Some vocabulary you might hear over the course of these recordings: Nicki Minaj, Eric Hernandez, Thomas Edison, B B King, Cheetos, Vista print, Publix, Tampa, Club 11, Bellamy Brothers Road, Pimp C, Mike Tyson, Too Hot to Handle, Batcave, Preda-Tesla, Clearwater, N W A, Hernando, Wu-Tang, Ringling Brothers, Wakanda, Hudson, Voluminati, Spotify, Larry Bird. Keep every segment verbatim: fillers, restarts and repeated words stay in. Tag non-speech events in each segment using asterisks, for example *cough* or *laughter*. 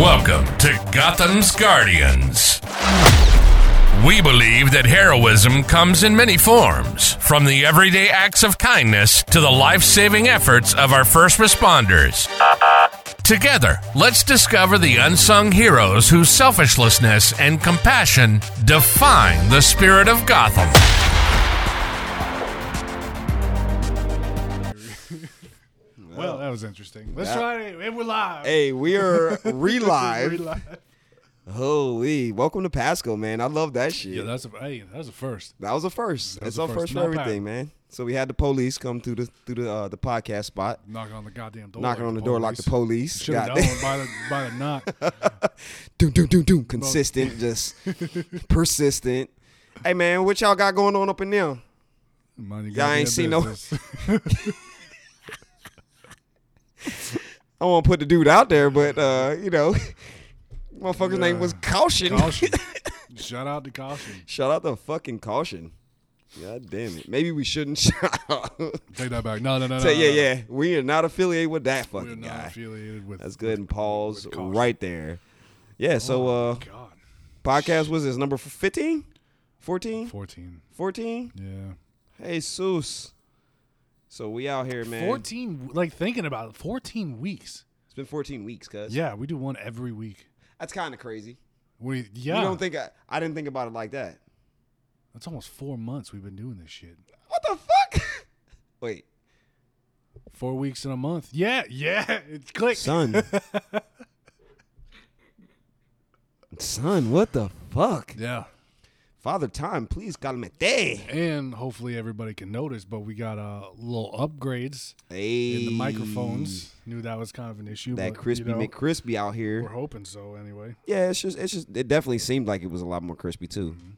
Welcome to Gotham's Guardians. We believe that heroism comes in many forms, from the everyday acts of kindness to the life-saving efforts of our first responders. Together, let's discover the unsung heroes whose selflessness and compassion define the spirit of Gotham. Well, that was interesting. Let's yeah. try it. And we're live. Hey, we are re-live. re-live. Holy. Welcome to Pasco, man. I love that shit. Yeah, that's a, hey, that was a first. That was a first. That it's a first, first for everything, pattern. man. So we had the police come through the through the uh, the podcast spot. Knocking on the goddamn door. Knocking like on the, the door like the police. Should have done by the, by the knock. Doom, doom, doom, doom. Consistent, just persistent. Hey, man, what y'all got going on up in there? Money y'all ain't seen no... I won't put the dude out there, but, uh, you know... Motherfucker's yeah. name was Caution. Caution. Shout out to Caution. Shout out to fucking Caution. God damn it. Maybe we shouldn't shout out. Take that back. No, no, no, so, no. Yeah, no. yeah. We are not affiliated with that fucking guy. We're not guy. affiliated with That's good. And pause right there. Yeah, so oh uh, God. podcast was his number fifteen? fourteen? fourteen. fourteen? Yeah. Hey, Jesus. So we out here, man. fourteen, like thinking about it, fourteen weeks. It's been fourteen weeks, cuz. Yeah, we do one every week. That's kind of crazy. We yeah. You don't think I, I didn't think about it like that. That's almost four months we've been doing this shit. What the fuck? Wait. Four weeks in a month. Yeah, yeah. It's clicked. Son. Son, what the fuck? Yeah. Father Time, please calmate. And hopefully everybody can notice, but we got uh, little upgrades hey. in the microphones. Knew that was kind of an issue. That but, crispy you know, McCrispy out here. We're hoping so anyway. Yeah, it's just, it's just, it definitely seemed like it was a lot more crispy too. Mm-hmm.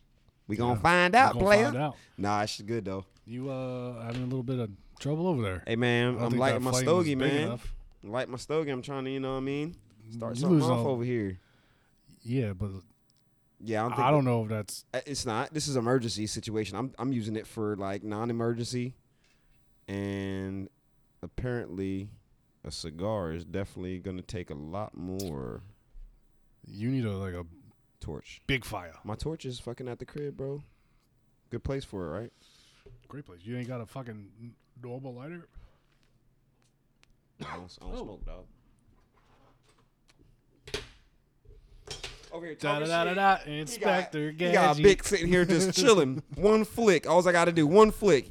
We gonna yeah. find out, gonna player. Find out. Nah, it's good though. You uh having a little bit of trouble over there? Hey man, I'm lighting my stogie, man. I'm lighting my stogie. I'm trying to, you know what I mean? Start you something off all. over here. Yeah, but. Yeah, I don't, think I don't that, know if that's... It's not. This is an emergency situation. I'm I'm using it for, like, non-emergency. And apparently a cigar is definitely going to take a lot more. You need, a like, a... torch. Big fire. My torch is fucking at the crib, bro. Good place for it, right? Great place. You ain't got a fucking normal lighter? I don't, I don't oh. smoke, dog. Over here da, da, da, da, da, Inspector Gadget. You got a Bic sitting here just chilling. One flick. All I got to do, one flick.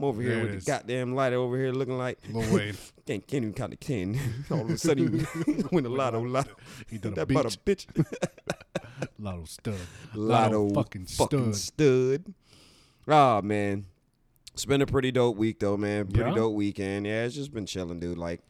I'm over there here with is. the goddamn lighter over here looking like. Lil Wayne. can't, can't even count to ten. All of a sudden, you win a lotto. lotto. He done that a bitch. bitch. Lotto stud. Lotto, lotto fucking, fucking stud. stud. Oh, man. It's been a pretty dope week, though, man. Pretty yeah. dope weekend. Yeah, it's just been chilling, dude. Like,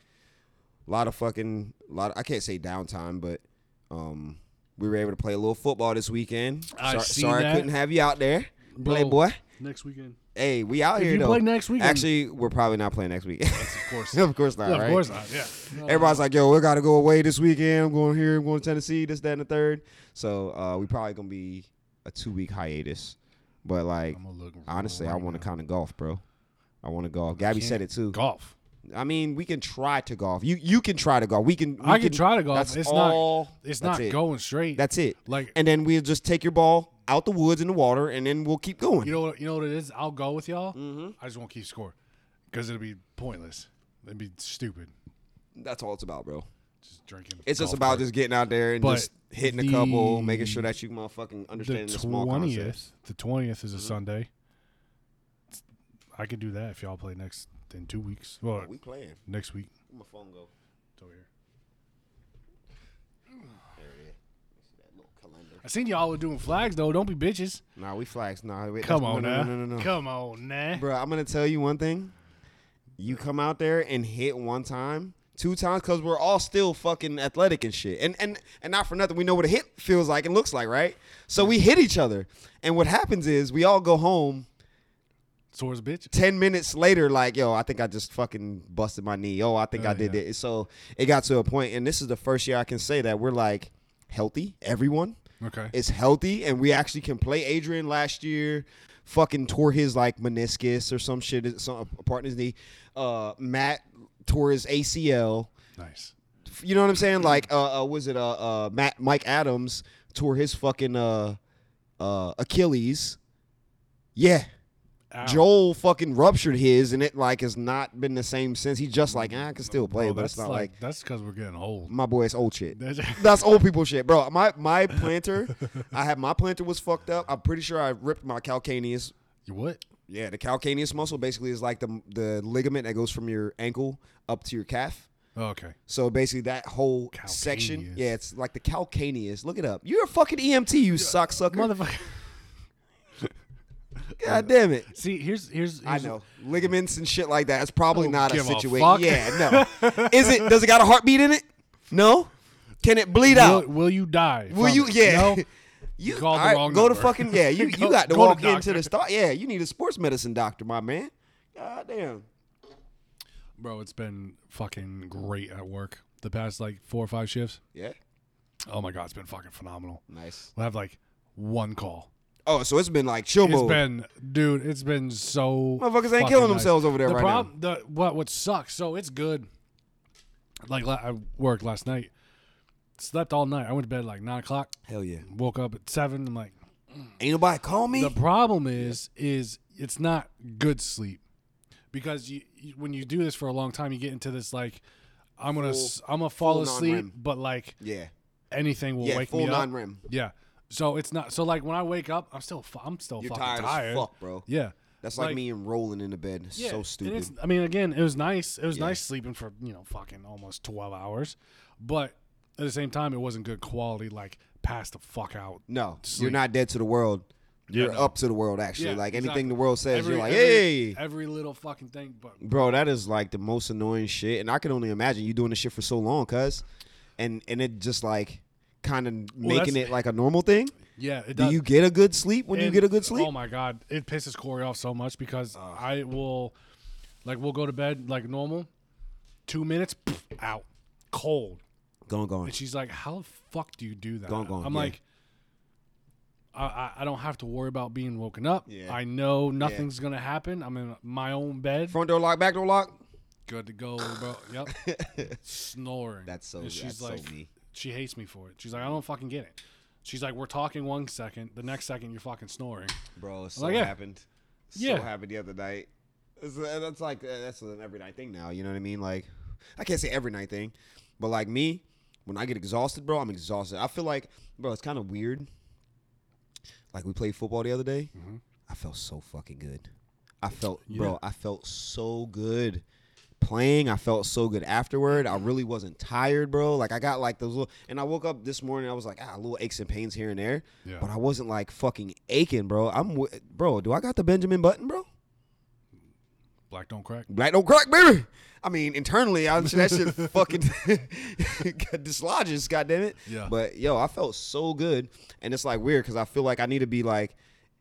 a lot of fucking. lot. Of, I can't say downtime, but. um. We were able to play a little football this weekend. I sorry, see sorry that. I couldn't have you out there, Playboy. Next weekend. Hey, we out if here you though. Play next weekend. Actually, we're probably not playing next weekend. Yes, of course, of course not. Yeah, right? Of course not. Yeah. No, Everybody's no. like, "Yo, we gotta go away this weekend. I'm going here. I'm going to Tennessee. This, that, and the third." So uh, we probably gonna be a two week hiatus. But like, honestly, right I want to kind of golf, bro. I want to golf. Gabby said it too. Golf. I mean, we can try to golf. You you can try to golf. We can. We I can, can try to golf. That's it's all, not. It's not it. going straight. That's it. Like, and then we'll just take your ball out the woods in the water, and then we'll keep going. You know what? You know what it is. I'll go with y'all. Mm-hmm. I just won't keep score because it'll be pointless. It'd be stupid. That's all it's about, bro. Just drinking. It's just about cart. just getting out there and but just hitting the, a couple, making sure that you motherfucking understand the, the small concepts. The twentieth is a mm-hmm. Sunday. It's, I could do that if y'all play next. In two weeks. Well, we playing next week. Where my phone go? It's over here. There it is. See that little calendar. I seen y'all were doing flags though. Don't be bitches. Nah, we flags. Nah, wait, come on no, now. No, no, no, no. Come on now, bro. I'm gonna tell you one thing. You come out there and hit one time, two times, because we're all still fucking athletic and shit. And and and not for nothing, we know what a hit feels like and looks like, right? So we hit each other, and what happens is we all go home. Sore as a bitch. Ten minutes later, like, yo, I think I just fucking busted my knee. Oh, I think uh, I did yeah. it. So it got to a point, and this is the first year I can say that we're, like, healthy. Everyone okay. is healthy, and we actually can play. Adrian last year fucking tore his, like, meniscus or some shit, some, a part in his knee. Uh, Matt tore his A C L. Nice. you know what I'm saying? Like, uh, uh was it uh, uh Matt, Mike Adams tore his fucking uh, uh Achilles? Yeah. Ow. Joel fucking ruptured his, and it like has not been the same since. He's just like, ah, I can still play, bro, but it's not like, like that's because we're getting old. My boy, it's old shit. That's old people shit, bro. My my planter, I had my planter was fucked up. I'm pretty sure I ripped my calcaneus. You what? Yeah, the calcaneus muscle basically is like the the ligament that goes from your ankle up to your calf. Oh, okay. So basically that whole calcaneus section, yeah, it's like the calcaneus. Look it up. You're a fucking E M T, you yeah. sock sucker, motherfucker. God damn it. See, here's, here's here's I know. Ligaments and shit like that. It's probably oh, not a situation. A yeah, no. Is it does it got a heartbeat in it? No? Can it bleed will, out? Will you die? Will you it? yeah. No. You called the wrong right, go to fucking yeah, you, go, you got to go walk to into the start. Yeah, you need a sports medicine doctor, my man. God damn. Bro, it's been fucking great at work the past like four or five shifts. Yeah. Oh my god, it's been fucking phenomenal. Nice. We'll have like one call. Oh, so it's been like chill mode. It's been, dude, it's been so. Motherfuckers ain't killing nice. themselves over there the right problem, now. The what? What sucks? So it's good. Like I worked last night, slept all night. I went to bed at like nine o'clock. Hell yeah! Woke up at seven. I'm like, ain't nobody call me. The problem is, yeah. is it's not good sleep because you, you when you do this for a long time, you get into this like, I'm full, gonna I'm gonna fall asleep, non-rim. but like yeah, anything will yeah, wake me up. Yeah, full non-rim. Yeah. So it's not so like when I wake up, I'm still I'm still You're fucking tired. tired. As fuck, bro. Yeah, that's like, like me and rolling in the bed. It's yeah, so stupid. And it's, I mean, again, it was nice. It was yeah. nice sleeping for you know fucking almost twelve hours, but at the same time, it wasn't good quality. Like pass the fuck out. No, sleep. You're not dead to the world. You're yeah, up to the world, actually. Yeah, like, exactly. Anything the world says, every, you're like, hey. Every, every little fucking thing. But bro, that is, like, the most annoying shit. And I can only imagine you doing this shit for so long, cuz. And, and it just, like, kind of well, making it like a normal thing. Yeah, it does. Do you get a good sleep when and, you get a good sleep? Oh my god, it pisses Corey off so much because uh, I will, like, we'll go to bed like normal, two minutes pff, out, cold, gone, gone. And she's like, "How the fuck do you do that?" Gone, gone. I'm yeah. like, I, I don't have to worry about being woken up. Yeah. I know nothing's yeah. gonna happen. I'm in my own bed. Front door lock, back door lock. Good to go, bro. Yep. Snoring. That's so. And she's that's like. So me. She hates me for it. She's like, I don't fucking get it. She's like, we're talking one second. The next second, you're fucking snoring. Bro, it's so like, yeah. happened. It's yeah. so happened the other night. It's, that's like, that's an every night thing now. You know what I mean? Like, I can't say every night thing. But like me, when I get exhausted, bro, I'm exhausted. I feel like, bro, it's kind of weird. Like we played football the other day. Mm-hmm. I felt so fucking good. I felt, yeah. bro, I felt so good. Playing, I felt so good afterward. I really wasn't tired, bro. Like I got like those little, and I woke up this morning. I was like, ah, little aches and pains here and there, yeah. but I wasn't like fucking aching, bro. I'm, w- bro. Do I got the Benjamin Button, bro? Black don't crack. Black don't crack, baby. I mean, internally, I that shit fucking dislodges. God damn it. Yeah. But yo, I felt so good, and it's like weird because I feel like I need to be like.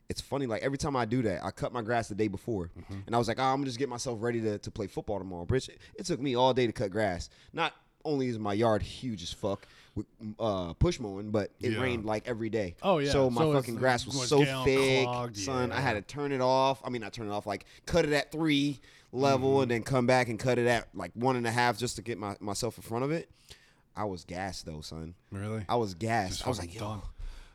It's funny, like, every time I do that, I cut my grass the day before. Mm-hmm. And I was like, oh, I'm going to just get myself ready to, to play football tomorrow. Bitch, it, it took me all day to cut grass. Not only is my yard huge as fuck with uh, push mowing, but it yeah. rained, like, every day. Oh, yeah. So my so fucking grass was, was so thick, clogged, son. Yeah. I had to turn it off. I mean, I turned it off, like, cut it at three level mm-hmm. and then come back and cut it at, like, one and a half just to get my, myself in front of it. I was gassed, though, son. Really? I was gassed. I was like, yo, dumb.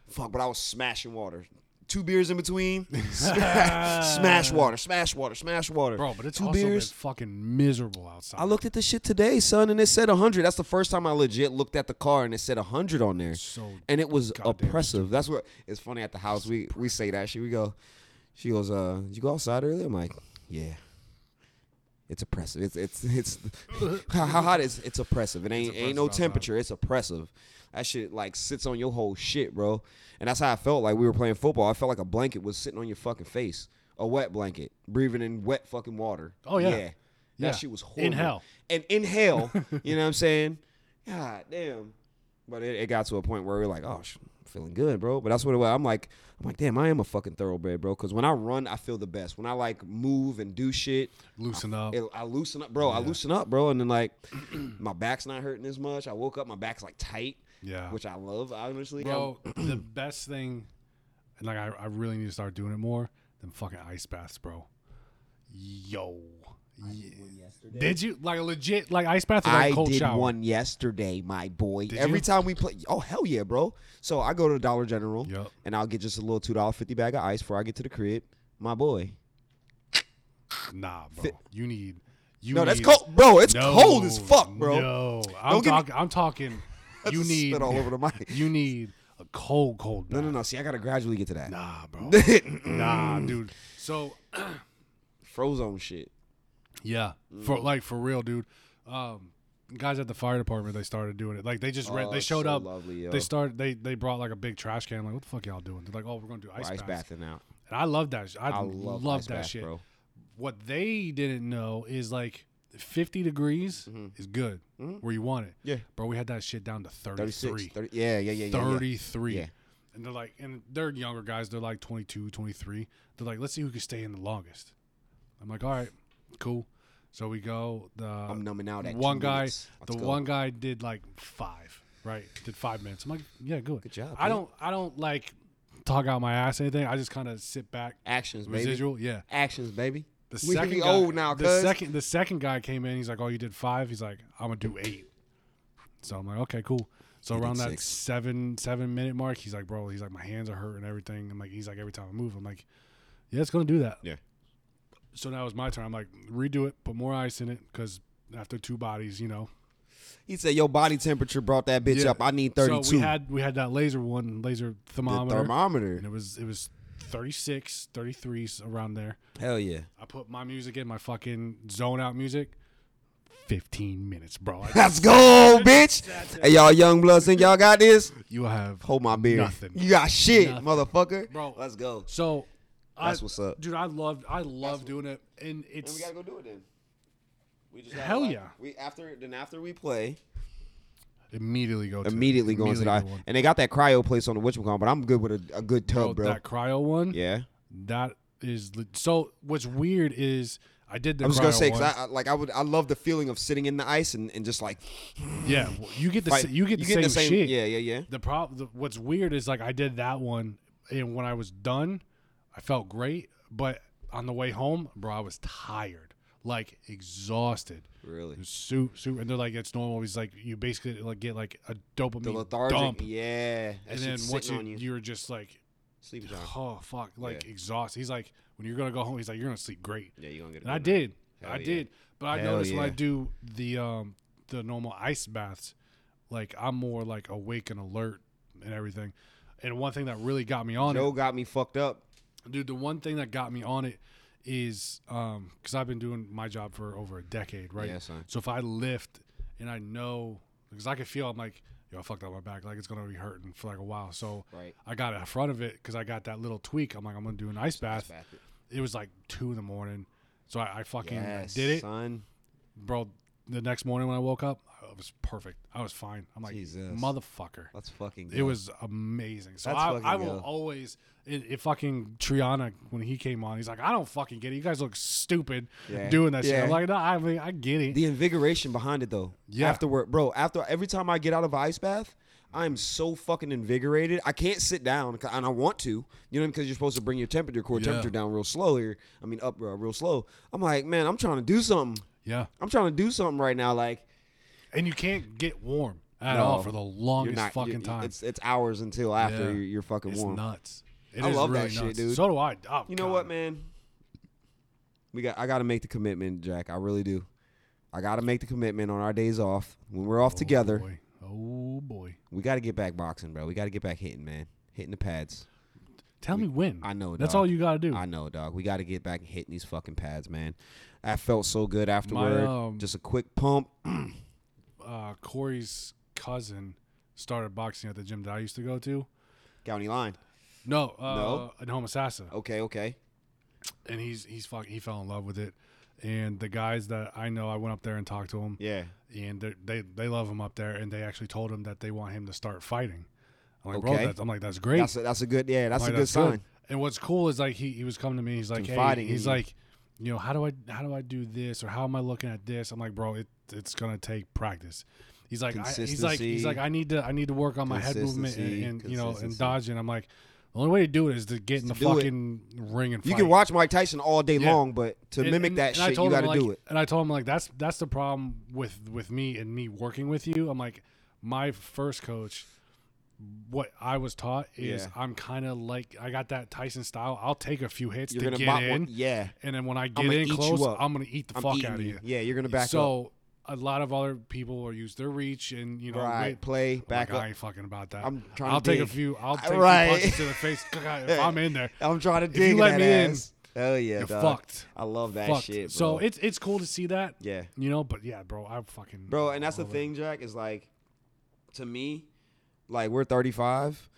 fuck, but I was smashing water. Two beers in between, smash, smash water, smash water, smash water. Bro, but it's Two also beers. been fucking miserable outside. I looked at this shit today, son, and it said one hundred. That's the first time I legit looked at the car, and it said one hundred on there. So and it was goddamn oppressive. Stupid. That's what it's funny at the house. We we say that shit. We go, she goes, uh, did you go outside earlier? I'm like, yeah. It's oppressive. It's it's it's how hot is it's oppressive. It ain't ain't no temperature. It's oppressive. That shit like sits on your whole shit, bro. And that's how I felt like we were playing football. I felt like a blanket was sitting on your fucking face, a wet blanket, breathing in wet fucking water. Oh yeah, yeah. yeah. That shit was horrible. In hell and in hell. You know what I'm saying? God damn. But it, it got to a point where we we're like, oh, shit, I'm feeling good, bro. But that's what it was. I'm like, I'm like, damn, I am a fucking thoroughbred, bro. Because when I run, I feel the best. When I like move and do shit, loosen I, up. It, I loosen up, bro. Yeah. I loosen up, bro. And then like, my back's not hurting as much. I woke up, my back's like tight. Yeah, which I love, honestly. Bro, the best thing, and like, I, I really need to start doing it more than fucking ice baths, bro. Yo. I yeah. did one yesterday. Did you? Like a legit, like ice bath or like I cold shower? I did one yesterday, my boy. Did Every you? time we play. Oh, hell yeah, bro. So I go to the Dollar General, yep. and I'll get just a little two dollars and fifty cents bag of ice before I get to the crib. My boy. Nah, bro. Fit. You need. You no, need, that's cold. Bro, it's no, cold as fuck, bro. No. I'm, talk, I'm talking. You need. Spit all over the mic. You need. A cold, cold bath. No, no, no. See, I got to gradually get to that. Nah, bro. Nah, dude. So. Frozone shit. Yeah. Mm. For like, for real, dude. Um, guys at the fire department, they started doing it. Like, they just, oh, ran, they showed so up. Lovely, yo. They started, they they brought like a big trash can. Like, what the fuck y'all doing? They're like, oh, we're going to do ice baths. Ice bathing now. And I love that. I, I love, love that bath, shit. Bro. What they didn't know is like fifty degrees mm-hmm. is good. Mm-hmm. Where you want it. Yeah. Bro, we had that shit down to thirty-three. thirty, yeah, yeah, yeah, yeah. thirty-three. Yeah. And they're like, and they're younger guys. They're like twenty-two, twenty-three. They're like, let's see who can stay in the longest. I'm like, all right, cool. So we go. The I'm numbing out at one guy. The go. one guy did like five, right? Did five minutes. I'm like, yeah, good. Good job. I man. don't, I don't like talk out my ass or anything. I just kind of sit back. Actions, residual, baby. Yeah. Actions, baby. The we second be guy, old now, the second, the second guy came in. He's like, oh, you did five. He's like, I'm gonna do eight. So I'm like, okay, cool. So around that six. seven seven minute mark, he's like, bro, he's like, my hands are hurt and everything. I'm like, he's like, every time I move, I'm like, yeah, it's gonna do that. Yeah. So now it's my turn. I'm like, redo it, put more ice in it, because after two bodies, you know. He said, your body temperature brought that bitch yeah. up. I need thirty-two. So we had we had that laser one, laser thermometer. The thermometer. And it was it was thirty-six, thirty-three, around there. Hell yeah. I put my music in, my fucking zone out music. fifteen minutes, bro. Let's go, bitch. Hey, y'all young bloods think y'all got this? You have Hold my beer. Nothing. You got shit, nothing. motherfucker. Bro. Let's go. So. That's what's up, dude. I love, I love doing it, and it's. And we gotta go do it then. We just hell yeah. We after then after we play, immediately go. To immediately going to that, and they got that cryo place on the whatchamacallit, but I'm good with a, a good tub, bro. That cryo one, yeah. That is so. What's weird is I did the. I was cryo gonna say because I like I would I love the feeling of sitting in the ice and, and just like. Yeah, well, you get the like, you get the, you same, the same shit. Yeah, yeah, yeah. The problem. What's weird is like I did that one, and when I was done. I felt great, but on the way home, bro, I was tired, like exhausted. Really? Soup, soup, and they're like, it's normal. It's like you basically like get like a dopamine the lethargic, dump. Yeah. And then once you, you. you're just like, sleep. Oh fuck, like yeah. exhausted. He's like, when you're gonna go home, he's like, you're gonna sleep great. Yeah, you're gonna get. And I night. did, Hell I yeah. did, but I Hell noticed yeah. when I do the um the normal ice baths, like I'm more like awake and alert and everything. And one thing that really got me on Joe it, Joe got me fucked up. Dude, the one thing that got me on it is um, because I've been doing my job for over a decade, right? Yeah, son. So if I lift and I know, because I can feel, I'm like, yo, I fucked up my back. Like, it's going to be hurting for like a while. So right. I got in front of it because I got that little tweak. I'm like, I'm going to do an ice bath. Ice bath. It was like two in the morning. So I, I fucking yes, did it. Son. Bro, the next morning when I woke up, it was perfect. I was fine. I'm like, Jesus. Motherfucker. That's fucking good. It was amazing. So I, I will good. always, it, it fucking Triana, when he came on, he's like, I don't fucking get it. You guys look stupid yeah. doing that yeah. shit. I'm like, no, I mean, I get it. The invigoration behind it, though. Yeah. Afterward, bro, after every time I get out of an ice bath, I'm so fucking invigorated. I can't sit down, and I want to. You know, because you're supposed to bring your temperature, core yeah. temperature down real slow here. I mean, up uh, real slow. I'm like, man, I'm trying to do something. Yeah. I'm trying to do something right now, like. And you can't get warm at no, all for the longest not, fucking time. It's, it's hours until after yeah. you're, you're fucking warm. It's nuts. It I love really that nuts. shit, dude. So do I. Oh, you know God. what, man? We got. I got to make the commitment, Jack. I really do. I got to make the commitment on our days off. When we're off oh, together. Boy. Oh, boy. We got to get back boxing, bro. We got to get back hitting, man. Hitting the pads. Tell we, me when. I know, dog. That's all you got to do. I know, dog. We got to get back and hitting these fucking pads, man. I felt so good afterward. My, um, Just a quick pump. Uh, Corey's cousin started boxing at the gym that I used to go to. County line. No, uh, no, in Homosassa. Okay, okay. And he's he's fucking he fell in love with it. And the guys that I know, I went up there and talked to him. Yeah. And they they love him up there, and they actually told him that they want him to start fighting. I'm like, okay. bro, that's, I'm like, that's great. That's a, that's a good yeah, that's like, a good that's sign. Good. And what's cool is like he, he was coming to me. He's like, Confiding hey, he's you. like, you know, how do I how do I do this or how am I looking at this? I'm like, bro, it. It's gonna take practice. He's like, I, he's like, he's like, I need to, I need to work on my head movement and, and you know, and dodging. I'm like, The only way to do it is to get just in the fucking it. ring and fight. You can watch Mike Tyson all day yeah. long, but to and, mimic and, that and shit, you got to like, do it. And I told him, like, that's that's the problem with, with me and me working with you. I'm like, my first coach, what I was taught is yeah. I'm kind of like, I got that Tyson style. I'll take a few hits you're to get in. One, yeah. And then when I get in close, I'm going to eat the I'm fuck out of you. you. Yeah, you're going to back so, up. A lot of other people will use their reach and, you know, right. wait, play, I'm back like, up. I ain't fucking about that. I'm trying I'll to take dig. a few, I'll take right. a few punches to the face. If I'm in there. I'm trying to dig if you let that me ass. in. Hell yeah, you're dog. fucked. I love that fucked. shit, bro. So it's it's cool to see that. Yeah. You know, but yeah, bro, I'm fucking. Bro, and that's the thing, it. Jack, is like, to me, like, we're thirty-five.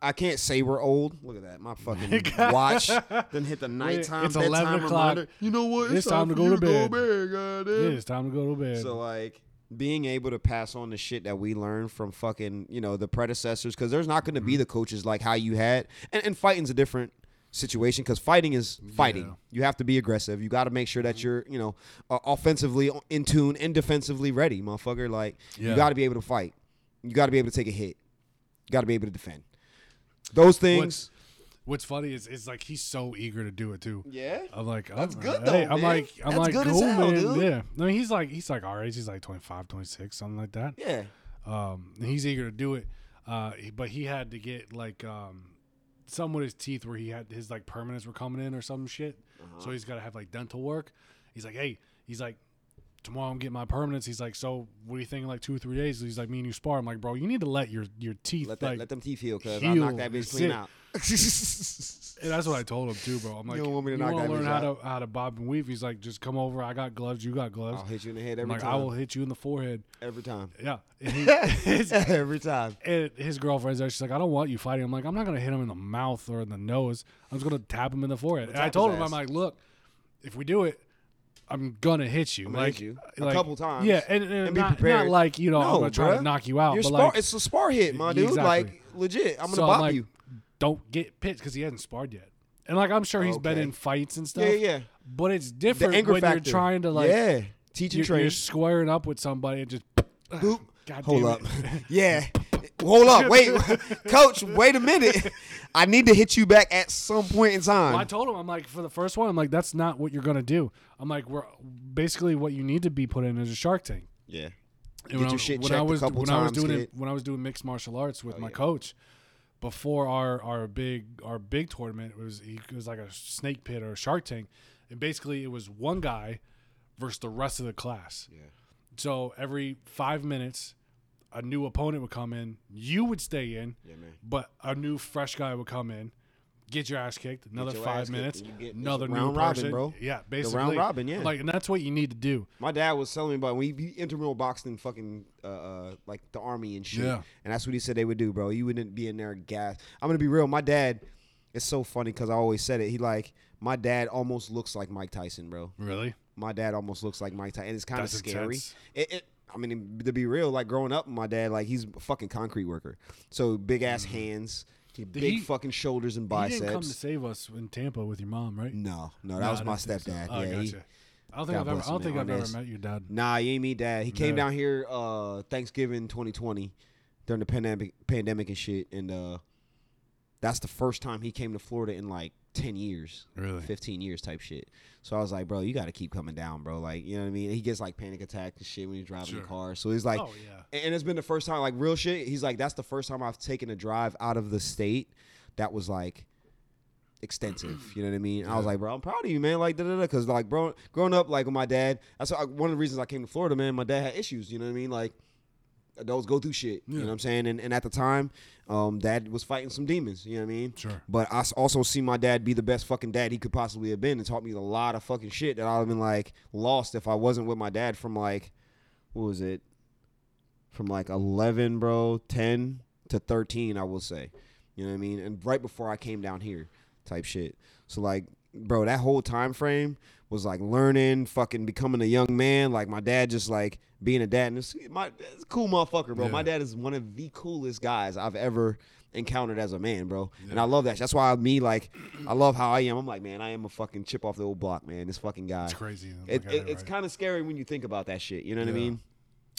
I can't say we're old. Look at that. My fucking watch then hit the nighttime. It's eleven o'clock. You know what? It's, it's time, time to go to bed. Go bed goddamn. Yeah, it's time to go to bed. So, like, being able to pass on the shit that we learned from fucking, you know, the predecessors, because there's not going to be the coaches like how you had. And, and fighting's a different situation because fighting is fighting. Yeah. You have to be aggressive. You got to make sure that you're, you know, uh, offensively in tune and defensively ready, motherfucker. Like, yeah. you got to be able to fight. You got to be able to take a hit. You got to be able to defend. Those things. What's, what's funny is is like he's so eager to do it too. Yeah, I'm like, that's right. good though. Hey, I'm like, I'm that's like, good cool as hell, man. Dude. Yeah, I mean, he's like, he's like our age. He's like twenty-five, twenty-six, something like that. Yeah, um, he's eager to do it, uh, but he had to get like um, some with his teeth where he had his like permanents were coming in or some shit. Uh-huh. So he's got to have like dental work. He's like, hey, he's like, tomorrow I'm getting my permanents. He's like, so what do you think in like two or three days? He's like, me and you spar. I'm like, bro, you need to let your, your teeth let, that, like, let them teeth heal because I'll knock that bitch clean out. And that's what I told him too, bro. I'm like, you don't want me to knock that learn bitch how out? to how to bob and weave. He's like, just come over. I got gloves. You got gloves. I'll hit you in the head every I'm like, time. I will hit you in the forehead every time. Yeah, he, his, every time. And his girlfriend's there. She's like, I don't want you fighting. I'm like, I'm not gonna hit him in the mouth or in the nose. I'm just gonna tap him in the forehead. And I told him, ass. I'm like, look, if we do it. I'm going to hit you. I'm like, hit you. Like, a couple times. Yeah, and, and, and not, not like, you know, no, I'm going to try to knock you out. But spar- like, it's a spar hit, my dude. Exactly. Like, legit, I'm going to so bop like, you. Don't get pissed because he hasn't sparred yet. And, like, I'm sure he's okay. been in fights and stuff. Yeah, yeah. But it's different when factor. You're trying to, like, yeah. teach and you're, train. You're squaring up with somebody and just, Oop. God Hold damn it. up. yeah. Hold up. Wait. Coach, wait a minute. I need to hit you back at some point in time. Well, I told him, I'm like, for the first one, I'm like, that's not what you're going to do. I'm like, we're basically what you need to be put in is a shark tank. Yeah. And Get your shit checked a couple times. When I was doing mixed martial arts with oh, my yeah. coach, before our, our big our big tournament, it was, it was like a snake pit or a shark tank. And basically it was one guy versus the rest of the class. Yeah. So every five minutes, a new opponent would come in. You would stay in, yeah, man. But a new fresh guy would come in, get your ass kicked. Another five minutes, get, another new round person. Robin, bro. Yeah, basically the round robin. Yeah, like and that's what you need to do. My dad was telling me about when he intramural boxed in fucking uh, like the army and shit. Yeah. And that's what he said they would do, bro. You wouldn't be in there gas. I'm gonna be real. My dad, it's so funny because I always said it. He like my dad almost looks like Mike Tyson, bro. Really. My dad almost looks like Mike Tyson. And it's kind of scary. It, it, I mean, to be real, like growing up, my dad, like he's a fucking concrete worker. So big ass mm-hmm. hands, big he, fucking shoulders and biceps. He didn't come to save us in Tampa with your mom, right? No, no, that no, was my stepdad. So. Oh, yeah, gotcha. he, I don't think I've ever, I don't think I've ever met your dad. Nah, you ain't me dad. He came no. down here uh, Thanksgiving twenty twenty during the pandemic, pandemic and shit, and uh, that's the first time he came to Florida in like. ten years, really, fifteen years type shit. So I was like, bro, you got to keep coming down, bro. Like, you know what I mean? He gets like panic attack and shit when you're driving sure. the car. So he's like, oh, yeah. and it's been the first time, like real shit. He's like, that's the first time I've taken a drive out of the state that was like extensive. You know what I mean? Yeah. I was like, bro, I'm proud of you, man. Like, da da da. Cause like, bro, growing up, like with my dad, that's one of the reasons I came to Florida, man. My dad had issues. You know what I mean? Like, those go through shit, yeah. you know what I'm saying? And, and at the time, um, dad was fighting some demons, you know what I mean? Sure. But I also see my dad be the best fucking dad he could possibly have been and taught me a lot of fucking shit that I would have been, like, lost if I wasn't with my dad from, like, what was it? From, like, eleven, bro, ten to thirteen, I will say. You know what I mean? And right before I came down here type shit. So, like, bro, that whole time frame was, like, learning, fucking becoming a young man. Like, my dad just, like, being a dad. And it's, my, it's a cool motherfucker, bro. Yeah. My dad is one of the coolest guys I've ever encountered as a man, bro. Yeah. And I love that. That's why me, like, I love how I am. I'm like, man, I am a fucking chip off the old block, man. This fucking guy. It's crazy. It, it, right. It's kind of scary when you think about that shit. You know what yeah. I mean?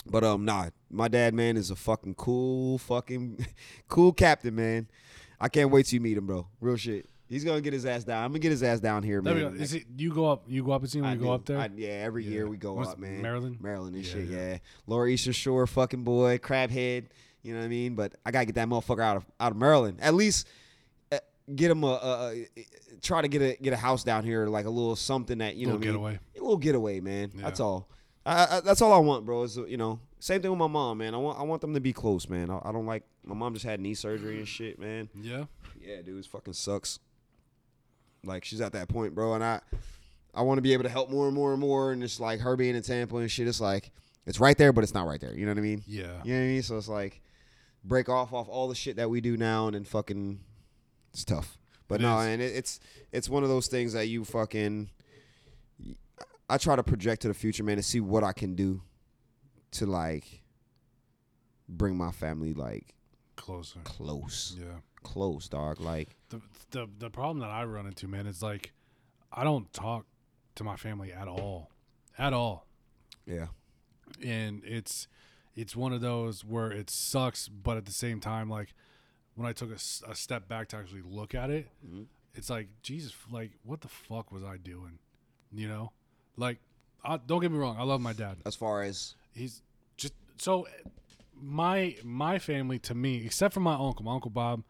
But, um, nah, my dad, man, is a fucking cool, fucking cool captain, man. I can't wait till you meet him, bro. Real shit. He's gonna get his ass down. I'm gonna get his ass down here, man. No, is it, you go up, you go up and see him. I you do. go up there. I, yeah, every yeah. year we go What's up, man. Maryland, Maryland and yeah, shit. Yeah. yeah, Lower Eastern Shore, fucking boy, crabhead. You know what I mean? But I gotta get that motherfucker out of out of Maryland. At least uh, get him a, a, a try to get a get a house down here, like a little something that you know. Little getaway. Mean? A little getaway, man. Yeah. That's all. I, I, that's all I want, bro. Is you know, same thing with my mom, man. I want I want them to be close, man. I, I don't like my mom just had knee surgery and shit, man. Yeah. Yeah, dude, it fucking sucks. Like, she's at that point, bro, and I I want to be able to help more and more and more, and it's like her being in Tampa and shit, it's like, it's right there, but it's not right there. You know what I mean? Yeah. You know what I mean? So it's like, break off off all the shit that we do now, and then fucking, it's tough. But it no, is. and it, it's it's one of those things that you fucking, I try to project to the future, man, and see what I can do to, like, bring my family, like, closer. Close. Yeah. Close, dog. Like the, the the problem that I run into, man, is like I don't talk to my family at all, at all. Yeah, and it's it's one of those where it sucks, but at the same time, like when I took a, a step back to actually look at it, mm-hmm. it's like Jesus, like what the fuck was I doing? You know, like I, don't get me wrong, I love my dad. As far as he's just so my my family to me, except for my uncle, my uncle Bob.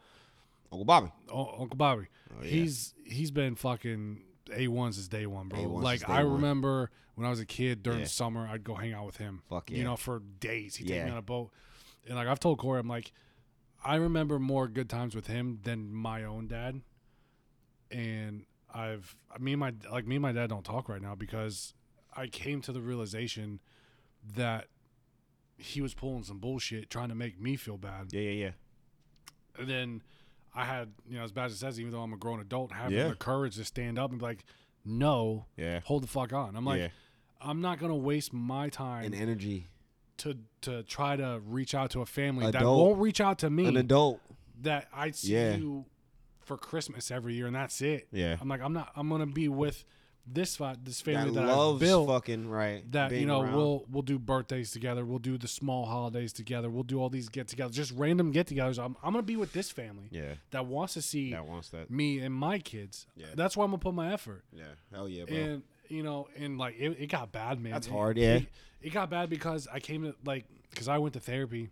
Uncle Bobby. Oh, Uncle Bobby. Oh, yeah. He's he's been fucking A one since day one, bro. A one like I remember when I was a kid during yeah. the summer, I'd go hang out with him. Fuck yeah. You know, for days. He'd yeah. take me on a boat. And like I've told Corey, I'm like, I remember more good times with him than my own dad. And I've me and my like me and my dad don't talk right now because I came to the realization that he was pulling some bullshit trying to make me feel bad. Yeah, yeah, yeah. And then I had, you know, as bad as it says, even though I'm a grown adult, having yeah. the courage to stand up and be like, no, yeah. hold the fuck on. I'm like, yeah. I'm not going to waste my time and energy to to try to reach out to a family adult. that won't reach out to me. An adult. That I see yeah. you for Christmas every year, and that's it. Yeah. I'm like, I'm not, I'm going to be with this this family that, that loves I've built. Fucking right. That, you know, around. we'll we'll do birthdays together. We'll do the small holidays together. We'll do all these get-togethers, just random get-togethers. I'm, I'm going to be with this family yeah. that wants to see that wants that. me and my kids. Yeah. That's where I'm going to put my effort. Yeah. Hell yeah, bro. And, you know, and, like, it, it got bad, man. That's it, hard, yeah. It, it got bad because I came to, like, because I went to therapy,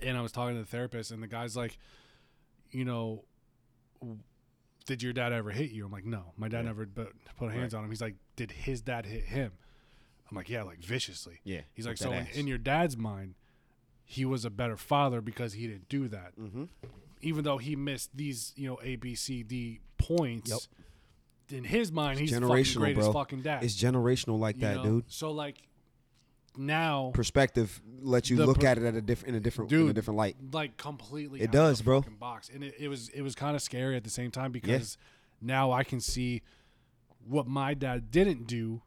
and I was talking to the therapist, and the guy's like, you know, did your dad ever hit you? I'm like, no, my dad yeah. never put, put hands right. on him. He's like, did his dad hit him? I'm like, yeah, like viciously. Yeah. He's like, so in, in your dad's mind, he was a better father because he didn't do that. Mm-hmm. Even though he missed these, you know, A, B, C, D points. Yep. In his mind, it's he's the fucking greatest bro. fucking dad. It's generational like you that, know? dude. So like now. Perspective lets you look per- at it at a diff- in, a different, dude, in a different light. Like completely. It does, bro. Box. And it, it was, it was kind of scary at the same time because yeah. now I can see what my dad didn't do.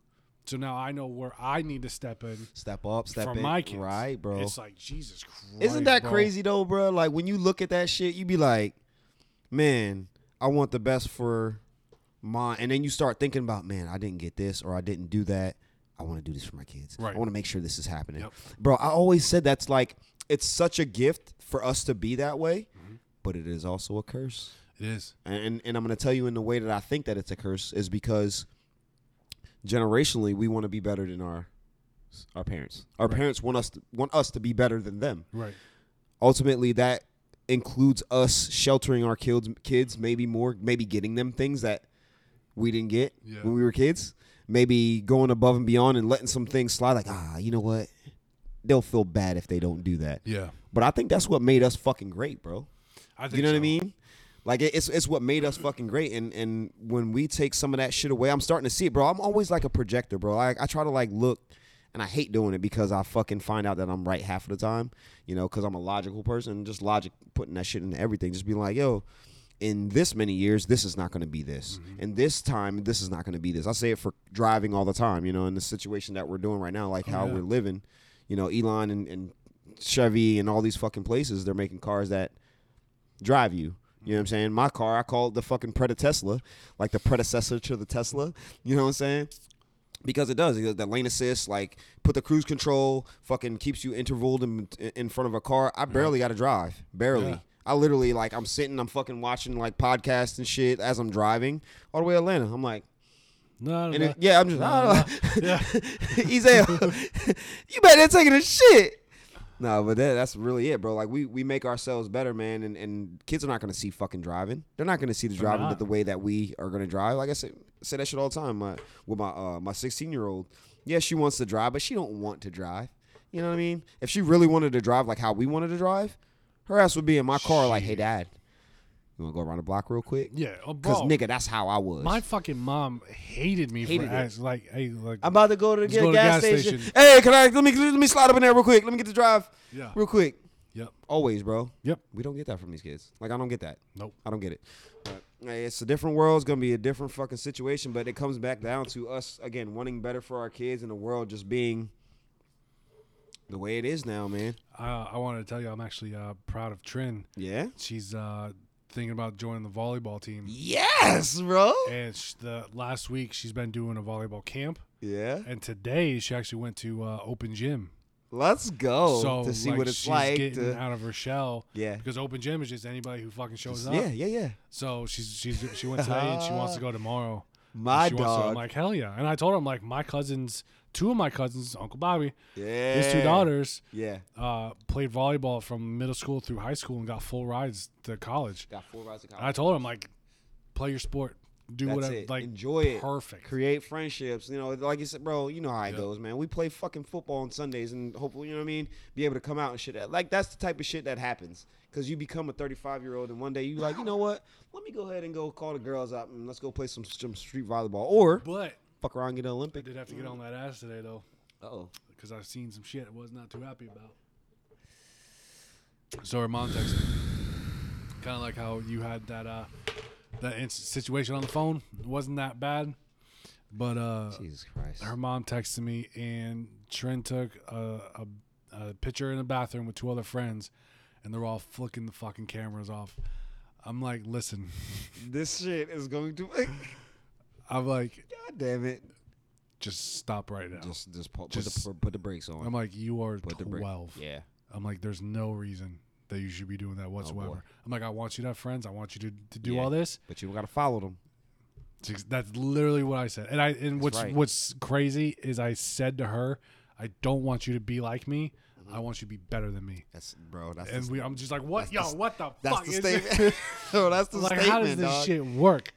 So now I know where I need to step in. Step up, step in. For my kids. Right, bro. It's like, Jesus Christ. Isn't that bro. crazy though, bro? Like when you look at that shit, you be like, man, I want the best for my. And then you start thinking about, man, I didn't get this or I didn't do that. I want to do this for my kids. Right. I want to make sure this is happening. Yep. Bro, I always said that's like, it's such a gift for us to be that way, mm-hmm. but it is also a curse. It is. And and I'm going to tell you in the way that I think that it's a curse is because generationally we want to be better than our our parents. Our right. parents want us to, want us to be better than them. Right. Ultimately, that includes us sheltering our kids, kids maybe more, maybe getting them things that we didn't get yeah. when we were kids. Maybe going above and beyond and letting some things slide. Like, ah, you know what? They'll feel bad if they don't do that. Yeah. But I think that's what made us fucking great, bro. I think you know so. what I mean? Like, it's it's what made us fucking great. And and when we take some of that shit away, I'm starting to see it, bro. I'm always like a projector, bro. I, I try to, like, look. And I hate doing it because I fucking find out that I'm right half of the time. You know, because I'm a logical person. Just logic, putting that shit into everything. Just being like, yo. In this many years, this is not going to be this. Mm-hmm. And this time, this is not going to be this. I say it for driving all the time, you know, in the situation that we're doing right now, like oh, how yeah. we're living. You know, Elon and, and Chevy and all these fucking places, they're making cars that drive you. You know what I'm saying? My car, I call it the fucking Preda-Tesla, like the predecessor to the Tesla. You know what I'm saying? Because it does. The lane assist, like, put the cruise control, fucking keeps you intervaled in, in front of a car. I barely yeah. got to drive. Barely. Yeah. I literally, like, I'm sitting, I'm fucking watching, like, podcasts and shit as I'm driving all the way to Atlanta. I'm like, no, and no, it, yeah, I'm just, no, I don't know. He's like, you better take it a shit. No, but that, that's really it, bro. Like, we, we make ourselves better, man, and, and kids are not going to see fucking driving. They're not going to see the driving but the way that we are going to drive. Like I said, say that shit all the time. My, with my uh, my sixteen-year-old, yeah, she wants to drive, but she don't want to drive. You know what I mean? If she really wanted to drive like how we wanted to drive, her ass would be in my car shit. Like, hey, Dad, you want to go around the block real quick? Yeah. Because, uh, nigga, that's how I was. My fucking mom hated me hated for ass. Like, hey, like, I'm about to go to the, get go to gas, gas station. station. Hey, can I, let me let me slide up in there real quick. Let me get to drive yeah. real quick. Yep. Always, bro. Yep. We don't get that from these kids. Like, I don't get that. Nope. I don't get it. But, hey, it's a different world. It's going to be a different fucking situation, but it comes back down to us, again, wanting better for our kids and the world just being the way it is now, man. Uh, I wanted to tell you I'm actually uh, proud of Trin. Yeah? She's... uh. thinking about joining the volleyball team. Yes, bro. And she, the last week she's been doing a volleyball camp. Yeah. And today she actually went to uh, open gym. Let's go. So, to see like, what it's she's like. She's getting to... out of her shell. Yeah. Because open gym is just anybody who fucking shows just, up. Yeah, yeah, yeah. So she's she's she went today and she wants to go tomorrow. My she dog. Wants to, I'm like, hell yeah. And I told her, I'm like, my cousins, two of my cousins, Uncle Bobby, yeah, his two daughters, yeah, uh, played volleyball from middle school through high school and got full rides to college. Got full rides to college. And I told her, I'm like, play your sport. Do That's whatever. It. Like, enjoy perfect. it. Perfect. Create friendships. You know, like you said, bro, you know how it yep. goes, man. We play fucking football on Sundays and hopefully, you know what I mean, be able to come out and shit. Like, that's the type of shit that happens because you become a thirty-five-year-old and one day you like, you know what? Let me go ahead and go call the girls out and let's go play some, some street volleyball or but fuck around and get an Olympic. I did have to get on that ass today, though. Uh-oh. Because I've seen some shit I was not too happy about. So her mom texted me. Kind of like how you had that... uh. That situation on the phone wasn't that bad, but uh, Jesus Christ. Her mom texted me, and Trent took a, a, a picture in the bathroom with two other friends, and they're all flicking the fucking cameras off. I'm like, listen, this shit is going to. I'm like, God damn it! Just stop right now. Just, just, put, just put, the, put the brakes on. I'm like, you are put twelve. Yeah. I'm like, there's no reason that you should be doing that whatsoever. Oh, I'm like, I want you to have friends. I want you to, to do yeah, all this. But you got to follow them. That's literally what I said. And I and That's what's right. what's crazy is I said to her, I don't want you to be like me. I want you to be better than me. That's bro. That's and we, I'm just like, what? Yo, the, what the that's fuck the is statement. Bro, that's the like, statement, how does this dog. shit work?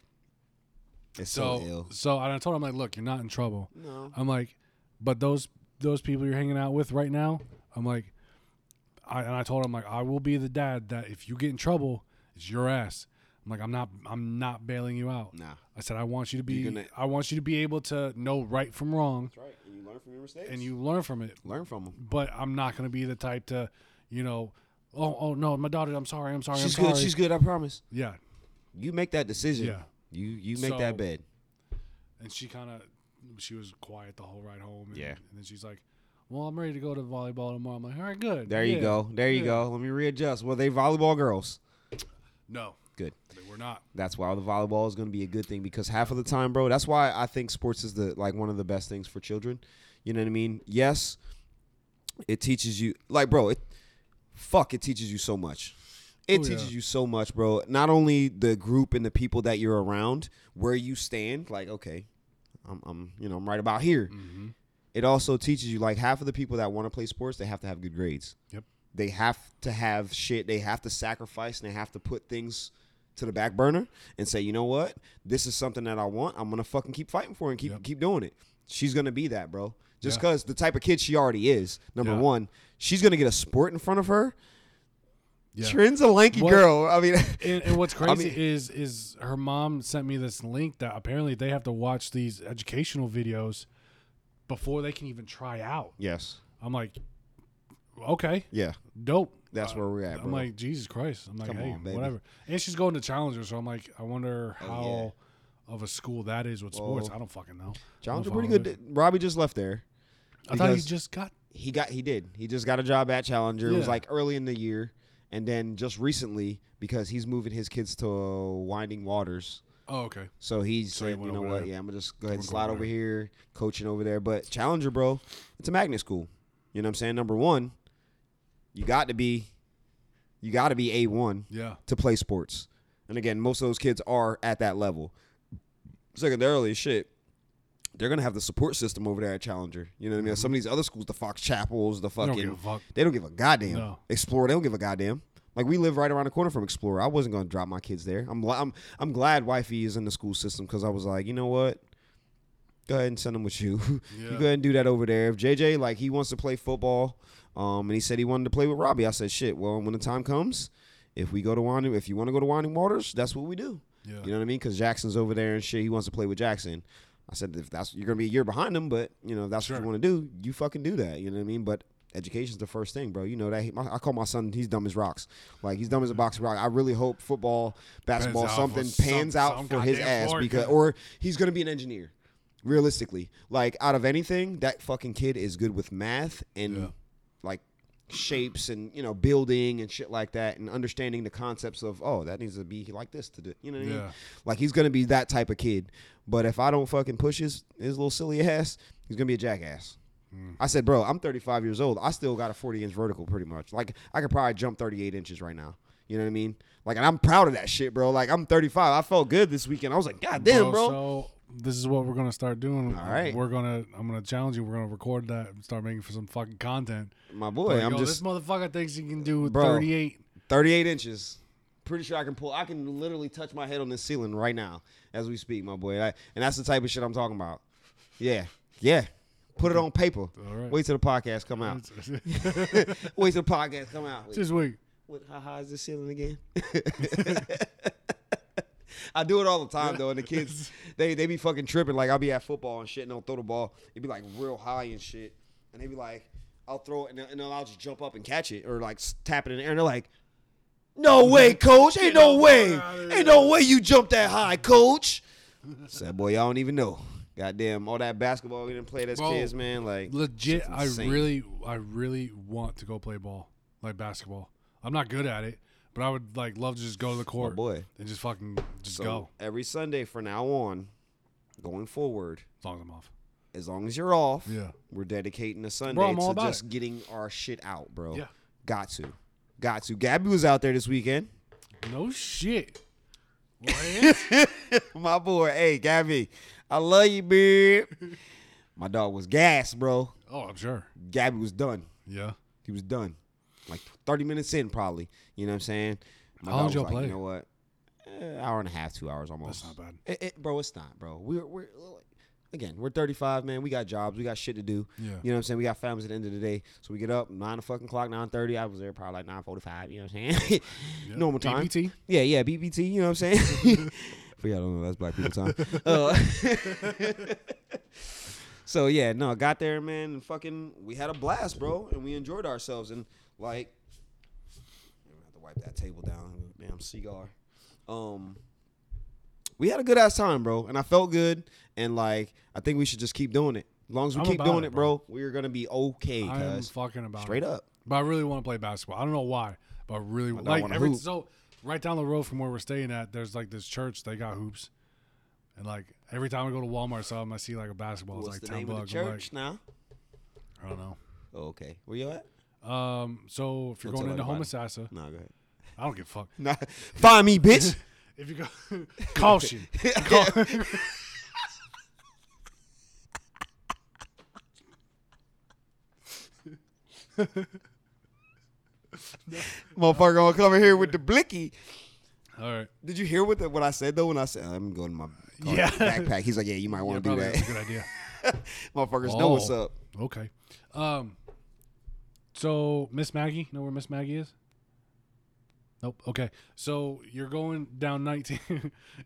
It's so, so ill. So and I told her, I'm like, look, you're not in trouble. No. I'm like, but those those people you're hanging out with right now, I'm like, I, and I told him, like, I will be the dad that if you get in trouble, it's your ass. I'm like, I'm not, I'm not bailing you out. Nah. I said, I want you to be, gonna, I want you to be able to know right from wrong. That's right. And you learn from your mistakes. And you learn from it. Learn from them. But I'm not going to be the type to, you know, oh, oh no, my daughter, I'm sorry, I'm sorry, she's I'm sorry. She's good, she's good, I promise. Yeah. You make that decision. Yeah. You, you make so, that bed. And she kind of, she was quiet the whole ride home. And, yeah. And then she's like, well, I'm ready to go to volleyball tomorrow. I'm like, all right, good. There yeah, you go. There yeah. you go. Let me readjust. Were they volleyball girls? No. Good. They were not. That's why the volleyball is going to be a good thing because half of the time, bro, that's why I think sports is the like one of the best things for children. You know what I mean? Yes, it teaches you. Like, bro, it fuck, it teaches you so much. It oh, teaches yeah. you so much, bro. Not only the group and the people that you're around, where you stand. Like, okay, I'm, I'm you know, I'm right about here. Mm-hmm. It also teaches you, like, half of the people that want to play sports, they have to have good grades. Yep. They have to have shit. They have to sacrifice, and they have to put things to the back burner and say, you know what? This is something that I want. I'm going to fucking keep fighting for it and keep yep. keep doing it. She's going to be that, bro. Just because yeah. the type of kid she already is, number yeah. one, she's going to get a sport in front of her. Yeah. Trin's a lanky what, girl. I mean, and, and what's crazy I mean, is is her mom sent me this link that apparently they have to watch these educational videos before they can even try out. Yes. I'm like, okay. Yeah. Dope. That's uh, where we're at, bro. I'm like, Jesus Christ. I'm like, Come hey, on, whatever. And she's going to Challenger, so I'm like, I wonder oh, how yeah. of a school that is with Whoa. sports. I don't fucking know. Challenger pretty good. It. Robbie just left there. I thought he just got. He got. He did. He just got a job at Challenger. Yeah. It was like early in the year. And then just recently, because he's moving his kids to uh, Winding Waters. Oh, okay. So he so said, you know what? There. Yeah, I'm going to just go ahead and slide over, over here, coaching over there. But Challenger, bro, it's a magnet school. You know what I'm saying? Number one, you got to be You got to be A one yeah. to play sports. And again, most of those kids are at that level. Secondarily, shit, they're going to have the support system over there at Challenger. You know what I mean? Mm-hmm. Some of these other schools, the Fox Chapels, the fucking... They don't give a fuck. They don't give a goddamn. No. Explorer, they don't give a goddamn. Like, we live right around the corner from Explorer. I wasn't going to drop my kids there. I'm I'm I'm glad Wifey is in the school system because I was like, you know what? Go ahead and send them with you. Yeah. You go ahead and do that over there. If J J, like, he wants to play football, um, and he said he wanted to play with Robbie, I said, shit, well, when the time comes, if we go to Winding, if you want to go to Winding Waters, that's what we do. Yeah. You know what I mean? Because Jackson's over there and shit. He wants to play with Jackson. I said, if that's you're going to be a year behind him, but, you know, if that's sure. what you want to do, you fucking do that. You know what I mean? But education's the first thing, bro. You know that. He, my, I call my son, he's dumb as rocks. Like, he's dumb as a box of rocks. I really hope football, basketball, pans something some, pans out some for his ass. Lord, because, yeah. Or he's going to be an engineer. Realistically, like, out of anything, that fucking kid is good with math and yeah. like shapes and, you know, building and shit like that, and understanding the concepts of, oh, that needs to be like this to do, you know what yeah. I mean? Like, he's gonna be that type of kid. But if I don't fucking push his his little silly ass, he's gonna be a jackass. Mm. I said, bro, I'm thirty-five years old. I still got a forty inch vertical, pretty much. Like, I could probably jump thirty-eight inches right now. You know what I mean? Like, and I'm proud of that shit, bro. Like, I'm thirty-five. I felt good this weekend. I was like, god damn, bro. bro. So- This is what we're gonna start doing. All right, we're gonna. I'm gonna challenge you. We're gonna record that and start making for some fucking content. My boy, like, I'm yo, just this motherfucker thinks he can do bro, thirty-eight, thirty-eight inches. Pretty sure I can pull. I can literally touch my head on this ceiling right now as we speak, my boy. I, and that's the type of shit I'm talking about. Yeah, yeah. Put it on paper. All right. Wait till the podcast come out. Wait till the podcast come out. Wait. This week. What? How high is this ceiling again? I do it all the time, though, and the kids, they, they be fucking tripping. Like, I'll be at football and shit, and they'll throw the ball. It'd be, like, real high and shit. And they be like, I'll throw it, and, and I'll just jump up and catch it or, like, tap it in the air. And they're like, no way, coach. Ain't no way. Ain't no way you jumped that high, coach. I said, boy, y'all don't even know. Goddamn, all that basketball we didn't play as well, kids, man. Like, legit, I really, I really want to go play ball, like basketball. I'm not good at it. But I would, like, love to just go to the court oh boy. and just fucking just so go. Every Sunday from now on, going forward. As long as I'm off. As long as you're off. Yeah. We're dedicating a Sunday bro, I'm all to about just it. Getting our shit out, bro. Yeah. Got to. Got to. Gabby was out there this weekend. No shit. My boy. Hey, Gabby. I love you, babe. My dog was gassed, bro. Oh, I'm sure. Gabby was done. Yeah. He was done. Like thirty minutes in, probably. You know what I'm saying? My How long y'all like, play? You know what? An hour and a half, two hours almost. That's not bad. It, it, bro, it's not, bro. We're, we're, again, we're thirty-five, man. We got jobs. We got shit to do. Yeah. You know what I'm saying? We got families at the end of the day. So we get up, nine o'clock, nine thirty. I was there probably like nine forty-five. You know what I'm saying? Yeah. Normal time. B B T? Yeah, yeah, B B T. You know what I'm saying? For y'all don't know, that's black people time. uh, so, yeah, no, got there, man. And fucking, we had a blast, bro. And we enjoyed ourselves. And, like, I'm gonna have to wipe that table down. Damn cigar. Um, we had a good ass time, bro, and I felt good. And like, I think we should just keep doing it. As long as we I'm keep doing it, bro, bro, we're gonna be okay. I am fucking about straight it. up. But I really want to play basketball. I don't know why, but I really I like every hoop. So right down the road from where we're staying at, there's like this church. They got hoops, and like every time I go to Walmart, something I see like a basketball. What's it's like the ten name bucks. Of the church like, now? I don't know. Oh, okay, where you at? Um, so if you're Don't going into Homosassa, no, go ahead. I don't give a fuck. Nah, find me, bitch. If you go, Caution. Caution. Motherfucker gonna come in here with the blicky. All right. Did you hear what the, what I said though? When I said oh, I'm going to my yeah. backpack, he's like, yeah, you might want to yeah, do that. That's a good idea. Motherfuckers oh, know what's up. Okay. Um. So, Miss Maggie, know where Miss Maggie is? Nope. Okay. So, you're going down nineteen.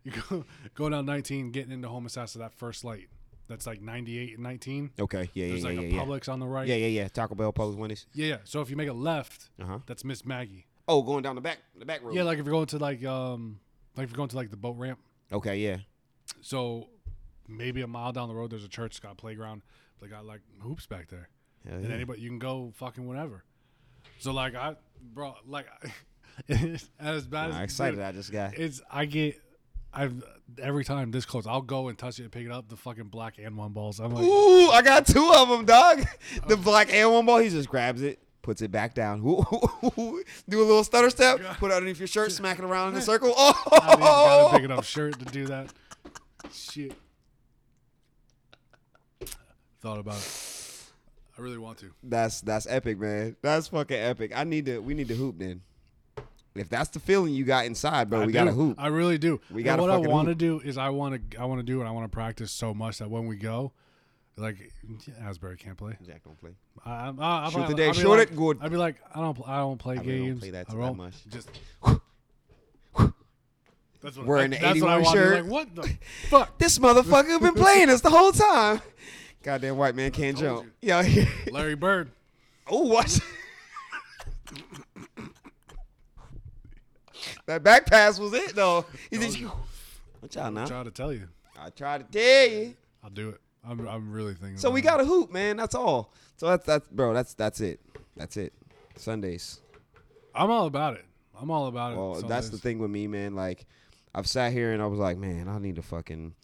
you go going down nineteen, getting into Homosassa, that first light. That's like ninety-eight and nineteen. Okay. Yeah, There's yeah, like yeah. There's like a Publix yeah. on the right. Yeah, yeah, yeah. Taco Bell, Publix, Wendy's. Yeah, yeah. So, if you make a left, uh-huh. that's Miss Maggie. Oh, going down the back the back road. Yeah, like if you're going to like um like if you're going to like the boat ramp. Okay, yeah. So, maybe a mile down the road there's a church, it's got a playground. They got like hoops back there. Yeah. And anybody, you can go fucking whenever. So like I, bro, like as bad as I'm excited dude, I just got. It's I get, I've every time this close, I'll go and touch it and pick it up. The fucking black M one balls. I'm like, ooh, I got two of them, dog. The black M one ball, he just grabs it. puts it back down. Ooh, ooh, ooh, ooh. Do a little stutter step, put it underneath your shirt, smack it around in a circle. Oh, I mean, gotta pick it up shirt to do that. Shit. Thought about it. I really want to. That's that's epic, man. That's fucking epic. I need to. We need to hoop then. If that's the feeling you got inside, bro, I we do. gotta hoop. I really do. We got. What I want to do is I want to. I want to do it. I want to practice so much that when we go, like Asbury can't play. Jack don't play. I, I, I, Shoot I, the day. I'd short like, it. Good. I'd be like, I don't. I don't play I really games. Don't play that, I don't, that much. Just. That's what, wearing the eighty-one shirt. Like, what the fuck? This motherfucker been playing us the whole time. Goddamn white man can't jump. Yeah. Larry Bird. Oh, what? That back pass was it, though. He did you. What y'all now? I try to tell you. I try to tell you. I'll do it. I'm, I'm really thinking. So we got a hoop, man. That's all. So that's that's bro. That's that's it. That's it. Sundays. I'm all about it. I'm all about it. Well, Sundays. That's the thing with me, man. Like, I've sat here and I was like, man, I need to fucking.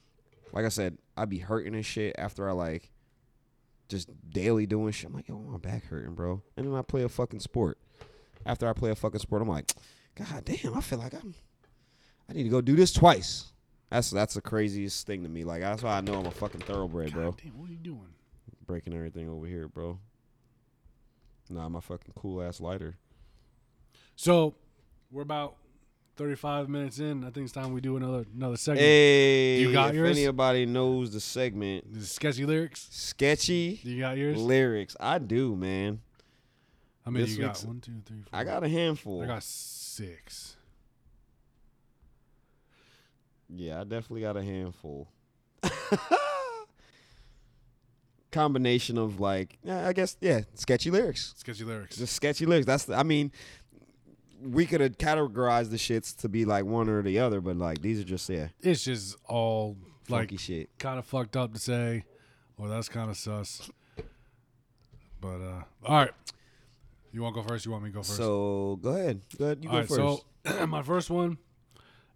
Like I said, I'd be hurting and shit after I, like, just daily doing shit. I'm like, yo, my back hurting, bro. And then I play a fucking sport. After I play a fucking sport, I'm like, God damn, I feel like I'm, I need to go do this twice. That's that's the craziest thing to me. Like, that's why I know I'm a fucking thoroughbred, bro. God damn, what are you doing? Breaking everything over here, bro. Nah, my fucking cool-ass lighter. So, we're about... thirty-five minutes in. I think it's time we do another another segment. Hey, you got if yours? Anybody knows the segment. The sketchy lyrics? Sketchy. You got yours? Lyrics. I do, man. How many you got? One, two, three, four. I got a handful. I got six. Yeah, I definitely got a handful. Combination of like, I guess, yeah, sketchy lyrics. Sketchy lyrics. Just sketchy lyrics. That's the, I mean... We could have categorized the shits to be like one or the other, but like these are just yeah. It's just all funky like shit. Kind of fucked up to say, or that's kind of sus. But uh, all right, you want to go first? You want me to go first? So go ahead, go ahead. You all go right, first. So my first one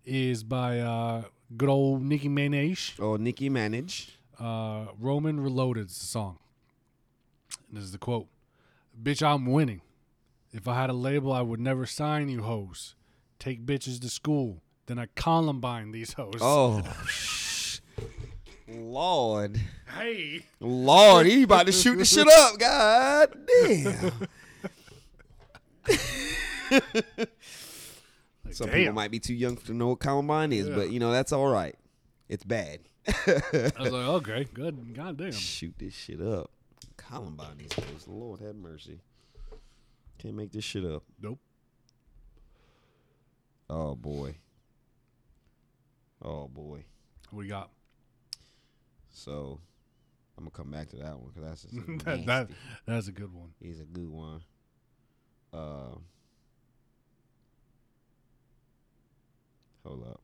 is by uh, good old Nicki Minaj. Oh, Nicki Minaj. Uh, Roman Reloaded's song. And this is the quote: "Bitch, I'm winning. If I had a label, I would never sign you hoes. Take bitches to school. Then I Columbine these hoes." Oh, Lord. Hey. Lord, he about to shoot the shit up. God damn. Like, some damn. People might be too young to know what Columbine is, yeah. But, you know, that's all right. It's bad. I was like, okay, good. God damn. Shoot this shit up. Columbine these hoes. Lord have mercy. Can't make this shit up. Nope. Oh, boy. Oh, boy. What do you got? So, I'm going to come back to that one because that's just nasty. that, that, that's a good one. It's a good one. Uh, hold up.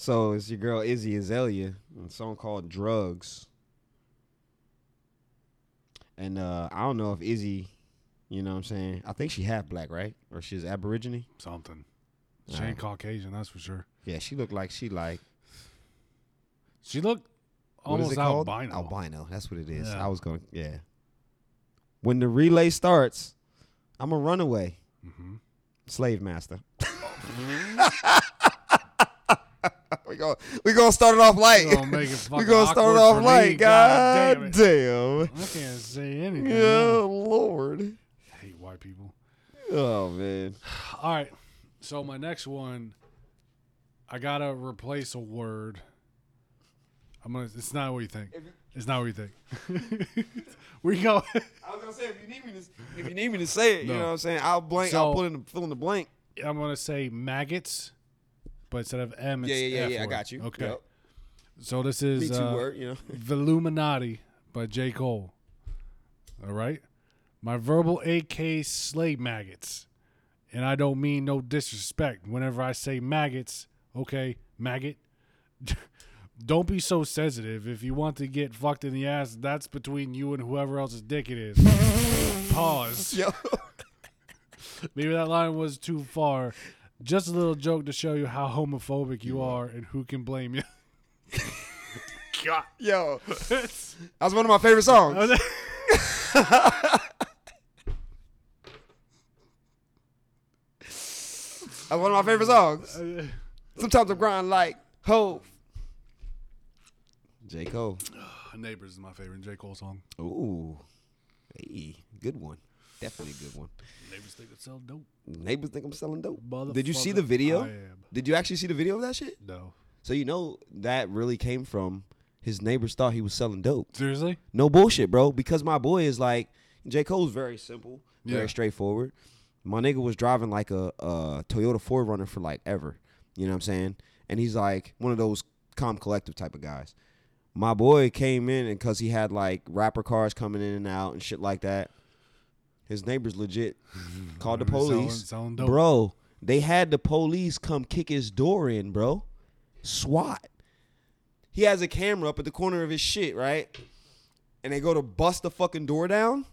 So it's your girl Izzy Azalea, a song called "Drugs," and uh, I don't know if Izzy, you know what I'm saying. I think she half black, right? Or she's Aborigine, something. She ain't Caucasian, that's for sure. Yeah, she looked like she like. She looked almost albino. Albino, that's what it is. Yeah. I was going, yeah. When the relay starts, I'm a runaway, mm-hmm. slave master. We gonna we gonna start it off light. We gonna, make it we gonna start it off light. Me. God, God damn, damn! I can't say anything. Oh Lord, I hate white people. Oh man. All right, so my next one, I gotta replace a word. I'm gonna. It's not what you think. It's not what you think. We go. I was gonna say if you need me to, if you need me to say it, no. You know what I'm saying. I'll blank. So, I'll put in the, fill in the blank. I'm gonna say maggots. But instead of M, it's yeah, yeah, F yeah, yeah. I got you. Okay. Yep. So this is uh, word, you know. Voluminati by J. Cole. All right. My verbal A K slay maggots. And I don't mean no disrespect. Whenever I say maggots, okay, maggot, don't be so sensitive. If you want to get fucked in the ass, that's between you and whoever else's dick it is. Pause. Yo. *laughs* Maybe that line was too far. Just a little joke to show you how homophobic you are and who can blame you. God. Yo. That was one of my favorite songs. That's one of my favorite songs. Sometimes I grind like Hov. J. Cole. Neighbors is my favorite J. Cole song. Ooh. Hey, good one. Definitely a good one. Neighbors think I'm selling dope. Neighbors think I'm selling dope. Mother Did you see the video? I am. Did you actually see the video of that shit? No. So you know that really came from his neighbors thought he was selling dope. Seriously? No bullshit, bro. Because my boy is like, J. Cole's very simple, very yeah. straightforward. My nigga was driving like a, a Toyota four runner for like ever. You know what I'm saying? And he's like one of those calm, collective type of guys. My boy came in and because he had like rapper cars coming in and out and shit like that. His neighbors legit called the police. Bro, they had the police come kick his door in, bro. SWAT. He has a camera up at the corner of his shit, right? And they go to bust the fucking door down.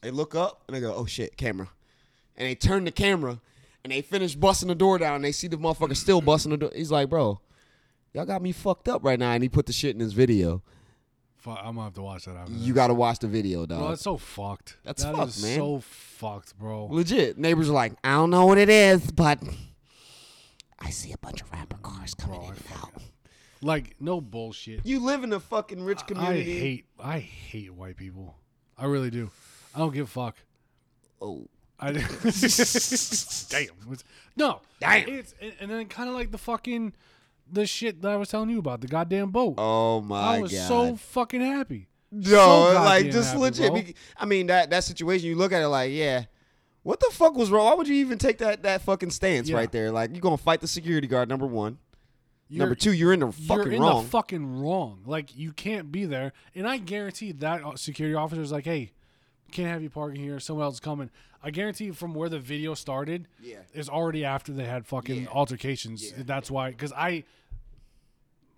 They look up and they go, oh shit, camera. And they turn the camera and they finish busting the door down. And they see the motherfucker still busting the door. He's like, bro, y'all got me fucked up right now. And he put the shit in his video. I'm gonna have to watch that. After you that. Gotta watch the video, dog. Bro, that's so fucked. That's that fucked, is man. So fucked, bro. Legit. Neighbors are like, I don't know what it is, but I see a bunch of rapper cars coming bro, in and out. Like, no bullshit. You live in a fucking rich community. I, I hate, I hate white people. I really do. I don't give a fuck. Oh, I damn. No, damn. It's and then kind of like the fucking. The shit that I was telling you about, the goddamn boat. Oh, my God. I was God. so fucking happy. No, so like, just happy, legit. Bro. I mean, that, that situation, you look at it like, yeah, what the fuck was wrong? Why would you even take that, that fucking stance yeah. right there? Like, you're going to fight the security guard, number one. You're, number two, you're in the fucking you're in wrong. You're in the fucking wrong. Like, you can't be there. And I guarantee that security officer is like, hey, can't have you parking here. Someone else is coming. I guarantee you from where the video started yeah. is already after they had fucking yeah. altercations. Yeah. That's why. Because I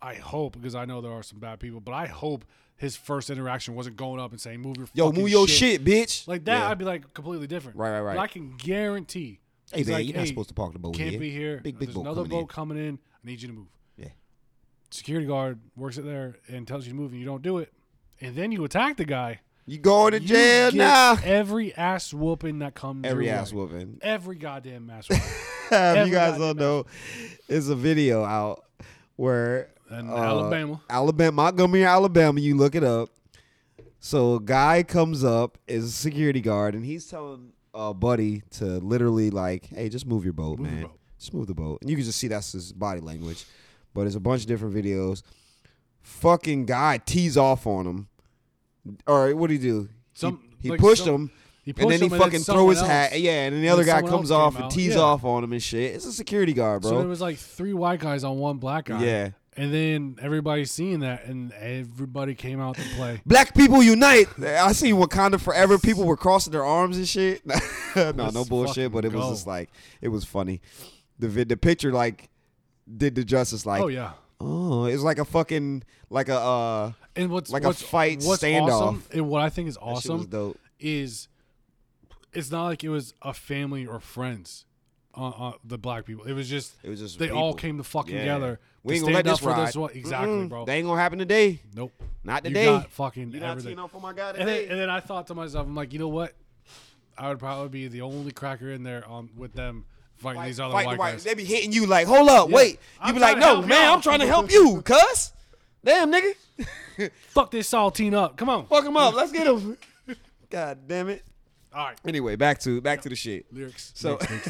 I hope, because I know there are some bad people, but I hope his first interaction wasn't going up and saying, move your Yo, fucking move your shit, shit bitch. Like that, yeah. I'd be like completely different. Right, right, right. But I can guarantee. Hey, man, like, you're not hey, supposed to park the boat can't here. Can't be here. Big, big There's boat another coming boat in. coming in. I need you to move. Yeah. Security guard works it there and tells you to move and you don't do it. And then you attack the guy. You going to jail now? Every ass whooping that comes. Every ass way. whooping. Every goddamn ass whooping. If you guys don't know, there's a video out where uh, Alabama, Alabama, Montgomery, Alabama. You look it up. So a guy comes up as a security guard, and he's telling a buddy to literally like, "Hey, just move your boat, move man. Your boat. Just move the boat." And you can just see that's his body language. But there's a bunch of different videos. Fucking guy tees off on him. All right, what did he do? Some, he, he, like pushed some, him, he pushed him, and then he fucking throw his else. hat. Yeah, and then the other and guy comes off and out. tees yeah. off on him and shit. It's a security guard, bro. So it was like three white guys on one black guy. Yeah. And then everybody's seeing that, and everybody came out to play. Black people unite. I see Wakanda forever. People were crossing their arms and shit. no, Let's no bullshit, but it was go. just like, it was funny. The, vid, the picture, like, did the justice, like. Oh, yeah. Oh, it's like a fucking, like a, uh, and what's, like what's, a fight what's standoff. Awesome, and what I think is awesome is it's not like it was a family or friends, uh, uh, the black people. It was just, it was just they people. all came to fucking yeah. together. We ain't to gonna let this ride. This exactly, mm-hmm. bro. That ain't gonna happen today. Nope. Not today. You got fucking You're everything. Not teeing off on my guy today. And then, and then I thought to myself, I'm like, you know what? I would probably be the only cracker in there on with them. Fighting like, these other fight, white guys. They be hitting you like, hold up, yeah. wait. You be like, no, man, I'm trying to help you, cuss. Damn, nigga. Fuck this saltine up. Come on. Fuck him up. Let's get him. God damn it. All right. Anyway, back to back yeah. to the shit. Lyrics. So Lyrics,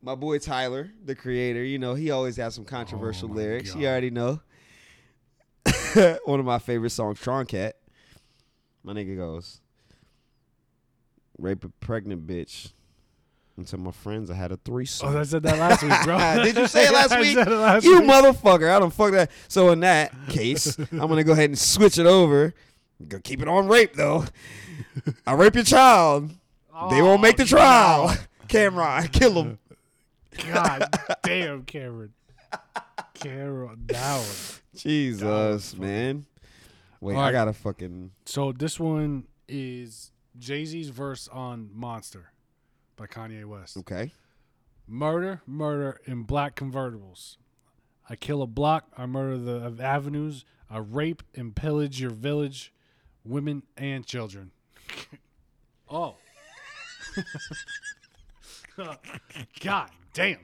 my boy Tyler, the creator, you know, he always has some controversial oh lyrics. God. You already know. One of my favorite songs, Troncat. My nigga goes, rape a pregnant bitch. And to my friends, I had a threesome. Oh, I said that last week, bro. Did you say it last week? I said it last you week. Motherfucker. I don't fuck that. So in that case, I'm going to go ahead and switch it over. Gonna keep it on rape, though. I rape your child. Oh, they won't make the trial. God. Cameron, kill him. God damn, Cameron. Cameron, that one. Jesus, God, man. Wait, right. I got to fucking. So this one is Jay-Z's verse on Monster. By Kanye West. Okay. Murder, murder, and black convertibles. I kill a block. I murder the avenues. I rape and pillage your village, women and children. Oh. God damn.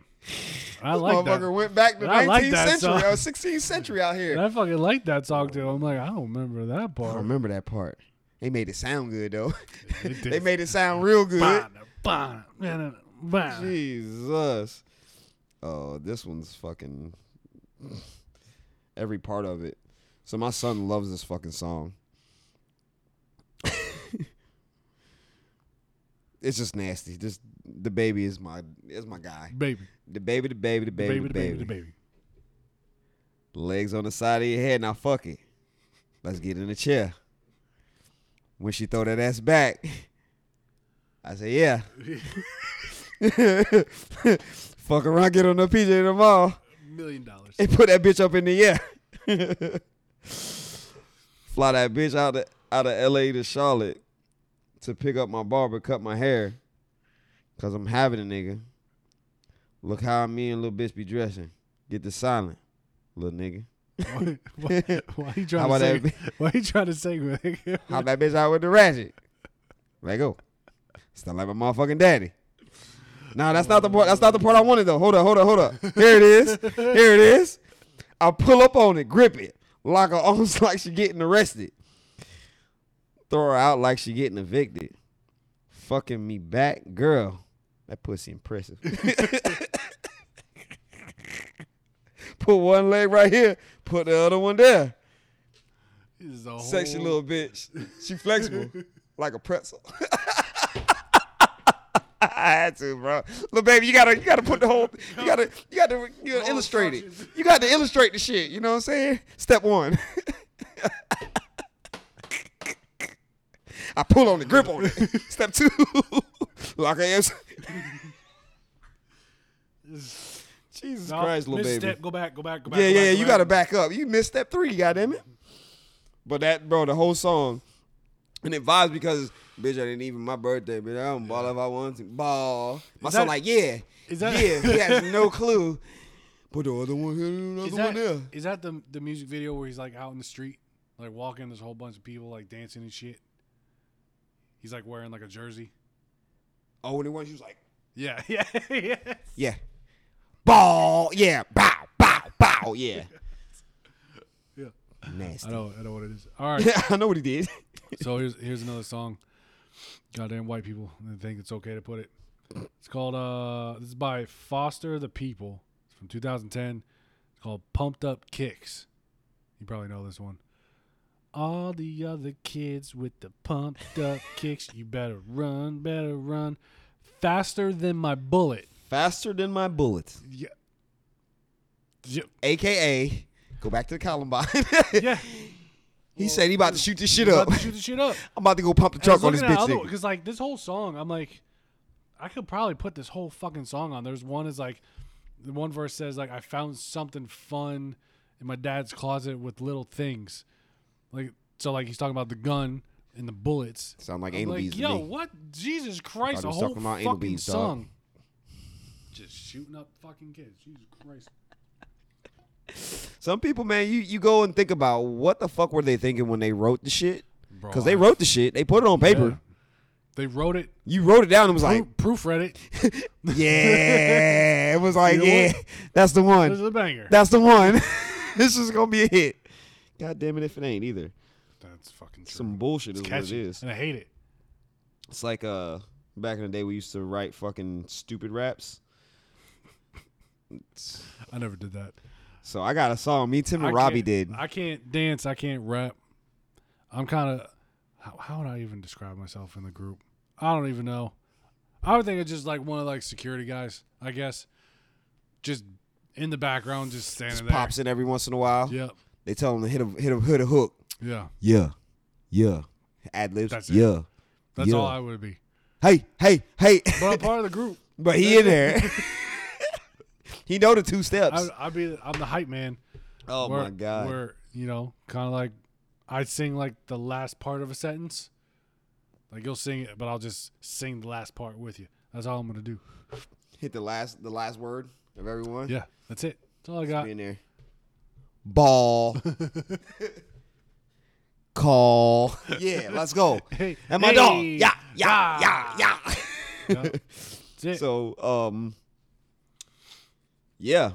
I this like motherfucker that. Went back to the nineteenth like century song. Or sixteenth century out here. And I fucking like that song too. I'm like, I don't remember that part. I don't remember that part. They made it sound good though. They made it sound real good. Jesus. Oh, this one's fucking every part of it. So my son loves this fucking song. It's just nasty. Just the baby is my is my guy. Baby. The baby, the baby, the baby, the baby, the baby, the baby. The baby. Legs on the side of your head. Now fuck it. Let's get in the chair. When she throw that ass back, I say, yeah. Fuck around, get on the P J tomorrow. A million dollars. And put that bitch up in the air. Fly that bitch out of, out of L A to Charlotte to pick up my barber, cut my hair. Cause I'm having a nigga. Look how me and little bitch be dressing. Get this silent, little nigga. Why, why, why you trying to sing? That, why you trying to sing with nigga? How that bitch out with the ratchet? Let go. Sound like my motherfucking daddy. Nah, that's not the part. That's not the part I wanted though. Hold up, hold up, hold up. Here it is. Here it is. I pull up on it, grip it, lock her arms like she getting arrested, throw her out like she getting evicted, fucking me back, girl. That pussy impressive. Put one leg right here, put the other one there. Sexy whole... little bitch. She flexible like a pretzel. I had to, bro. Look, baby, you gotta, you gotta put the whole, you gotta, you gotta, you gotta illustrate it. You gotta illustrate the shit. You know what I'm saying? Step one. I pull on the grip on it. Step two. Lock her ass. Jesus no, Christ, little baby. Step, go back, go back, go back. Yeah, go yeah, back, you go gotta back up. You missed step three, goddammit. But that, bro, the whole song. And it vibes because, bitch, I didn't even my birthday, bitch. I don't ball if I wanted to. Ball. My is son that, like, yeah. Is that yeah, he has no clue. Put the other one here, another is that, one there. Is that the the music video where he's like out in the street, like walking, there's a whole bunch of people like dancing and shit? He's like wearing like a jersey. Oh, and it was, he was like. Yeah, yeah, yes. Yeah. Ball, yeah, bow, bow, bow, yeah. Yeah. Nasty. I know, I know what it is. All right. Yeah, I know what he did. So here's here's another song. Goddamn white people. They think it's okay to put it. It's called, uh, this is by Foster the People. It's from two thousand ten. It's called Pumped Up Kicks. You probably know this one. All the other kids with the pumped up kicks. You better run, better run. Faster than my bullet. Faster than my bullet. Yeah. Yeah. A K A, go back to the Columbine. Yeah. He well, said he about to shoot this shit up. About to shoot this shit up. I'm about to go pump the truck on this bitch. Because like this whole song, I'm like, I could probably put this whole fucking song on. There's one is like, the one verse says like, I found something fun in my dad's closet with little things. Like so, like he's talking about the gun and the bullets. Sound like I'm anal like, bees. Yo, what? Jesus Christ! A whole fucking bees, song. Just shooting up fucking kids. Jesus Christ. Some people, man, you, you go and think about what the fuck were they thinking when they wrote the shit? Because they wrote the shit. They put it on paper. Yeah. They wrote it. You wrote it down and was proof, like. Proofread it. Yeah. It was like, you know yeah, what? That's the one. This is a banger. That's the one. This is going to be a hit. God damn it if it ain't either. That's fucking true. Some bullshit it's is catchy, what it is. And I hate it. It's like uh back in the day we used to write fucking stupid raps. It's... I never did that. So I got a song. Me, Tim, and Robbie did. I can't dance. I can't rap. I'm kind of... How, how would I even describe myself in the group? I don't even know. I would think it's just like one of like security guys, I guess. Just in the background, just standing just there. Pops in every once in a while. Yep. They tell him to hit a, hit a, hit a hook. Yeah. Yeah. Yeah. Ad-libs. That's it. Yeah. That's yeah. all I would be. Hey, hey, hey. But I'm part of the group. But he in there. He know the two steps. I, I be, I'm the hype man. Oh, where, my God. Where, you know, kind of like I sing like the last part of a sentence. Like you'll sing it, but I'll just sing the last part with you. That's all I'm going to do. Hit the last the last word of everyone? Yeah, that's it. That's all I got. Just be in there. ball, call. Yeah, let's go. Hey, and my hey, dog. Yeah, yeah, yeah, yeah. yeah. That's it. So, um, yeah,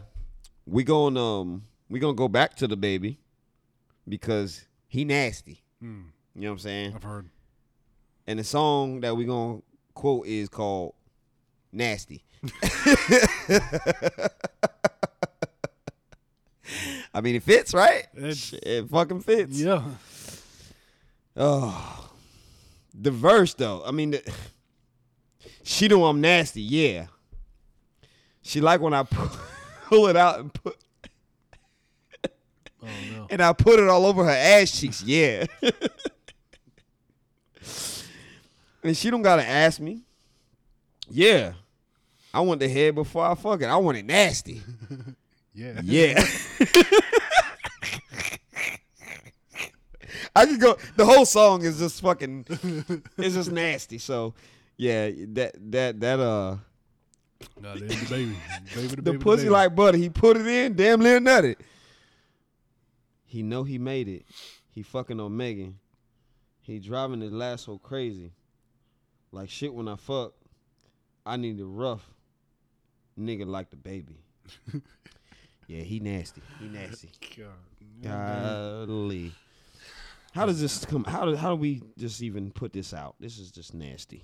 we going um we gonna go back to the baby because he nasty. Mm. You know what I'm saying? I've heard. And the song that we gonna quote is called "Nasty." I mean, it fits, right? It's, it fucking fits. Yeah. Oh, the verse though. I mean, the, she know I'm nasty. Yeah. She like when I pull it out and put. Oh no. And I put it all over her ass cheeks. Yeah. And she don't gotta ask me. Yeah. I want the head before I fuck it. I want it nasty. Yeah. Yeah. I could go. The whole song is just fucking. It's just nasty. So, yeah, that that that uh. No, the baby, the, baby, the, the baby, pussy the baby. Like butter. He put it in. Damn near nutted. He know he made it. He fucking on Megan. He driving his lasso crazy. Like shit when I fuck. I need a rough nigga like the baby. Yeah, he nasty. He nasty. God. Golly. How does this come? How do how do we just even put this out? This is just nasty.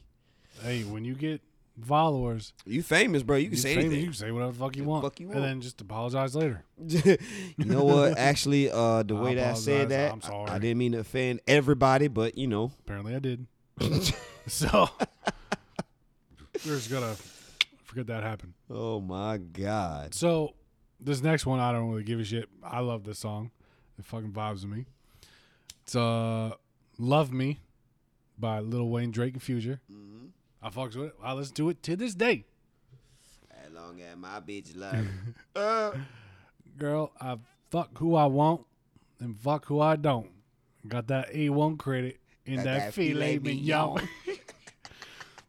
Hey, when you get followers, you famous, bro. You can say famous, anything. You can say whatever the fuck you, the want, fuck you want, and then just apologize later. You know what? Actually, uh, the I way that I said that, I'm sorry. I, I didn't mean to offend everybody, but you know, apparently I did. So we're just gonna forget that happened. Oh my god. So this next one, I don't really give a shit. I love this song. It fucking vibes with me. It's uh, "Love Me" by Lil Wayne, Drake, and Future. Mm-hmm. I fucks with it. I listen to it to this day. As long as my bitch love me. uh. Girl, I fuck who I want and fuck who I don't. Got that A one credit in that, that, that filet mignon.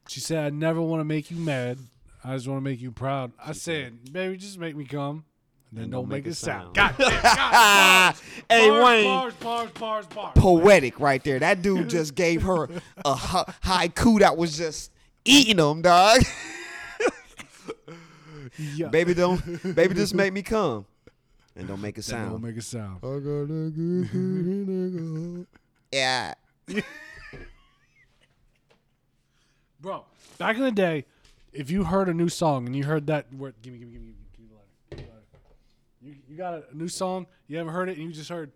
She said, I never want to make you mad. I just want to make you proud. I said, baby, just make me come. Then don't, don't make, make it sound. God damn. God. Hey, bars, Wayne. Bars, bars, bars, bars, poetic right there. That dude just gave her a haiku that was just eating them, dog. Yeah. Baby, don't. Baby, just make me come. And don't make a sound. Don't make a sound. I gotta get to the nigga. Yeah. Bro, back in the day, if you heard a new song and you heard that word, give me, give me, give me. You, you got a new song, you haven't heard it, and you just heard.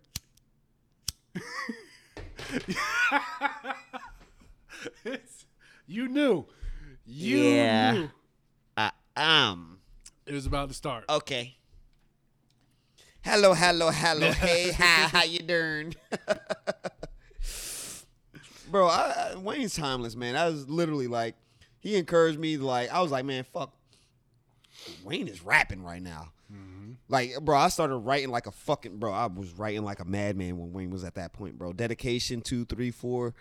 It's, you knew. You yeah, knew. I am. It was about to start. Okay. Hello, hello, hello. Hey, hi, how you doing? Bro, I, I, Wayne's timeless, man. I was literally like, he encouraged me, like, I was like, man, fuck. Wayne is rapping right now. Mm-hmm. Like, bro, I started writing like a fucking bro. I was writing like a madman when Wayne was at that point, bro. Dedication, two, three, four,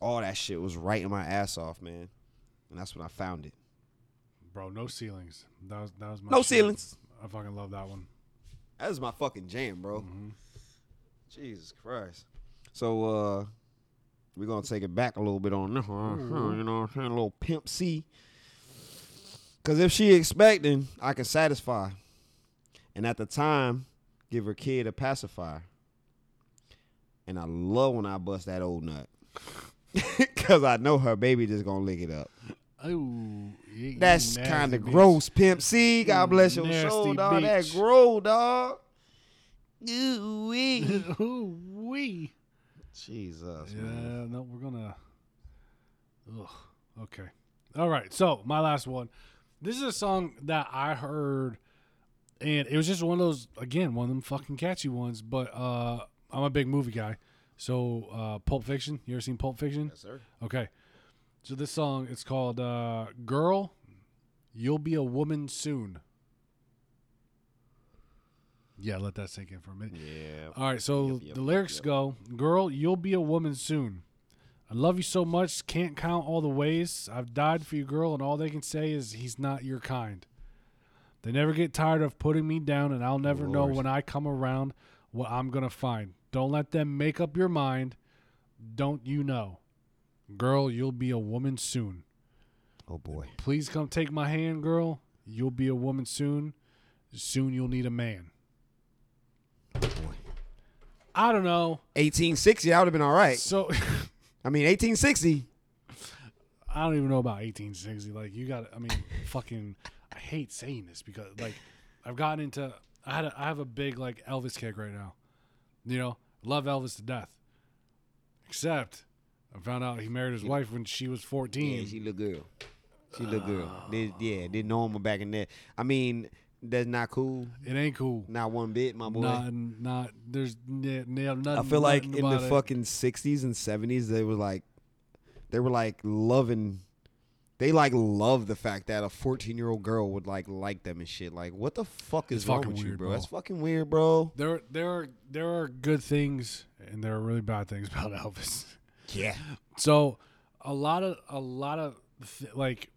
all that shit was writing my ass off, man. And that's when I found it, bro. No ceilings. That was that was my no shit. Ceilings. I fucking love that one. That was my fucking jam, bro. Mm-hmm. Jesus Christ. So uh, we're gonna take it back a little bit on this one, mm-hmm. You know what I'm saying? A little Pimp C. Cause if she expecting, I can satisfy. And at the time, give her kid a pacifier. And I love when I bust that old nut. Because I know her baby just going to lick it up. Oh, yeah, that's kind of gross, Pimp C. God bless your nasty soul, dog. Bitch. That grow, dog. Ooh-wee. Ooh-wee. Jesus, yeah, man. No, we're going to. Ugh. Okay. All right. So, my last one. This is a song that I heard. And it was just one of those, again, one of them fucking catchy ones. But uh, I'm a big movie guy. So uh, Pulp Fiction. You ever seen Pulp Fiction? Yes, sir. Okay. So this song, it's called uh, Girl, You'll Be a Woman Soon. Yeah, let that sink in for a minute. Yeah. All right, so the lyrics go, Girl, you'll be a woman soon. I love you so much, can't count all the ways. I've died for you, girl, and all they can say is he's not your kind. They never get tired of putting me down, and I'll never know when I come around what I'm going to find. Don't let them make up your mind. Don't you know. Girl, you'll be a woman soon. Oh, boy. Please come take my hand, girl. You'll be a woman soon. Soon you'll need a man. Oh, boy. I don't know. eighteen sixty, that would have been all right. So, I mean, eighteen sixty. I don't even know about eighteen sixty. Like, you got, I mean, fucking, I hate saying this because, like, I've gotten into, I had, a, I have a big, like, Elvis kick right now. You know, love Elvis to death. Except, I found out he married his wife when she was fourteen. Yeah, she look good. She look good. Uh, they, yeah, didn't know him back in there. I mean, that's not cool. It ain't cool. Not one bit, my boy. Not, not there's yeah, nothing. I feel like in the it. fucking sixties and seventies, they were like, They were like loving, they like love the fact that a fourteen-year-old girl would like like them and shit. Like, what the fuck is wrong with you, bro? That's fucking weird, bro. There, there are there are good things and there are really bad things about Elvis. Yeah. So a lot of a lot of th- like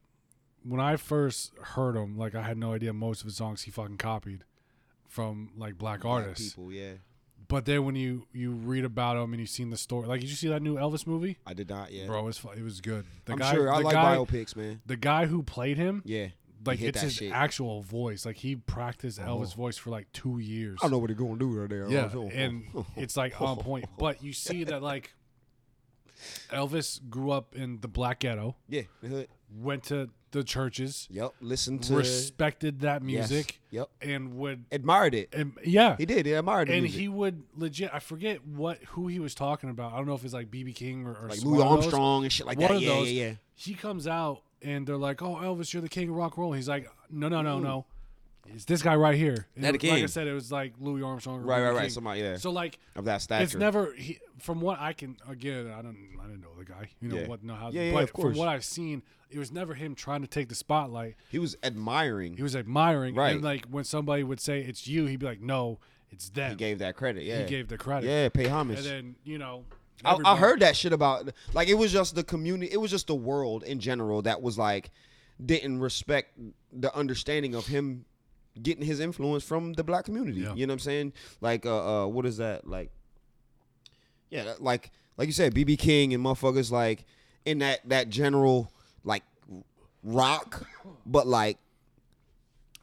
when I first heard him, like I had no idea most of his songs he fucking copied from like black artists. Black people, yeah. But then when you, you read about him and you've seen the story, like, did you see that new Elvis movie? I did not, yeah. Bro, it was, it was good. The I'm guy, sure. I the like guy, biopics, man. The guy who played him, yeah, like, it's his shit. actual voice. Like, he practiced oh. Elvis' voice for, like, two years. I know what he's going to do right there. Yeah, oh. and it's, like, on point. But you see that, like, Elvis grew up in the black ghetto. Yeah. Went to the churches. Yep. Listened to respected that music. Yes. Yep. And would admired it. And, yeah. He did. He admired it. And music. He would legit I forget what who he was talking about. I don't know if it's like B B King or, or like Louis Armstrong and shit like one that. Of yeah, those, yeah, yeah. He comes out and they're like, "Oh, Elvis, you're the king of rock and roll." He's like, "No, no, no, Ooh. no. It's this guy right here." And was, like I said, it was like Louis Armstrong. Or right, right, right. King. Somebody, yeah. So like of that stature. It's never he, from what I can again. I don't. I didn't know the guy. You know yeah. what? No, how? Yeah, yeah, but of course. From what I've seen, it was never him trying to take the spotlight. He was admiring. He was admiring. Right. And like when somebody would say it's you, he'd be like, "No, it's them." He gave that credit. Yeah. He gave the credit. Yeah. Pay homage. And then you know. I, I heard that shit about like it was just the community. It was just the world in general that was like didn't respect the understanding of him. Getting his influence from the black community, yeah. you know what I'm saying? Like, uh, uh, what is that? Like, yeah, like, like you said, B B King and motherfuckers, like, in that that general like rock, but like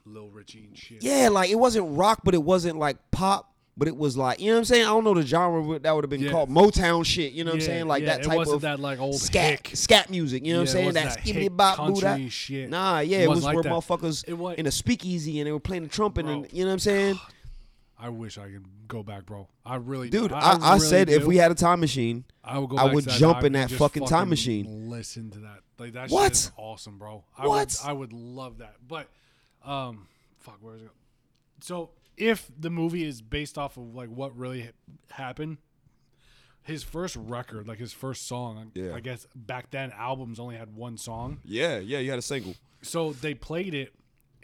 Lil Richie and shit. Yeah, like it wasn't rock, but it wasn't like pop, but it was like you know what I'm saying. I don't know the genre that would have been yeah. called Motown shit. You know what yeah, I'm saying? Like yeah, that type it wasn't of that like old scat hick. scat music. You know yeah, what I'm saying? That skibidi bop booty shit. Nah, yeah, it, it was like where that. motherfuckers it in a speakeasy and they were playing the trumpet. Bro. And you know what I'm saying? I wish I could go back, bro. I really, dude. I, I, I really said do. if we had a time machine, I would go. Back I would jump in that fucking, fucking time machine. Listen to that. Like that what? shit is awesome, bro. I what? Would, I would love that. But, um, fuck, where is it? So. If the movie is based off of like what really ha- happened, his first record, like his first song, yeah. I guess back then albums only had one song. Yeah, yeah, you had a single. So they played it,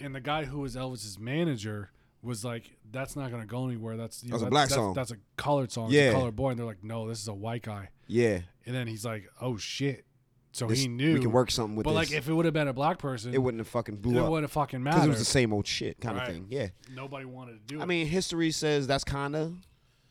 and the guy who was Elvis's manager was like, "That's not gonna go anywhere. That's you that's know, a that's, black that's, song. That's a colored song. Yeah, it's a colored boy." And they're like, "No, this is a white guy." Yeah. And then he's like, "Oh shit." So this, he knew we can work something with. But this. Like, if it would have been a black person, it wouldn't have fucking blew up. It wouldn't have fucking mattered because it was the same old shit kind right. of thing. Yeah, nobody wanted to do I it. I mean, history says that's kind of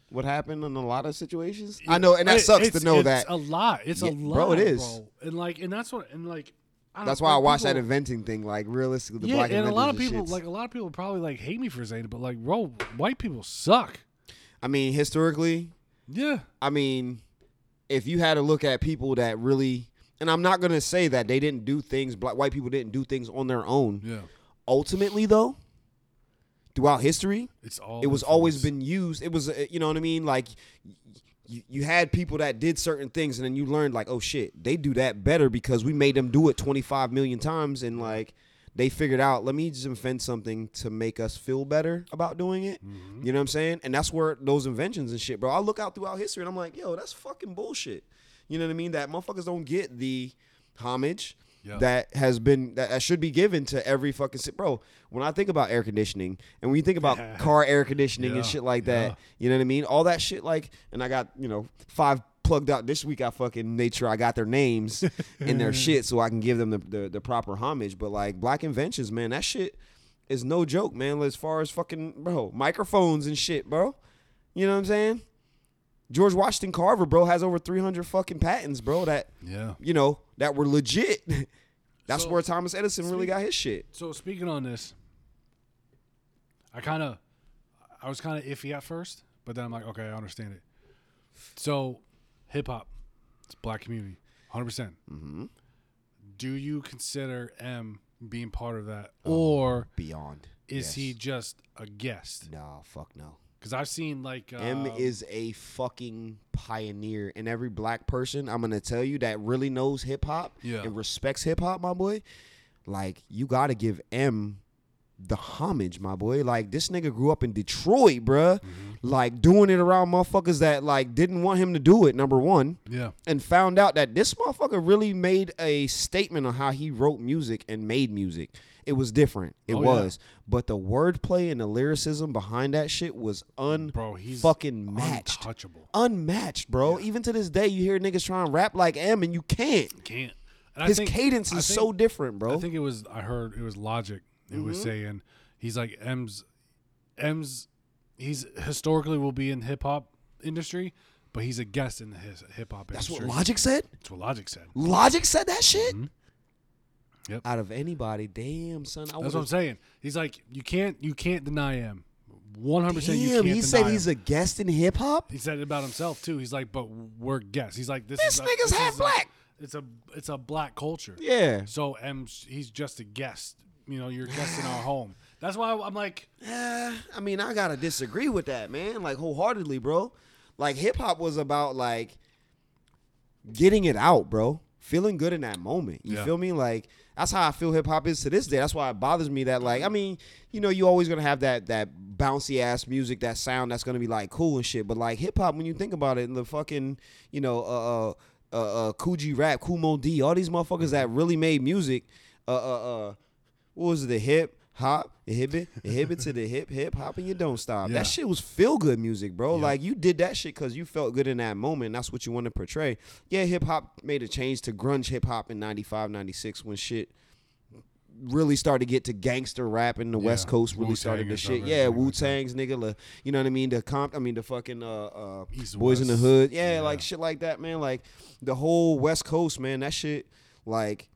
what happened in a lot of situations. It, I know, and that it, sucks to know it's that. It's a lot. It's yeah, a lot, bro. It is, bro. And like, and that's what, and like, I don't that's know, why I watched people, that inventing thing. Like, realistically, the yeah, black and a lot of people, shits. like a lot of people, probably like hate me for saying it, but like, bro, white people suck. I mean, historically, yeah. I mean, if you had to look at people that really. And I'm not going to say that they didn't do things, black white people didn't do things on their own. Yeah. Ultimately, though, throughout history, it's all it was always been used. It was, you know what I mean? Like, you, you had people that did certain things, and then you learned, like, oh, shit, they do that better because we made them do it twenty-five million times, and, like, they figured out, let me just invent something to make us feel better about doing it. Mm-hmm. You know what I'm saying? And that's where those inventions and shit, bro. I look out throughout history, and I'm like, yo, that's fucking bullshit. You know what I mean? That motherfuckers don't get the homage yeah. that has been that should be given to every fucking sit. Bro, when I think about air conditioning and when you think about car air conditioning yeah. and shit like that, yeah. you know what I mean? All that shit like, and I got, you know, five plugged out this week. I fucking made sure I got their names and their shit so I can give them the, the, the proper homage. But like black inventions, man, that shit is no joke, man. As far as fucking, bro, microphones and shit, bro. You know what I'm saying? George Washington Carver, bro, has over three hundred fucking patents, bro, that, yeah. you know, that were legit. That's so, where Thomas Edison speak, really got his shit. So speaking on this, I kind of, I was kind of iffy at first, but then I'm like, okay, I understand it. So hip hop, it's black community, one hundred percent. Mm-hmm. Do you consider M being part of that um, or beyond? Is yes. he just a guest? Nah, fuck no. Because I've seen like... Uh, M is a fucking pioneer. And every black person, I'm going to tell you, that really knows hip-hop yeah. and respects hip-hop, my boy, like, you got to give M the homage, my boy. Like, this nigga grew up in Detroit, bruh. Mm-hmm. Like, doing it around motherfuckers that, like, didn't want him to do it, number one. Yeah. And found out that this motherfucker really made a statement on how he wrote music and made music. It was different. It oh, was. Yeah. But the wordplay and the lyricism behind that shit was un-fucking-matched. Untouchable. Unmatched, bro. Yeah. Even to this day, you hear niggas trying to rap like M, and you can't. You can't. And His I think, cadence is I think, so different, bro. I think it was, I heard, it was Logic. It mm-hmm. was saying, he's like, M's, M's, he's historically will be in the hip-hop industry, but he's a guest in the hip-hop That's industry. That's what Logic said? That's what Logic said. Logic said that shit? Mm-hmm. Yep. Out of anybody, damn son. I That's what I'm saying. He's like, you can't, you can't deny him. One hundred percent. You can't he deny said he's him. a guest in hip hop. He said it about himself too. He's like, but we're guests. He's like, this, this is nigga's a, half this black. A, it's a, it's a black culture. Yeah. So M, he's just a guest. You know, you're a guest in our home. That's why I'm like, uh, I mean, I gotta disagree with that, man. Like wholeheartedly, bro. Like hip hop was about like getting it out, bro. Feeling good in that moment. You yeah. feel me? Like, that's how I feel hip-hop is to this day. That's why it bothers me that, like, I mean, you know, you always going to have that that bouncy-ass music, that sound that's going to be, like, cool and shit. But, like, hip-hop, when you think about it, and the fucking, you know, uh, uh, uh, Coogee Rap, Kumo D, all these motherfuckers that really made music, uh, uh, uh, what was it, the hip? Hop, inhibit, inhibit to the hip, hip, hop, and you don't stop. Yeah. That shit was feel-good music, bro. Yeah. Like, you did that shit because you felt good in that moment, and that's what you want to portray. Yeah, hip-hop made a change to grunge hip-hop in ninety-five, ninety-six when shit really started to get to gangster rap in the yeah. West Coast, really Wu-Tang started the shit. Yeah, Wu-Tang's, nigga, la, you know what I mean? The comp, I mean, the fucking uh, uh, Boys West. in the Hood. Yeah, yeah, like, shit like that, man. Like, the whole West Coast, man, that shit, like,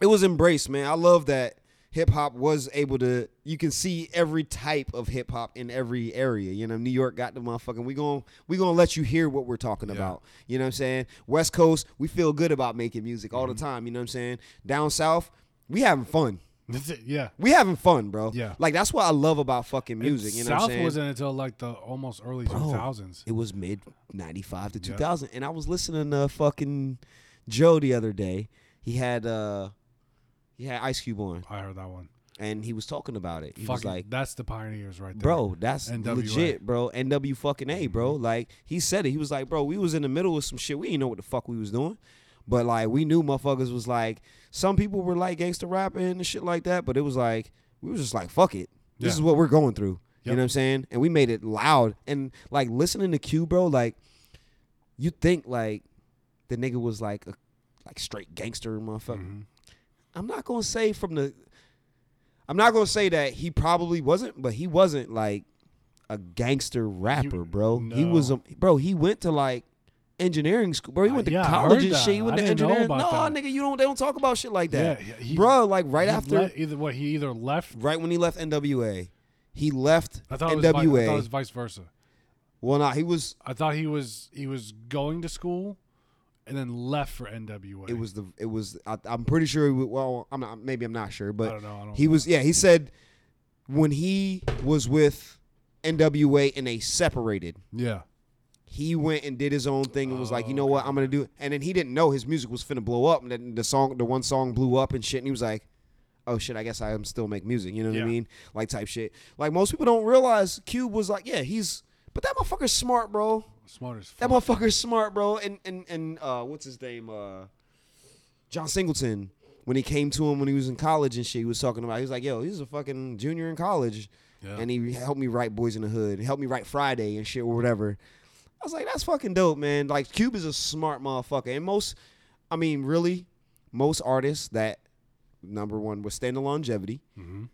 it was embraced, man. I love that. Hip-hop was able to, you can see every type of hip-hop in every area. You know, New York got the motherfucking, we gon' we gonna let you hear what we're talking yeah. about. You know what I'm saying? West Coast, we feel good about making music all mm-hmm. the time. You know what I'm saying? Down South, we having fun. That's it, yeah. We having fun, bro. Yeah. Like, that's what I love about fucking music. And you know South what I'm saying? Wasn't until, like, the almost early bro, two thousands. It was mid ninety-five to yeah. two thousand. And I was listening to fucking Joe the other day. He had... uh. He had Ice Cube on. I heard that one. And he was talking about it. He fucking, was like, that's the pioneers right there. Bro, that's N W A. Legit, bro. N W fucking A, bro. Like, he said it. He was like, bro, we was in the middle of some shit. We didn't know what the fuck we was doing. But, like, we knew motherfuckers was like, some people were like gangster rapping and shit like that. But it was like, we was just like, fuck it. This yeah. is what we're going through. Yep. You know what I'm saying? And we made it loud. And, like, listening to Q, bro, like, you think, like, the nigga was like a like straight gangster motherfucker. Mm-hmm. I'm not going to say from the, I'm not going to say that he probably wasn't, but he wasn't like a gangster rapper, you, bro. No. He was, a, bro, he went to like engineering school, bro. He went uh, to yeah, college and shit. He went I to engineering. No, that. nigga, you don't, they don't talk about shit like that. Yeah, he, bro, like right after. Le- either what, he either left. Right when he left N W A. He left I thought N W A. It was, I thought it was vice versa. Well, nah, he was. I thought he was, he was going to school. And then left for N W A. It was the. It was. I, I'm pretty sure. He, well, I'm not. Maybe I'm not sure. But I don't know, I don't he know. was. Yeah, he said when he was with N W A and they separated. Yeah. He went and did his own thing and was oh, like, you know okay. what, I'm gonna do. And then he didn't know his music was finna blow up. And then the song, the one song, blew up and shit. And he was like, oh shit, I guess I am still make music. You know what yeah. I mean? Like type shit. Like most people don't realize Cube was like, yeah, he's. But that motherfucker's smart, bro. Smart as fuck. That motherfucker's smart, bro. And and and uh, what's his name? Uh, John Singleton. When he came to him when he was in college and shit, he was talking about. He was like, "Yo, he's a fucking junior in college, yeah. and he helped me write Boys in the Hood, he helped me write Friday and shit or whatever." I was like, "That's fucking dope, man." Like, Cube is a smart motherfucker, and most, I mean, really, most artists that number one would stand the longevity. Mm-hmm.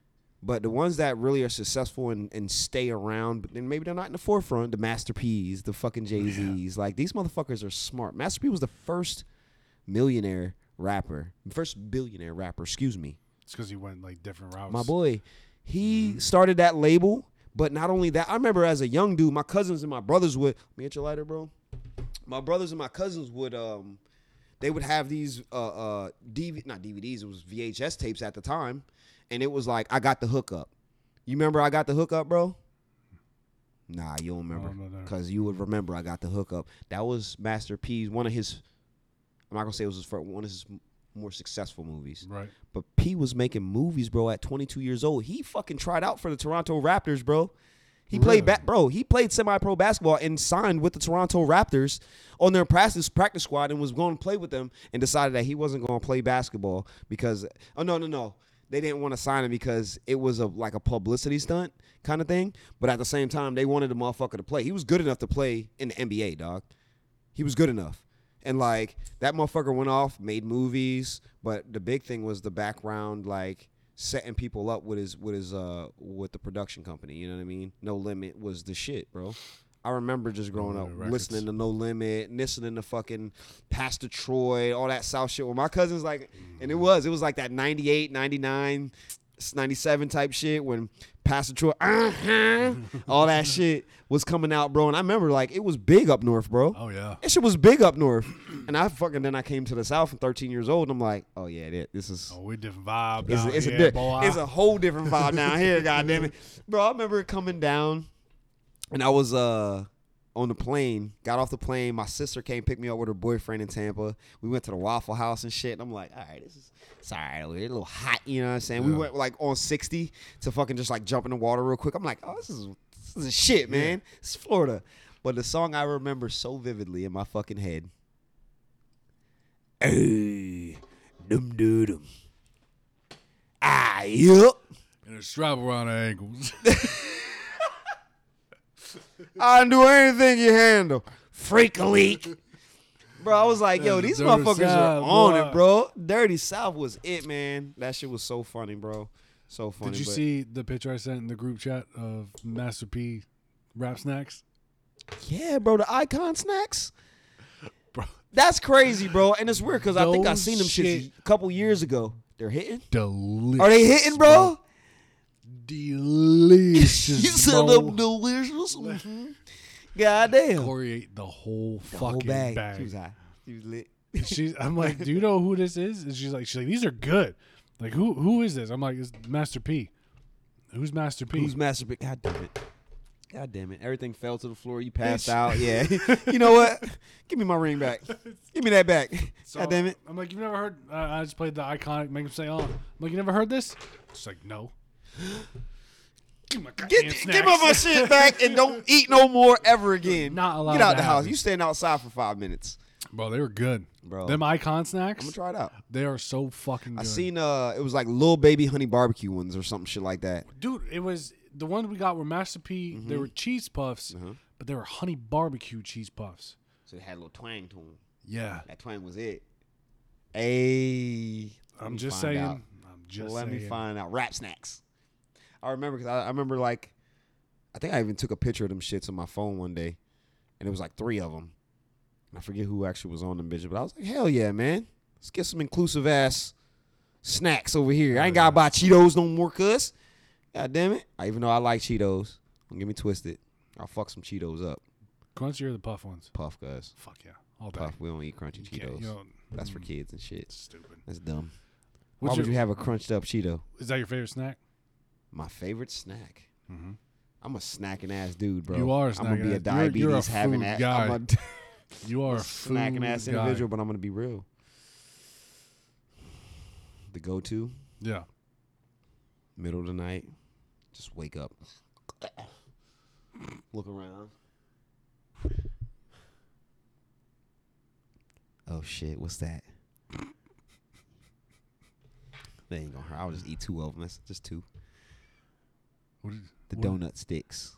But the ones that really are successful and, and stay around, but then maybe they're not in the forefront, the Master P's, the fucking Jay-Z's. Yeah. Like, these motherfuckers are smart. Master P was the first millionaire rapper, first billionaire rapper, excuse me. It's because he went, like, different routes. My boy, he mm-hmm. started that label, but not only that. I remember as a young dude, my cousins and my brothers would, me at your lighter, bro? My brothers and my cousins would, um, they would have these, uh, uh, D V, not D V Ds, it was V H S tapes at the time. And it was like, I got the hookup. You remember I got the hookup, bro? Nah, you don't remember. Because you would remember I got the hookup. That was Master P's, one of his, I'm not going to say it was his first, one of his more successful movies. Right. But P was making movies, bro, at twenty-two years old. He fucking tried out for the Toronto Raptors, bro. He really? played, ba- bro, he played semi-pro basketball and signed with the Toronto Raptors on their practice practice squad and was going to play with them and decided that he wasn't going to play basketball because, oh, no, no, no. They didn't want to sign him because it was a like a publicity stunt kind of thing. But at the same time, they wanted the motherfucker to play. He was good enough to play in the N B A, dog. He was good enough. And, like, that motherfucker went off, made movies. But the big thing was the background, like, setting people up with his with his uh with the production company. You know what I mean? No Limit was the shit, bro. I remember just growing up records. listening to No Limit, listening to fucking Pastor Troy, all that South shit. Well, my cousins like, and it was, it was like that ninety-eight, ninety-nine, ninety-seven type shit when Pastor Troy, uh-huh, all that shit was coming out, bro. And I remember like it was big up north, bro. Oh yeah, that shit was big up north. And I fucking then I came to the South at thirteen years old, and I'm like, oh yeah, this is oh we different vibe. It's, down it's, here, a, boy. It's a whole different vibe down here, goddamn it, bro. I remember it coming down. And I was uh, on the plane, got off the plane. My sister came pick me up with her boyfriend in Tampa. We went to the Waffle House and shit. And I'm like, all right, this is it's all right. It's a little hot, you know what I'm saying? Yeah. We went like on sixty to fucking just like jump in the water real quick. I'm like, oh, this is this is shit, man. Yeah. It's Florida. But the song I remember so vividly in my fucking head. Hey, dum dum dum. Ah, yup. And a strap around her ankles. I do anything you handle, freak a leak, bro. I was like, yo, these dirty motherfuckers South, are on boy. It, bro. Dirty South was it, man. That shit was so funny, bro. So funny. Did you but... see the picture I sent in the group chat of Master P rap snacks? Yeah, bro, the icon snacks. Bro, that's crazy, bro. And it's weird because I think I seen them shit. shit a couple years ago. They're hitting. Delicious. Are they hitting, bro? bro. Delicious. You said them delicious. Mm-hmm. Goddamn. Corey the whole the fucking whole bag. bag. She was hot. She was lit. She's, I'm like, do you know who this is? And she's like, she's like, these are good. Like, who who is this? I'm like, it's Master P. Who's Master P? Who's Master P? God damn it. God damn it. Everything fell to the floor. You passed out. Yeah. You know what? Give me my ring back. Give me that back. So, God damn it. I'm like, you've never heard? Uh, I just played the iconic. Make him say on. I'm like, you never heard this? She's like, no. Give me my, get, give my shit back and don't eat no more ever again. Not allowed. Get out the house. Happen. You stand outside for five minutes. Bro, they were good. Bro, them icon snacks. I'm gonna try it out. They are so fucking good. I seen uh, it was like Lil Baby Honey Barbecue ones or something shit like that. Dude, it was the ones we got were Master P. Mm-hmm. They were cheese puffs, mm-hmm. but they were honey barbecue cheese puffs. So they had a little twang to them. Yeah, that twang was it. Hey, I'm just saying. Out. I'm just let saying. me find out. Rap snacks. I remember because I, I remember like, I think I even took a picture of them shits on my phone one day, and it was like three of them. I forget who actually was on them bitches, but I was like, hell yeah, man, let's get some inclusive ass snacks over here. I ain't gotta buy Cheetos no more, cuz. God damn it! I, even though I like Cheetos, don't get me twisted. I'll fuck some Cheetos up. Crunchy or the puff ones? Puff, cuz. Fuck yeah, all day. Puff. We don't eat crunchy Cheetos. Yeah, you know, that's for kids and shit. Stupid. That's dumb. What's Why your, would you have a crunched up Cheeto? Is that your favorite snack? My favorite snack. Mm-hmm. I'm a snacking ass dude, bro. You are. A snacking I'm gonna be a diabetes you're, you're a having ass. Guy. I'm a, you are a snacking ass guy. individual, but I'm gonna be real. The go-to. Yeah. Middle of the night, just wake up, look around. Oh shit! What's that? That ain't gonna hurt. I'll just eat two of them. That's just two. The what? donut sticks.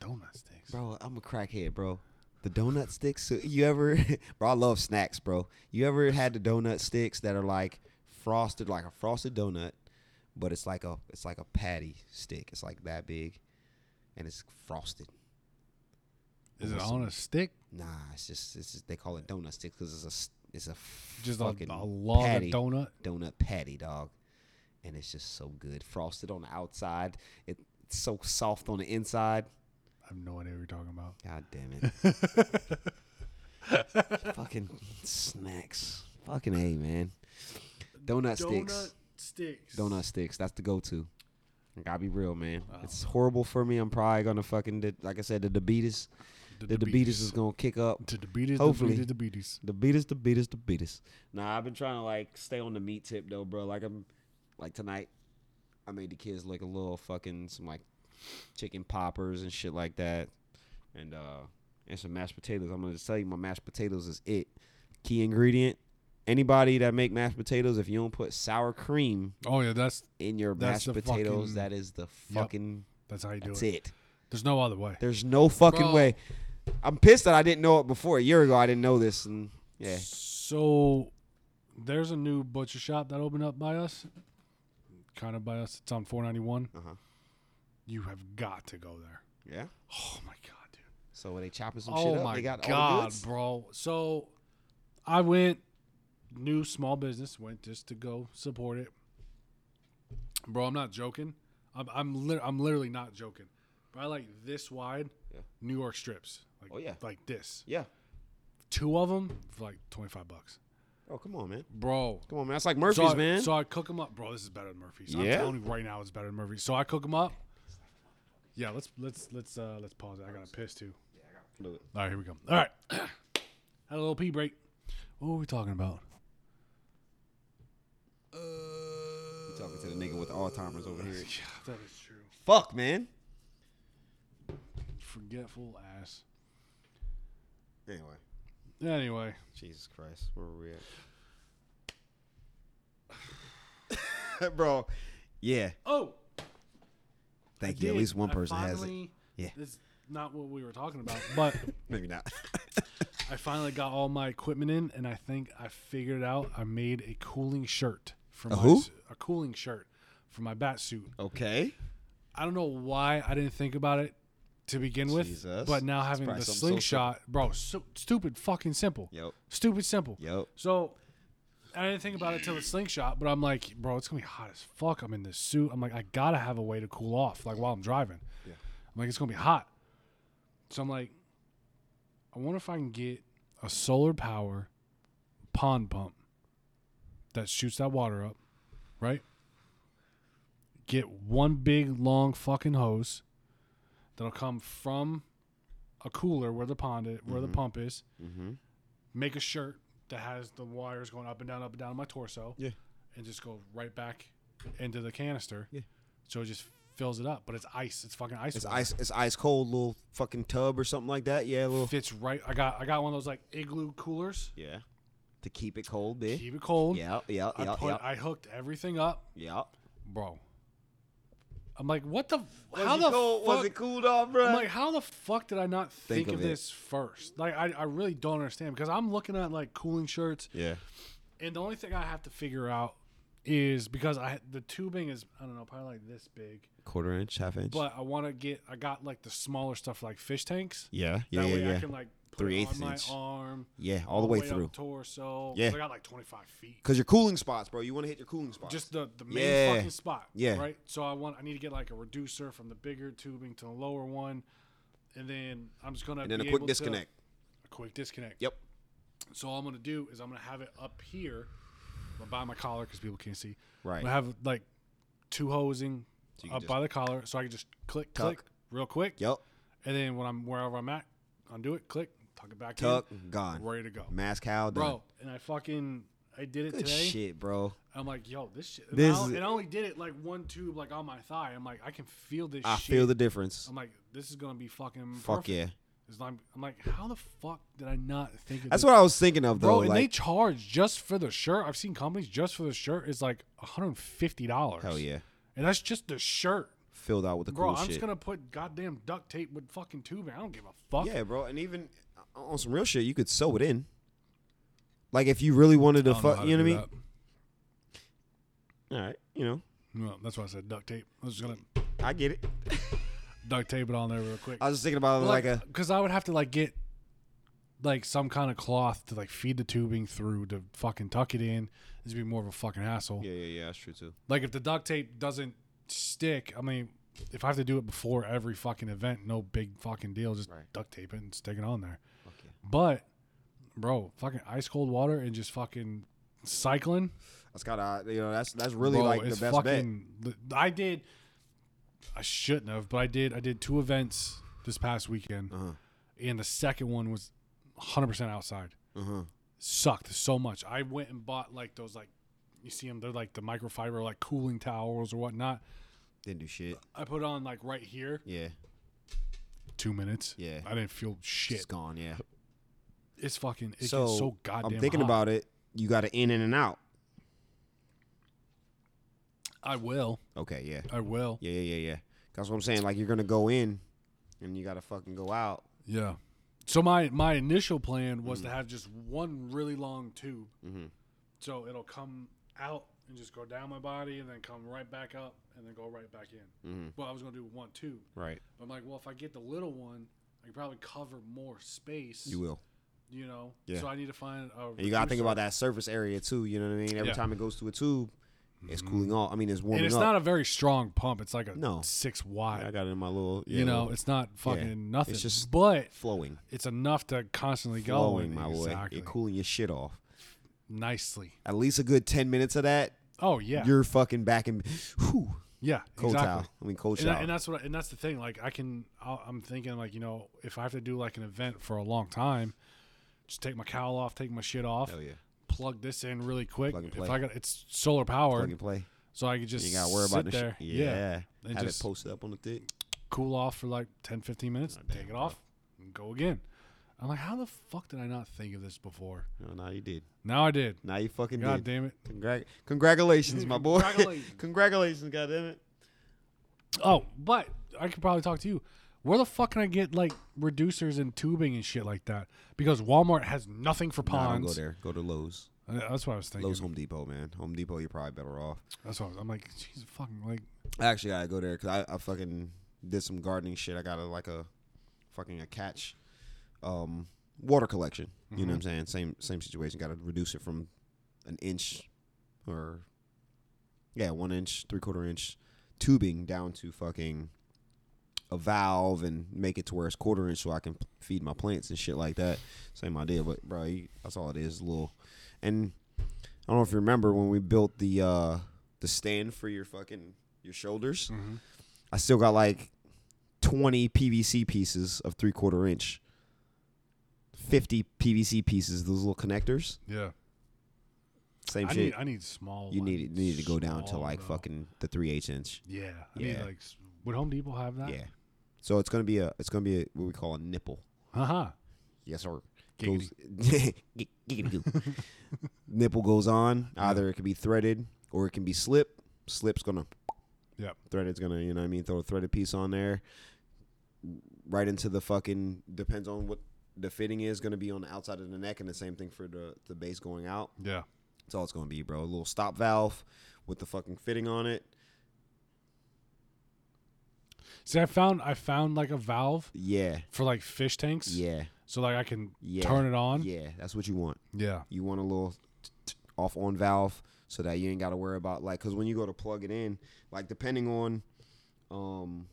Donut sticks. Bro, I'm a crackhead, bro. The donut sticks. So you ever, bro, I love snacks, bro. You ever had the donut sticks that are like frosted, like a frosted donut but it's like a it's like a patty stick. It's like that big, and it's frosted. Is it on a stick? Nah, it's just it's just, they call it donut sticks because it's a it's a just fucking a, a long donut donut patty, dog, and it's just so good. Frosted on the outside, it, it's so soft on the inside. I have no idea what you're talking about. God damn it! Fucking snacks. Fucking A, man. Donut, donut sticks. sticks. Donut sticks. That's the go-to. I gotta be real, man. Wow. It's horrible for me. I'm probably gonna fucking, like I said, the diabetes. The diabetes is gonna kick up. The diabetes, hopefully. The diabetes, the diabetes, the diabetes, the diabetes. Nah, I've been trying to like stay on the meat tip though, bro. Like I'm, like tonight, I made the kids like a little fucking some like chicken poppers and shit like that, and uh, and some mashed potatoes. I'm gonna just tell you, my mashed potatoes is it. Key ingredient. Anybody that make mashed potatoes, if you don't put sour cream, oh yeah, that's in your that's mashed potatoes. Fucking, that is the fucking. Yep, that's how you do that's it. it. There's no other way. There's no fucking Bro. way. I'm pissed that I didn't know it before. A year ago, I didn't know this, and yeah. So there's a new butcher shop that opened up by us, kind of by us. It's on four ninety-one. Uh huh. You have got to go there. Yeah. Oh my god, dude. So were they chopping some oh shit up? Oh my they got god, all the goods? Bro. So I went. New small business, went just to go support it, bro. I'm not joking. I'm I'm, li- I'm literally not joking. Probably like this wide, yeah. New York strips. Like, oh yeah, like this. Yeah, two of them for like twenty-five bucks. Oh come on, man, bro. Come on, man. That's like Murphy's, so I, man. So I cook them up, bro. This is better than Murphy's. So yeah, I'm telling you right now, it's better than Murphy's. So I cook them up. Yeah, let's let's let's uh, let's pause it. I got a piss too. Yeah, I got to do it. All right, here we go. All right, had a little pee break. What were we talking about? You're talking to the nigga with the Alzheimer's over here. Yeah, that is true. Fuck, man. Forgetful ass. Anyway. Anyway. Jesus Christ. Where were we at? Bro. Yeah. Oh. Thank I you. Did. At least one person finally, has it. Yeah. This is not what we were talking about, but. Maybe not. I finally got all my equipment in, and I think I figured out I made a cooling shirt for a my who? a cooling shirt for my bat suit. Okay. I don't know why I didn't think about it to begin Jesus. with, but now having the slingshot, so bro, so stupid fucking simple. Yep. Stupid simple. Yep. So I didn't think about it till the slingshot, but I'm like, bro, it's gonna be hot as fuck. I'm in this suit. I'm like, I gotta have a way to cool off, like while I'm driving. Yeah. I'm like, it's gonna be hot. So I'm like. I wonder if I can get a solar power pond pump that shoots that water up, right? Get one big, long fucking hose that'll come from a cooler where the pond is, where mm-hmm. the pump is. Mm-hmm. Make a shirt that has the wires going up and down, up and down on my torso. Yeah. And just go right back into the canister. Yeah. So it just fills it up, but it's ice. It's fucking ice. It's water. ice. It's ice cold. Little fucking tub or something like that. Yeah, a little fits right. I got. I got one of those like igloo coolers. Yeah, to keep it cold. Bitch. Keep it cold. Yeah, yeah, I yeah, put, yeah. I hooked everything up. Yeah, bro. I'm like, what the? Was how the cold, fuck was it cooled off, bro? I'm like, how the fuck did I not think, think of, of this first? Like, I, I really don't understand because I'm looking at like cooling shirts. Yeah, and the only thing I have to figure out. Is because I the tubing is I don't know probably like this big quarter inch half inch but I want to get I got like the smaller stuff like fish tanks yeah yeah that yeah, way yeah. I can like put three it on my inch. arm yeah all, all the way, way through torso yeah I got like twenty-five feet because your cooling spots bro you want to hit your cooling spots just the, the main yeah. fucking spot yeah right so I want I need to get like a reducer from the bigger tubing to the lower one and then I'm just gonna and then be a quick able disconnect to, a quick disconnect yep so all I'm gonna do is I'm gonna have it up here. I'm by my collar because people can't see. Right. I have like two hosing so up by the collar, so I can just click, tuck. click, real quick. Yep. And then when I'm wherever I'm at, undo it, click, tuck it back tuck, in. Tuck, gone, ready to go. Mask how done. Bro, and I fucking I did it Good today. Shit, bro. I'm like, yo, this shit. And, this I, and I only did it like one tube, like on my thigh. I'm like, I can feel this. I shit. I feel the difference. I'm like, this is gonna be fucking. Fuck perfect. yeah. I'm like, how the fuck did I not think of That's this? What I was thinking of, though. Bro, and like, they charge just for the shirt. I've seen companies just for the shirt is like one hundred fifty dollars. Hell yeah. And that's just the shirt. Filled out with the bro, cool I'm shit. Bro, I'm just going to put goddamn duct tape with fucking tubing. I don't give a fuck. Yeah, bro. And even on some real shit, you could sew it in. Like, if you really wanted to fuck, you know what I mean? All right, you know. Well, that's why I said duct tape. I was just gonna. I get it. Duct tape it on there real quick. I was just thinking about like, like a. Because I would have to like get, like some kind of cloth to like feed the tubing through to fucking tuck it in. This would be more of a fucking hassle. Yeah, yeah, yeah. That's true too. Like if the duct tape doesn't stick, I mean, if I have to do it before every fucking event, no big fucking deal. Just right. duct tape it and stick it on there. Okay. But, bro, fucking ice cold water and just fucking cycling. That's gotta, you know, that's that's really bro, like the best fucking, bet. I did. I shouldn't have, but I did. I did two events this past weekend, uh-huh. and the second one was one hundred percent outside. Uh-huh. Sucked so much. I went and bought like those like, you see them? They're like the microfiber like cooling towels or whatnot. Didn't do shit. I put it on like right here. Yeah. Two minutes. Yeah. I didn't feel shit. It's gone. Yeah. It's fucking. It so, gets so goddamn. I'm thinking hot. About it. You got to in and an out. I will. Okay, yeah. I will. Yeah, yeah, yeah, yeah. That's what I'm saying. Like, you're going to go in, and you got to fucking go out. Yeah. So my, my initial plan was mm-hmm. to have just one really long tube. Mm-hmm. So it'll come out and just go down my body and then come right back up and then go right back in. Mm-hmm. Well, I was going to do one tube. Right. But I'm like, well, if I get the little one, I can probably cover more space. You will. You know? Yeah. So I need to find a And you got to think about that surface area, too. You know what I mean? Every yeah. time it goes to a tube. It's cooling off. I mean, it's warming up. And it's up. Not a very strong pump. It's like a no. six watt. Yeah, I got it in my little. Yeah, you know, little, it's not fucking yeah. nothing. It's just but flowing. It's enough to constantly flowing, go. Flowing, my exactly. boy. You're cooling your shit off. Nicely. At least a good ten minutes of that. Oh yeah. You're fucking back and. Whew, yeah. Cold exactly. towel. I mean, cold and shower. That, and that's what. I, and that's the thing. Like I can. I'll, I'm thinking like you know if I have to do like an event for a long time, just take my cowl off, take my shit off. Hell yeah. Plug this in really quick. If I got it's solar powered. Plug and play. So I could just you gotta worry sit about the there. Sh- yeah. yeah. And have just it posted up on the thing. Cool off for like ten, fifteen minutes. Oh, take it off bro. And go again. I'm like, how the fuck did I not think of this before? No, now you did. Now I did. Now you fucking God did. God damn it. Congra- Congratulations, my boy. Congratulations. Congratulations, God damn it. Oh, but I could probably talk to you. Where the fuck can I get like reducers and tubing and shit like that? Because Walmart has nothing for ponds. No, don't go there. Go to Lowe's. Uh, that's what I was thinking. Lowe's, Home Depot, man. Home Depot, you're probably better off. That's what I was, I'm like. Jesus fucking like. I actually gotta go there because I, I fucking did some gardening shit. I got a, like a fucking a catch um, water collection. You mm-hmm. know what I'm saying? Same same situation. Got to reduce it from an inch or yeah, one inch, three quarter inch tubing down to fucking. A valve and make it to where it's quarter inch so I can feed my plants and shit like that. Same idea, but bro, that's all it is. A little, and I don't know if you remember when we built the uh, the stand for your fucking your shoulders. Mm-hmm. I still got like twenty P V C pieces of three quarter inch, fifty P V C pieces. Those little connectors. Yeah. Same I shit. Need, I need small. You need it. Need to go down to like bro. Fucking the three eighth inch. Yeah. I yeah. Need like. Would Home Depot have that? Yeah, so it's gonna be a it's gonna be a, what we call a nipple. Uh huh. Yes, sir. Goes, nipple goes on. Either it can be threaded or it can be slip. Slip's gonna. Yeah. Threaded's gonna. You know what I mean? Throw a threaded piece on there. Right into the fucking. Depends on what the fitting is gonna be on the outside of the neck, and the same thing for the the base going out. Yeah. That's all it's gonna be, bro. A little stop valve with the fucking fitting on it. See, I found I found like a valve. Yeah. For like fish tanks. Yeah. So like I can yeah. turn it on. Yeah, that's what you want. Yeah. You want a little t- t- off on valve so that you ain't got to worry about like because when you go to plug it in, like depending on, um,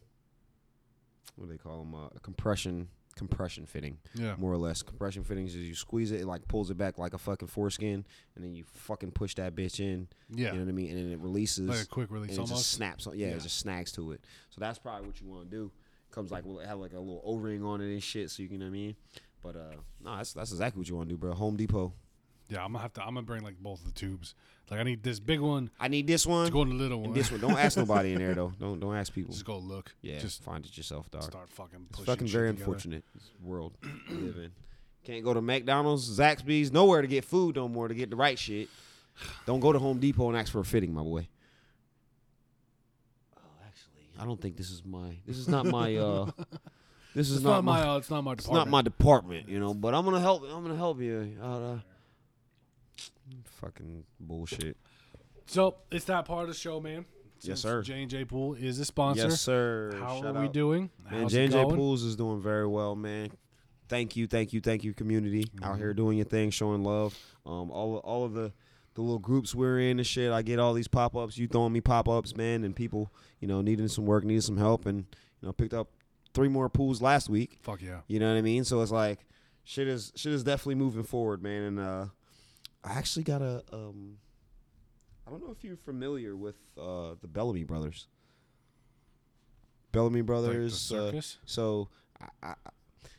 what do they call them? Uh, a compression compression fitting. Yeah. More or less compression fittings is you squeeze it, it like pulls it back like a fucking foreskin, and then you fucking push that bitch in. Yeah. You know what I mean? And then it releases. Like a quick release. And almost. It just snaps. On, yeah, yeah. It just snags to it. So that's probably what you want to do. Comes like have like a little O ring on it and shit. So you can, you know what I mean? But uh, no, that's that's exactly what you want to do, bro. Home Depot. Yeah, I'm gonna have to. I'm gonna bring like both of the tubes. Like I need this big one. I need this one. Just go in the little one. And this one. Don't ask nobody in there though. Don't don't ask people. Just go look. Yeah. Just find it yourself, dog. Start fucking pushing. It's fucking very unfortunate world we live in. Can't go to McDonald's, Zaxby's, nowhere to get food no more to get the right shit. Don't go to Home Depot and ask for a fitting, my boy. Oh, actually, I don't think this is my. This is not my. uh This is it's not, not my. Uh, it's not my. It's department. Not my department, you know. But I'm gonna help. I'm gonna help you. Uh, Fucking bullshit. So it's that part of the show, man. Yes, sir. J and J Pool is a sponsor. Yes, sir. How Shout are out. we doing? Man, J and J Pools is doing very well, man. Thank you, thank you, thank you, community mm-hmm. out here doing your thing, showing love. Um, all all of the, the little groups we're in and shit. I get all these pop ups. You throwing me pop ups, man, and people, you know, needing some work, needing some help, and you know, picked up three more pools last week. Fuck yeah. You know what I mean? So it's like, shit is shit is definitely moving forward, man. And uh, I actually got a. Um, I don't know if you're familiar with uh, the Bellamy Brothers. Bellamy Brothers. Like the circus? Uh, so, I, I,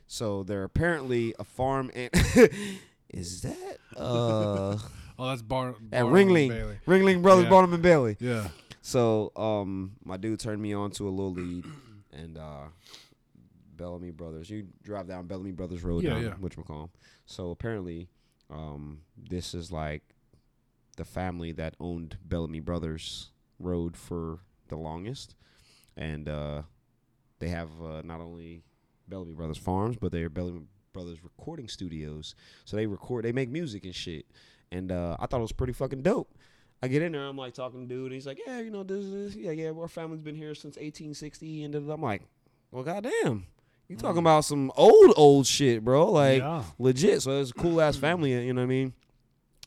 so they're apparently a farm. And is that? Uh, oh, that's Bar- at Barnum Ringling, and Bailey. Ringling Brothers, yeah. Barnum and Bailey. Yeah. So, um, my dude turned me on to a little lead, and uh, Bellamy Brothers. You drive down Bellamy Brothers Road, yeah, down, yeah. whatchamacallem. So apparently, um, this is like. The family that owned Bellamy Brothers Road for the longest, and uh, they have uh, not only Bellamy Brothers Farms, but they are Bellamy Brothers Recording Studios. So they record, they make music and shit. And uh, I thought it was pretty fucking dope. I get in there, I'm like talking to dude, and he's like, "Yeah, you know, this, this, yeah, yeah, our family's been here since eighteen sixty." And I'm like, "Well, goddamn." You talking mm. about some old old shit, bro? Like yeah. legit. So it's a cool ass family, you know what I mean?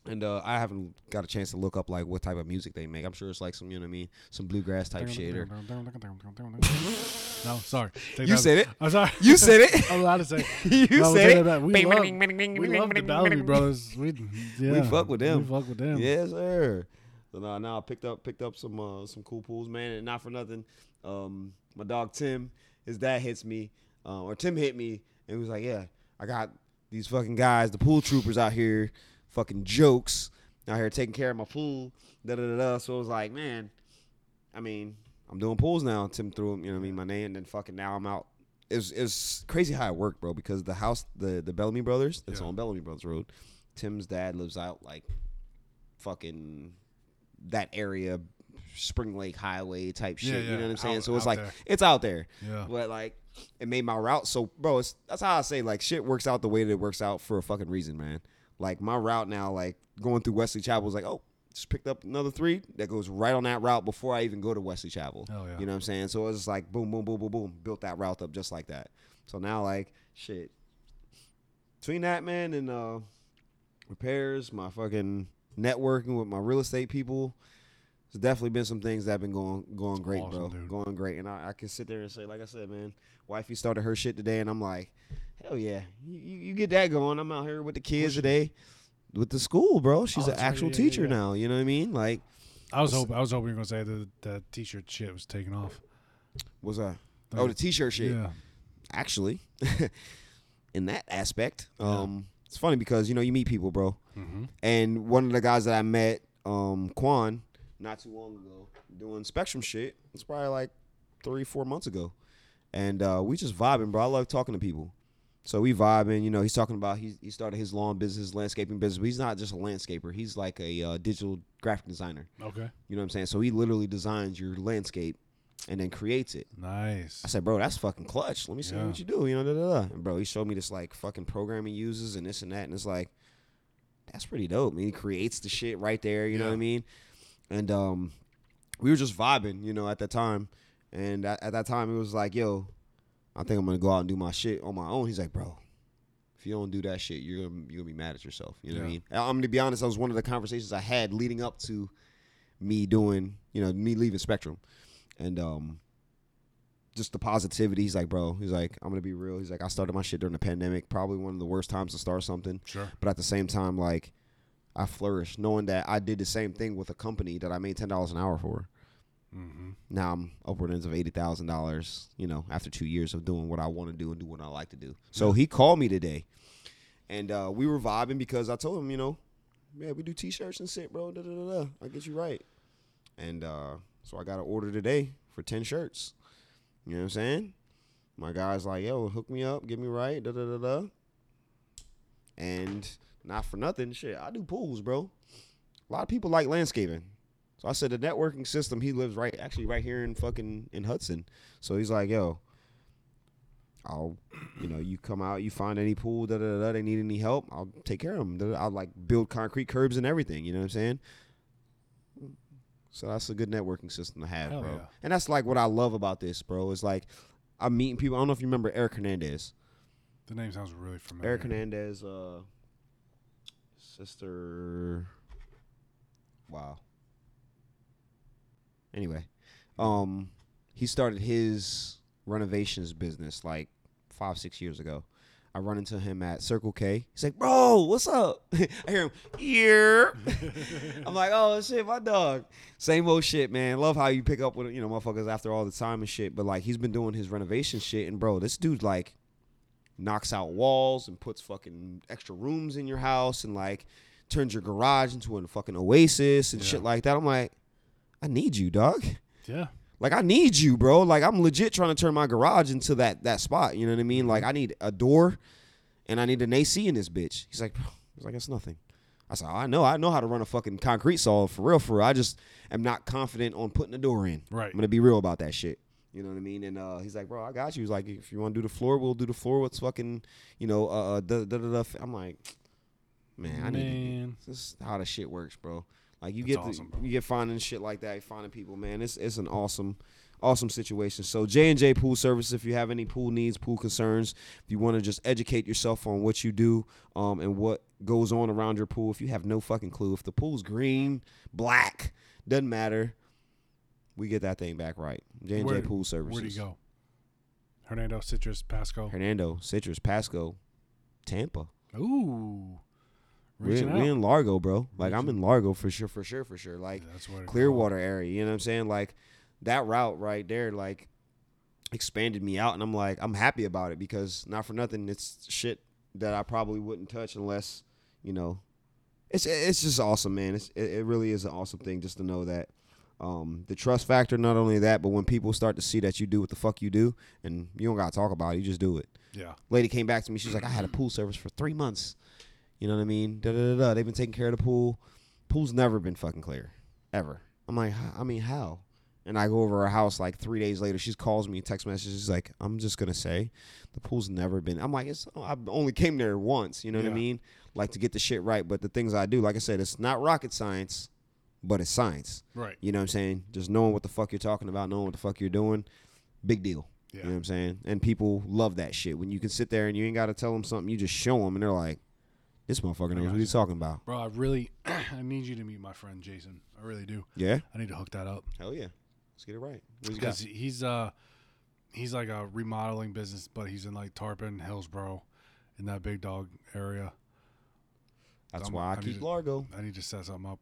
And uh, I haven't got a chance to look up like what type of music they make. I'm sure it's like some, you know what I mean, some bluegrass type shit. Or no, sorry. Take you said it. I'm sorry. You said it. I'm allowed to say. It. you no, said it. We love, we love the Bellamy Brothers. We, yeah, we fuck with them. We fuck with them. Yes, sir. So now, now I picked up picked up some uh, some cool pools, man. And not for nothing, um, my dog Tim, his dad hits me, uh, or Tim hit me, and he was like, "Yeah, I got these fucking guys, the pool troopers out here." Fucking jokes out here taking care of my pool, da da da da. So it was like, man, I mean, I'm doing pools now. Tim threw him, you know what I mean, my name, and then fucking now I'm out. It's it's crazy how it worked, bro. Because the house, the the Bellamy Brothers, that's yeah. on Bellamy Brothers Road. Tim's dad lives out like fucking that area, Spring Lake Highway type shit. Yeah, yeah. You know what I'm saying? Out, so it's like there. It's out there, yeah. But like it made my route. So bro, it's, that's how I say like shit works out the way that it works out for a fucking reason, man. Like, my route now, like, going through Wesley Chapel is like, oh, just picked up another three. That goes right on that route before I even go to Wesley Chapel. Oh, yeah. You know what I'm saying? So it was like, boom, boom, boom, boom, boom. Built that route up just like that. So now, like, shit. Between that, man, and uh, repairs, my fucking networking with my real estate people, there's definitely been some things that have been going going great, awesome, bro. Dude. Going great. And I, I can sit there and say, like I said, man, wifey started her shit today, and I'm like, hell yeah. You, you get that going. I'm out here with the kids today with the school, bro. She's oh, an actual yeah, teacher yeah, yeah. now. You know what I mean? Like, I was hoping I was hoping you were going to say that that T-shirt shit was taking off. Was I? The, oh, the T-shirt shit. Yeah. Actually, in that aspect, um, yeah. it's funny because, you know, you meet people, bro. Mm-hmm. And one of the guys that I met, um, Quan, not too long ago, doing Spectrum shit. It's probably like three, four months ago. And uh, we just vibing, bro. I love talking to people. So we vibing, you know, he's talking about he, he started his lawn business, landscaping business, but he's not just a landscaper. He's like a uh, digital graphic designer. Okay. You know what I'm saying? So he literally designs your landscape and then creates it. Nice. I said, bro, that's fucking clutch. Let me see yeah. what you do, you know, da, da, da. And bro, he showed me this like fucking program he uses and this and that. And it's like, that's pretty dope. I mean, he creates the shit right there, you yeah. know what I mean? And um, we were just vibing, you know, at that time. And at, at that time it was like, yo, I think I'm going to go out and do my shit on my own. He's like, bro, if you don't do that shit, you're going you're gonna to be mad at yourself. You know yeah. what I mean? I'm going to be honest. That was one of the conversations I had leading up to me doing, you know, me leaving Spectrum. And um, just the positivity. He's like, bro, he's like, I'm going to be real. He's like, I started my shit during the pandemic. Probably one of the worst times to start something. Sure. But at the same time, like, I flourished knowing that I did the same thing with a company that I made ten dollars an hour for. Mm-hmm. Now I'm upward ends of eighty thousand dollars, you know, after two years of doing what I want to do and do what I like to do. So he called me today and uh, we were vibing because I told him, you know, man, we do T-shirts and shit, bro. Da, da, da, da. I get you right. And uh, so I got an order today for ten shirts. You know what I'm saying? My guy's like, yo, hook me up. Get me right. Da, da, da, da. And not for nothing. Shit, I do pools, bro. A lot of people like landscaping. So I said the networking system, he lives right actually right here in fucking in Hudson. So he's like, yo, I'll, you know, you come out, you find any pool, da da da, they need any help, I'll take care of them. I'll like build concrete curbs and everything, you know what I'm saying? So that's a good networking system to have, Hell bro. Yeah. And that's like what I love about this, bro. It's like I'm meeting people. I don't know if you remember Eric Hernandez. The name sounds really familiar. Eric Hernandez, uh, sister. Wow. Anyway, um, he started his renovations business like five, six years ago. I run into him at Circle K. He's like, bro, what's up? I hear him, yeah. I'm like, oh, shit, my dog. Same old shit, man. Love how you pick up with, you know, motherfuckers after all the time and shit. But, like, he's been doing his renovation shit. And, bro, this dude, like, knocks out walls and puts fucking extra rooms in your house and, like, turns your garage into a fucking oasis and yeah. shit like that. I'm like, I need you, dog. Yeah. Like, I need you, bro. Like, I'm legit trying to turn my garage into that that spot. You know what I mean? Like, I need a door, and I need an A C in this bitch. He's like, bro. He's like, that's nothing. I said, I know. I know how to run a fucking concrete saw for real, for real. I just am not confident on putting a door in. Right. I'm going to be real about that shit. You know what I mean? And uh, he's like, bro, I got you. He's like, if you want to do the floor, we'll do the floor. What's fucking, you know, uh, da-da-da-da. I'm like, man, I need to. This is how the shit works, bro. Like you That's get the, awesome, you get finding shit like that, finding people, man. It's it's an awesome, awesome situation. So J and J Pool Service, if you have any pool needs, pool concerns, if you want to just educate yourself on what you do, um, and what goes on around your pool, if you have no fucking clue, if the pool's green, black, doesn't matter, we get that thing back right. J and J Pool Services. Where do you go? Hernando, Citrus, Pasco. Hernando, Citrus, Pasco, Tampa. Ooh. We're in, we're in Largo, bro. Like, Reaching. I'm in Largo for sure, for sure, for sure. Like, yeah, Clearwater area, you know what I'm saying? Like, that route right there, like, expanded me out. And I'm like, I'm happy about it because not for nothing, it's shit that I probably wouldn't touch unless, you know. It's it's just awesome, man. It's, it, it really is an awesome thing just to know that. Um, the trust factor, not only that, but when people start to see that you do what the fuck you do and you don't got to talk about it, you just do it. Yeah. Lady came back to me. She's like, I had a pool service for three months. You know what I mean? Da, da, da, da. They've been taking care of the pool. Pool's never been fucking clear, ever. I'm like, I mean, how? And I go over her house like three days later. She calls me, text messages. She's like, I'm just going to say the pool's never been. I'm like, it's, I only came there once. You know yeah. what I mean? Like to get the shit right. But the things I do, like I said, it's not rocket science, but it's science. Right. You know what I'm saying? Just knowing what the fuck you're talking about, knowing what the fuck you're doing. Big deal. Yeah. You know what I'm saying? And people love that shit. When you can sit there and you ain't got to tell them something, you just show them and they're like, this motherfucker knows what he's talking about. Bro, I really I need you to meet my friend Jason. I really do. Yeah? I need to hook that up. Hell yeah. Let's get it right. Because he's uh he's like a remodeling business, but he's in like Tarpon, Hillsboro, in that big dog area. That's I'm, why I, I keep to, Largo. I need to set something up.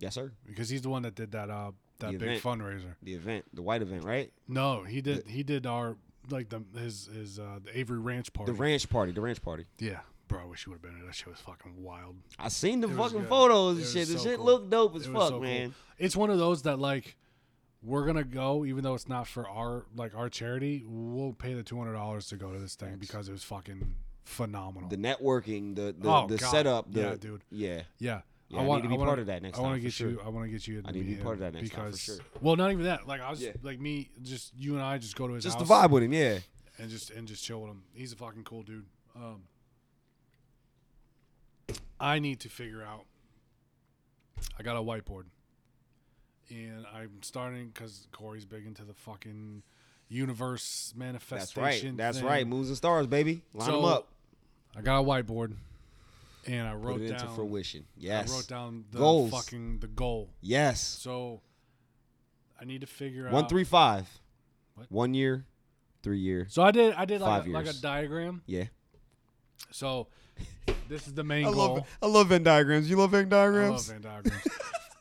Yes, sir. Because he's the one that did that uh that the big event. fundraiser. The event, the white event, right? No, he did the, he did our like the his his uh the Avery Ranch party. The ranch party, the ranch party. Yeah. Bro, I wish you would have been there. That shit was fucking wild. I seen the it fucking photos and shit. So the shit cool. looked dope as it fuck, so man. Cool. It's one of those that, like, we're going to go, even though it's not for our, like, our charity, we'll pay the two hundred dollars to go to this thing because it was fucking phenomenal. The networking, the the, oh, the setup. The, yeah, dude. Yeah. Yeah. yeah I, I want to be I wanna, part of that next I wanna time. Get sure. you, I want to get you. I need to be part of that next because, time for sure. Well, not even that. Like, I was, yeah. like, me, just you and I just go to his just house. Just the vibe with him, yeah. And just, and just chill with him. He's a fucking cool dude. Um. I need to figure out, I got a whiteboard, and I'm starting, because Corey's big into the fucking universe manifestation. That's right, that's thing. right, moons and stars, baby, line so, them up. I got a whiteboard, and I wrote Put it down. into fruition, yes. I wrote down the Goals. fucking, the goal. Yes. So, I need to figure One, out. One, three, five. What? One year, three year. So, I did, I did like a, like a diagram. Yeah. So, this is the main I goal. Love, I love Venn diagrams. You love Venn diagrams? I love Venn diagrams.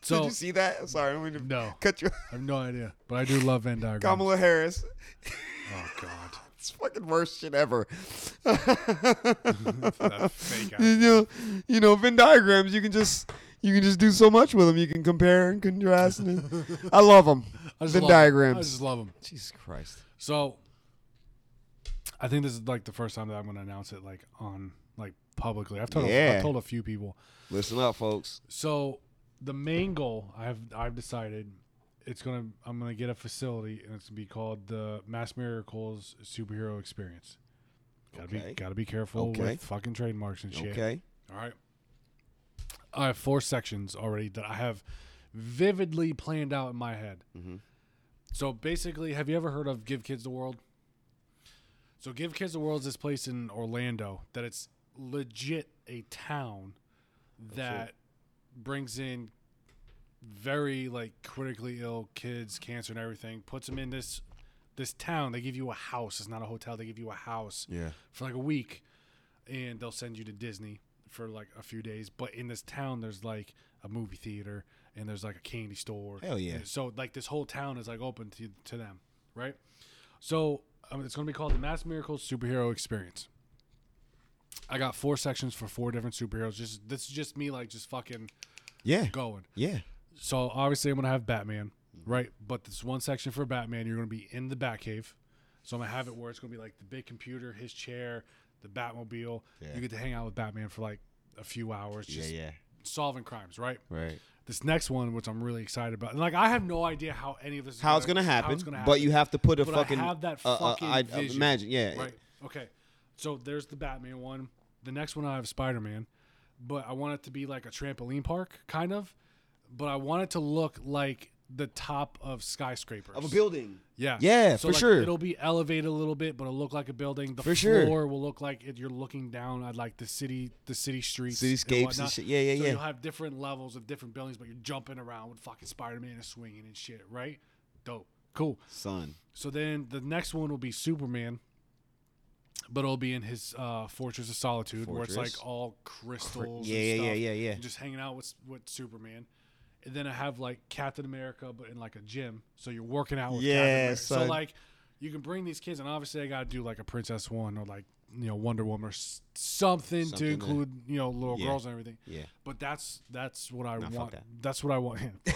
So, did you see that? I'm sorry. I'm going to no, cut you off. I have no idea, but I do love Venn diagrams. Kamala Harris. Oh, God. It's fucking worst shit ever. That's fake. You know, you know, Venn diagrams, you can just you can just do so much with them. You can compare and contrast. And I love them. I just Venn love diagrams. Them. I just love them. Jesus Christ. So, I think this is like the first time that I'm going to announce it like on like publicly. I've told yeah. a, I've told a few people. Listen up, folks. So the main goal I've I've decided it's gonna I'm gonna get a facility and it's gonna be called the Mass Miracles Superhero Experience. Gotta okay. be gotta be careful okay. with fucking trademarks and shit. Okay. All right. I have four sections already that I have vividly planned out in my head. Mm-hmm. So basically, have you ever heard of Give Kids the World? So Give Kids the World is this place in Orlando that it's legit a town that brings in very like critically ill kids, cancer and everything, puts them in this this town. They give you a house. It's not a hotel. They give you a house yeah. for like a week, and they'll send you to Disney for like a few days. But in this town, there's like a movie theater and there's like a candy store. Hell yeah. And so like this whole town is like open to, to them, right? So um, it's going to be called the Mass Miracles Superhero Experience. I got four sections for four different superheroes. Just This is just me like just fucking yeah. going. Yeah. So obviously I'm going to have Batman, right? But this one section for Batman, you're going to be in the Batcave. So I'm going to have it where it's going to be like the big computer, his chair, the Batmobile. Yeah. You get to hang out with Batman for like a few hours just yeah, yeah. solving crimes, right? Right. This next one, which I'm really excited about. And like, I have no idea how any of this is how gonna, it's going to happen, happen, but you have to put a but fucking... I have that uh, fucking uh, I, vision, I imagine, yeah. Right? Okay. So there's the Batman one. The next one I have Spider-Man, but I want it to be like a trampoline park, kind of. But I want it to look like the top of skyscrapers. Of a building. Yeah. Yeah, so for like sure. It'll be elevated a little bit, but it'll look like a building. The for floor sure. will look like it, you're looking down at like the city, the city streets. Cityscapes and, and shit. Yeah, yeah, so yeah. You'll have different levels of different buildings, but you're jumping around with fucking Spider-Man and swinging and shit, right? Dope. Cool. Son. So then the next one will be Superman. But it'll be in his uh, Fortress of Solitude, Fortress. Where it's like all crystals. Yeah, and yeah, stuff, yeah, yeah, yeah. And just hanging out with with Superman, and then I have like Captain America, but in like a gym, so you're working out with yeah, Captain America. So, so like you can bring these kids, and obviously I gotta do like a Princess One or like you know Wonder Woman or something, something to include that, you know little yeah, girls and everything. Yeah. But that's that's what I nah, want. That. That's what I want. That shit.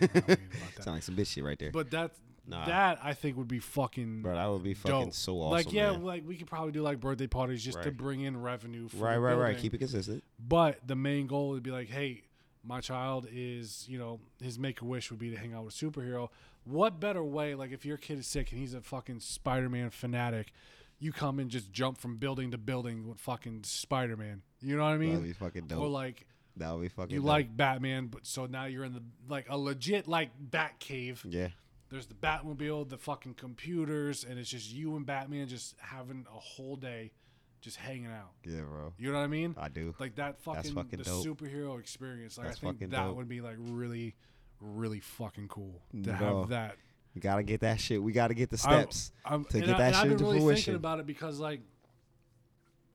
I don't mean about that. Sounds like some bitch shit right there. But that's. Nah. That I think would be fucking bro, that would be fucking dope. So awesome. Like yeah, man. Like we could probably do like birthday parties just right. to bring in revenue for right, the right, building. Right. Keep it consistent. But the main goal would be like, hey, my child is, you know, his make a wish would be to hang out with a superhero. What better way, like if your kid is sick and he's a fucking Spider-Man fanatic, you come and just jump from building to building with fucking Spider-Man. You know what I mean? That'd be fucking dope. Or like that would be fucking you dope. Like Batman, but so now you're in the like a legit like Batcave. Yeah. There's the Batmobile, the fucking computers, and it's just you and Batman just having a whole day just hanging out. Yeah, bro. You know what I mean? I do. Like that fucking, fucking the dope. Superhero experience. Like That's I think that dope. Would be like really, really fucking cool to bro, have that. We got to get that shit. We got to get the steps I'm, I'm, to get I, that shit into fruition. I've been really fruition. Thinking about it because like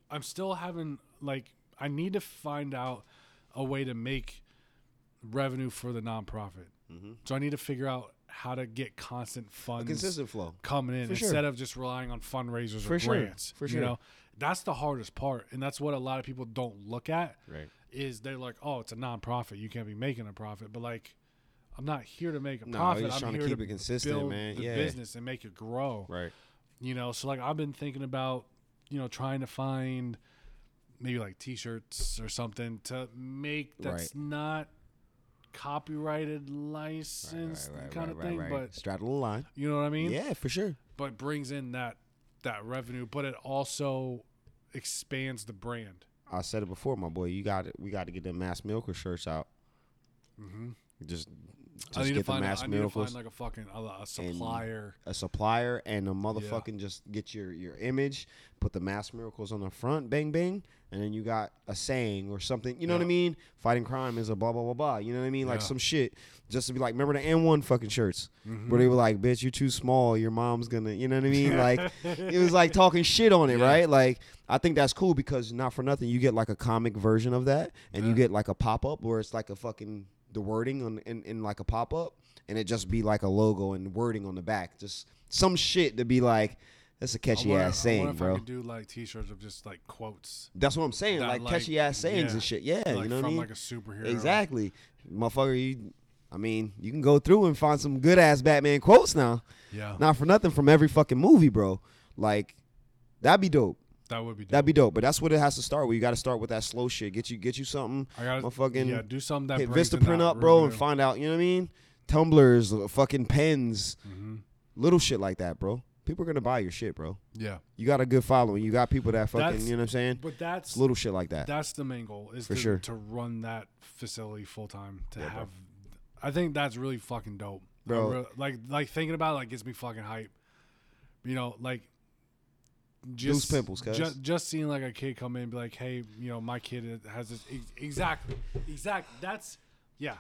I'm still having like I need to find out a way to make revenue for the nonprofit. Mm-hmm. So I need to figure out how to get constant funds, a consistent flow coming in for instead sure. of just relying on fundraisers for or sure. grants. For sure, you know that's the hardest part, and that's what a lot of people don't look at. Right, is they're like, oh, it's a nonprofit, you can't be making a profit. But like, I'm not here to make a no, profit. I'm trying here to keep to it consistent, build man. The yeah. business and make it grow. Right, you know. So like, I've been thinking about, you know, trying to find maybe like T-shirts or something to make that's right. not. Copyrighted, licensed right, right, right, kind right, of thing, right, right. but straddle the line. You know what I mean? Yeah, for sure. But brings in that that revenue, but it also expands the brand. I said it before, my boy. You got it. We got to get the Mass Miracle shirts out. Mm-hmm. Just, just I need get to find the Mass I need to find like a fucking a, a supplier, and a supplier, and a motherfucking yeah. just get your your image. Put the Mass Miracles on the front, bang bang. And then you got a saying or something. You know yeah. what I mean? Fighting crime is a blah, blah, blah, blah. You know what I mean? Like yeah. some shit. Just to be like, remember the M one fucking shirts? Mm-hmm. Where they were like, bitch, you're too small. Your mom's going to, you know what I mean? Like, it was like talking shit on it, yeah. right? Like, I think that's cool because not for nothing, you get like a comic version of that. And yeah. you get like a pop-up where it's like a fucking, the wording on in, in like a pop-up. And it just be like a logo and wording on the back. Just some shit to be like, that's a catchy wonder, ass saying, I bro. If I could do like T-shirts of just like quotes. That's what I'm saying, like, like catchy ass sayings yeah. and shit. Yeah, like, you know from what I mean. Like a superhero. Exactly, motherfucker. You, I mean, you can go through and find some good ass Batman quotes now. Yeah. Not for nothing from every fucking movie, bro. Like, that'd be dope. That would be dope. That'd be dope. But that's what it has to start with. You got to start with that slow shit. Get you, get you something. I gotta motherfucking yeah, do something that hit Vista print up, bro, and find out. You know what I mean? Tumblers, fucking pens, mm-hmm. little shit like that, bro. People are going to buy your shit, bro. Yeah. You got a good following. You got people that fucking, that's, you know what I'm saying? But that's... It's little shit like that. That's the main goal is for to, sure. to run that facility full-time, to yeah, have bro. I think that's really fucking dope, bro. Really, like, like thinking about it, like, gets me fucking hype. You know, like, just Deuce pimples, guys. Just, just seeing like a kid come in and be like, "Hey, you know, my kid has this." Exactly, exactly. That's yeah.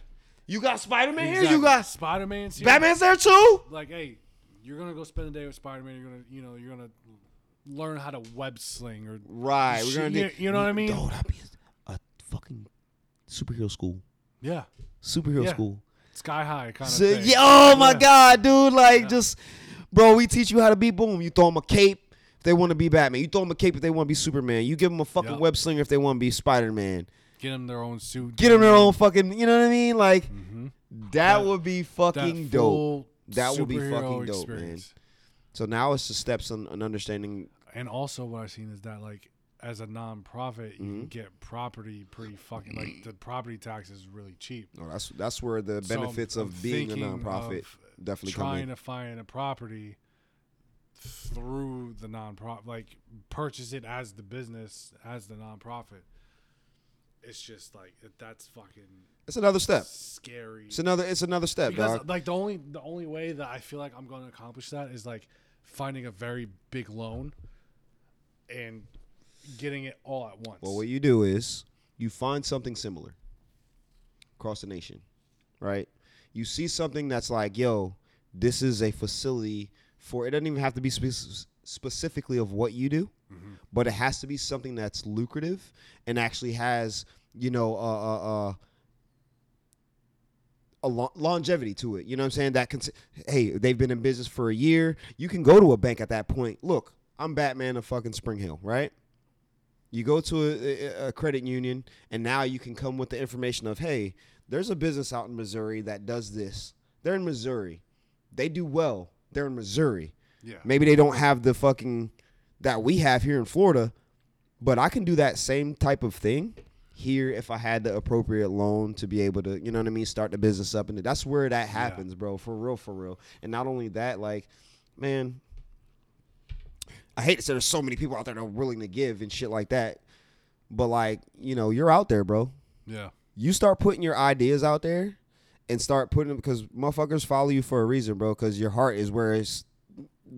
You got Spider-Man exactly. here. You got Spider-Man. Batman's there too. Like, hey, you're gonna go spend a day with Spider-Man. You're gonna, you know, you're gonna learn how to web sling or right. We're gonna, you, do, you know what I mean? Dude, that'd be a fucking superhero school. Yeah, superhero yeah. school. Sky high kind so, of thing. Yeah, oh my yeah. god, dude! Like, yeah. just, bro, we teach you how to be boom. You throw them a cape if they want to be Batman. You throw them a cape if they want to be Superman. You give them a fucking yep. web slinger if they want to be Spider-Man. Get them their own suit. Get them their own fucking. You know what I mean? Like, mm-hmm. that, that would be fucking that dope. That would be fucking dope, experience. Man. So now it's just steps on an understanding. And also, what I've seen is that, like, as a non-profit, you mm-hmm. can get property pretty fucking, like, the property tax is really cheap. Oh, that's that's where the benefits so of being a non-profit definitely come in. Trying to find a property through the non-profit, like, purchase it as the business, as the non-profit. It's just like that's fucking. It's another step. Scary. It's another. It's another step, because, dog. Like the only the only way that I feel like I'm going to accomplish that is like finding a very big loan and getting it all at once. Well, what you do is you find something similar across the nation, right? You see something that's like, yo, this is a facility for, it doesn't even have to be spe- specifically of what you do, mm-hmm. but it has to be something that's lucrative and actually has, you know, uh, uh, uh, a lo- longevity to it. You know what I'm saying? That cons- hey, they've been in business for a year. You can go to a bank at that point. Look, I'm Batman of fucking Spring Hill, right? You go to a, a credit union, and now you can come with the information of, hey, there's a business out in Missouri that does this. They're in Missouri. They do well. They're in Missouri. Yeah. Maybe they don't have the fucking that we have here in Florida, but I can do that same type of thing here if I had the appropriate loan to be able to, you know what I mean, start the business up. And that's where that happens, yeah. bro, for real, for real. And not only that, like, man, I hate to say there's so many people out there that are willing to give and shit like that. But, like, you know, you're out there, bro. Yeah. You start putting your ideas out there and start putting them, because motherfuckers follow you for a reason, bro, because your heart is where it's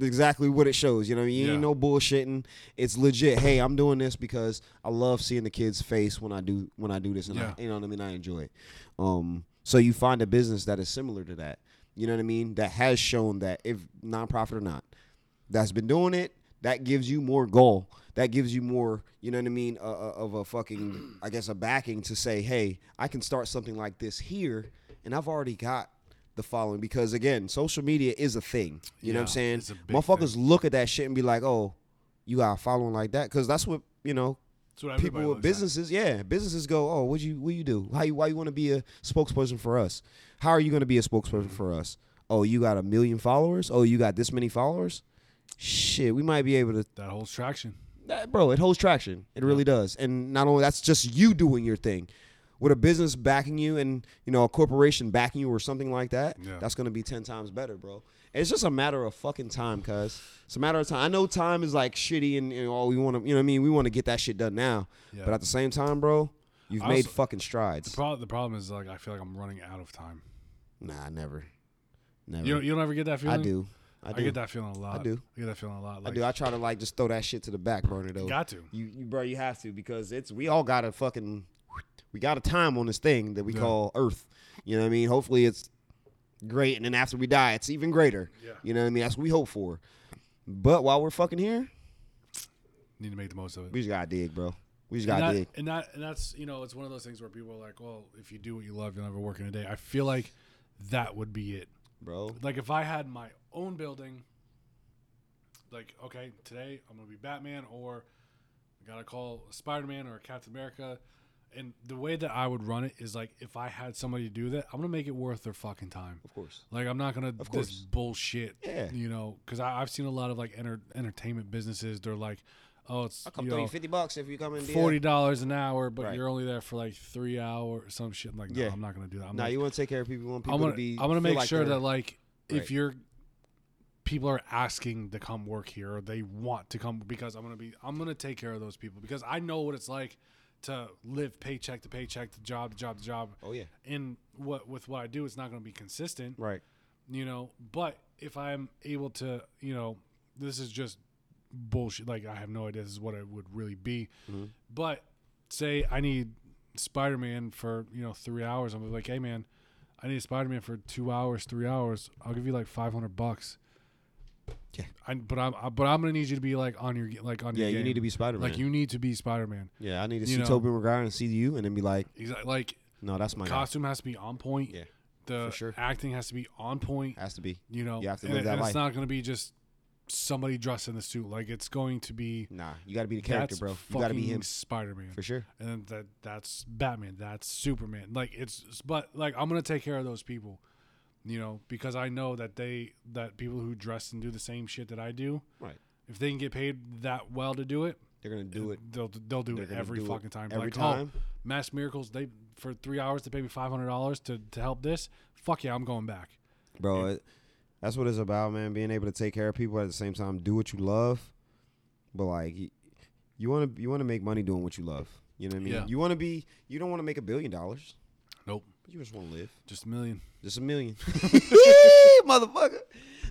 exactly what it shows. You know, you yeah. ain't no bullshitting. It's legit. Hey, I'm doing this because I love seeing the kid's face when I do when I do this. And yeah. I, you know what I mean? I enjoy it. Um, so you find a business that is similar to that. You know what I mean? That has shown that, if nonprofit or not, that's been doing it. That gives you more goal. That gives you more, you know what I mean, uh, of a fucking, I guess, a backing to say, hey, I can start something like this here, and I've already got the following. Because, again, social media is a thing. You yeah, know what I'm saying? Motherfuckers thing. Look at that shit and be like, oh, you got a following like that? Because that's what, you know, what people with businesses, at. yeah, businesses go, oh, what you what you do? How you, why you want to be a spokesperson for us? How are you going to be a spokesperson for us? Oh, you got a million followers? Oh, you got this many followers? Shit, we might be able to. That holds traction. That, bro, it holds traction. It really does. And not only that's just you doing your thing. With a business backing you and, you know, a corporation backing you or something like that, yeah. that's going to be ten times better, bro. And it's just a matter of fucking time, cuz. It's a matter of time. I know time is like shitty and, and all we want to, you know what I mean? We want to get that shit done now. Yeah. But at the same time, bro, you've also made fucking strides. The, pro- the problem is, like, I feel like I'm running out of time. Nah, never. Never. You don't, you don't ever get that feeling? I do. I, I get that feeling a lot. I do. I get that feeling a lot. Like, I do. I try to, like, just throw that shit to the back burner, though. You got to. You, you, bro, you have to, because it's we all got to fucking, we got a time on this thing that we yeah. call Earth. You know what I mean? Hopefully it's great, and then after we die, it's even greater. Yeah. You know what I mean? That's what we hope for. But while we're fucking here, need to make the most of it. We just got to dig, bro. We just got to dig. And that, and that's, you know, it's one of those things where people are like, well, if you do what you love, you'll never work in a day. I feel like that would be it, bro. Like, if I had my own building, like, okay, today I'm gonna be Batman, or I gotta call Spider-Man or Captain America. And the way that I would run it is, like, if I had somebody to do that, I'm gonna make it worth their fucking time. Of course. Like, I'm not gonna this bullshit. Yeah. You know, because I've seen a lot of, like, enter- entertainment businesses. They're like, oh, it's I'll come you know, fifty bucks if you come in. Forty dollars an hour, but right. you're only there for like three hours or some shit. I'm like, no, yeah. I'm not gonna do that. I'm nah, like, you want to take care of people. You want people I'm gonna, to be. I'm gonna make like sure that, like, right. if you're people are asking to come work here, or they want to come, because I'm gonna be I'm gonna take care of those people, because I know what it's like to live paycheck to paycheck to job to job to job. Oh yeah. And what with what I do, it's not going to be consistent. Right. You know, but if I'm able to, you know, this is just bullshit. Like, I have no idea this is what it would really be. Mm-hmm. But say I need Spider-Man for, you know, three hours. I'm like, hey man, I need Spider-Man for two hours, three hours. I'll give you like five hundred bucks. Yeah. I, but I'm but I'm gonna need you to be like on your like on yeah, your game. You need to be Spider-Man. Like you need to be Spider-Man. Yeah, I need to you see know? Tobey Maguire and see you, and then be like, exactly. Like, no, that's my costume guy. Has to be on point. Yeah, the for sure. acting has to be on point. Has to be. You know, you have to live and, that and life. It's not gonna be just somebody dressed in the suit. Like it's going to be nah. You got to be the character, bro. You got to be him. Spider-Man for sure. And that that's Batman. That's Superman. Like it's but like I'm gonna take care of those people. You know, because I know that they that people who dress and do the same shit that I do, right? If they can get paid that well to do it, they're gonna do it. They'll they'll do they're it every do fucking it. Time. Every like, time, oh, Mass Miracles. They for three hours to pay me five hundred dollars to to help this. Fuck yeah, I'm going back, bro. It, that's what it's about, man. Being able to take care of people at the same time, do what you love, but like you want to you want to make money doing what you love. You know what I mean? Yeah. You want to be. You don't want to make a billion dollars. Nope. You just want to live. Just a million. Just a million. Motherfucker.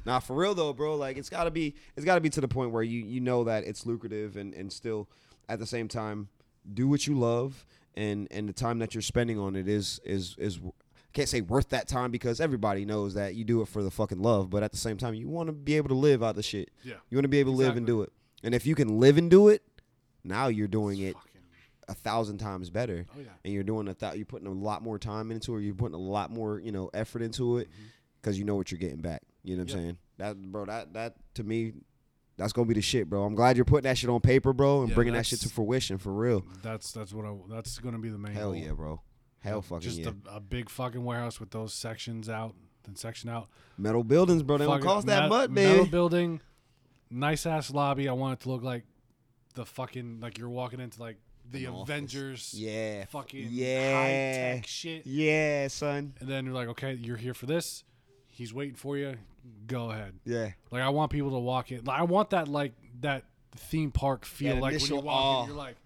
Nah, for real though, bro. Like it's gotta be it's gotta be to the point where you you know that it's lucrative and, and still at the same time do what you love and, and the time that you're spending on it is is is I can't say worth that time because everybody knows that you do it for the fucking love, but at the same time you wanna be able to live out the shit. Yeah. You wanna be able exactly. to live and do it. And if you can live and do it, now you're doing it's it. Fucking- a thousand times better. Oh, yeah. And you're doing a th- you're putting a lot more time into it, you're putting a lot more, you know, effort into it because mm-hmm. you know what you're getting back. You know what yeah. I'm saying? That bro, that that to me, that's gonna be the shit, bro. I'm glad you're putting that shit on paper, bro, and yeah, bringing that shit to fruition for real. That's that's what I that's gonna be the main hell goal. Yeah, bro. Hell fucking just yeah. Just a, a big fucking warehouse with those sections out and section out. Metal buildings, bro. They fucking don't cost met- that much, man. Metal building, nice ass lobby. I want it to look like the fucking like you're walking into like the Avengers, yeah, fucking yeah. high tech shit, yeah, son. And then you're like, okay, you're here for this. He's waiting for you. Go ahead, yeah. Like I want people to walk in. Like, I want that like that theme park feel. That like when you walk in, you're like,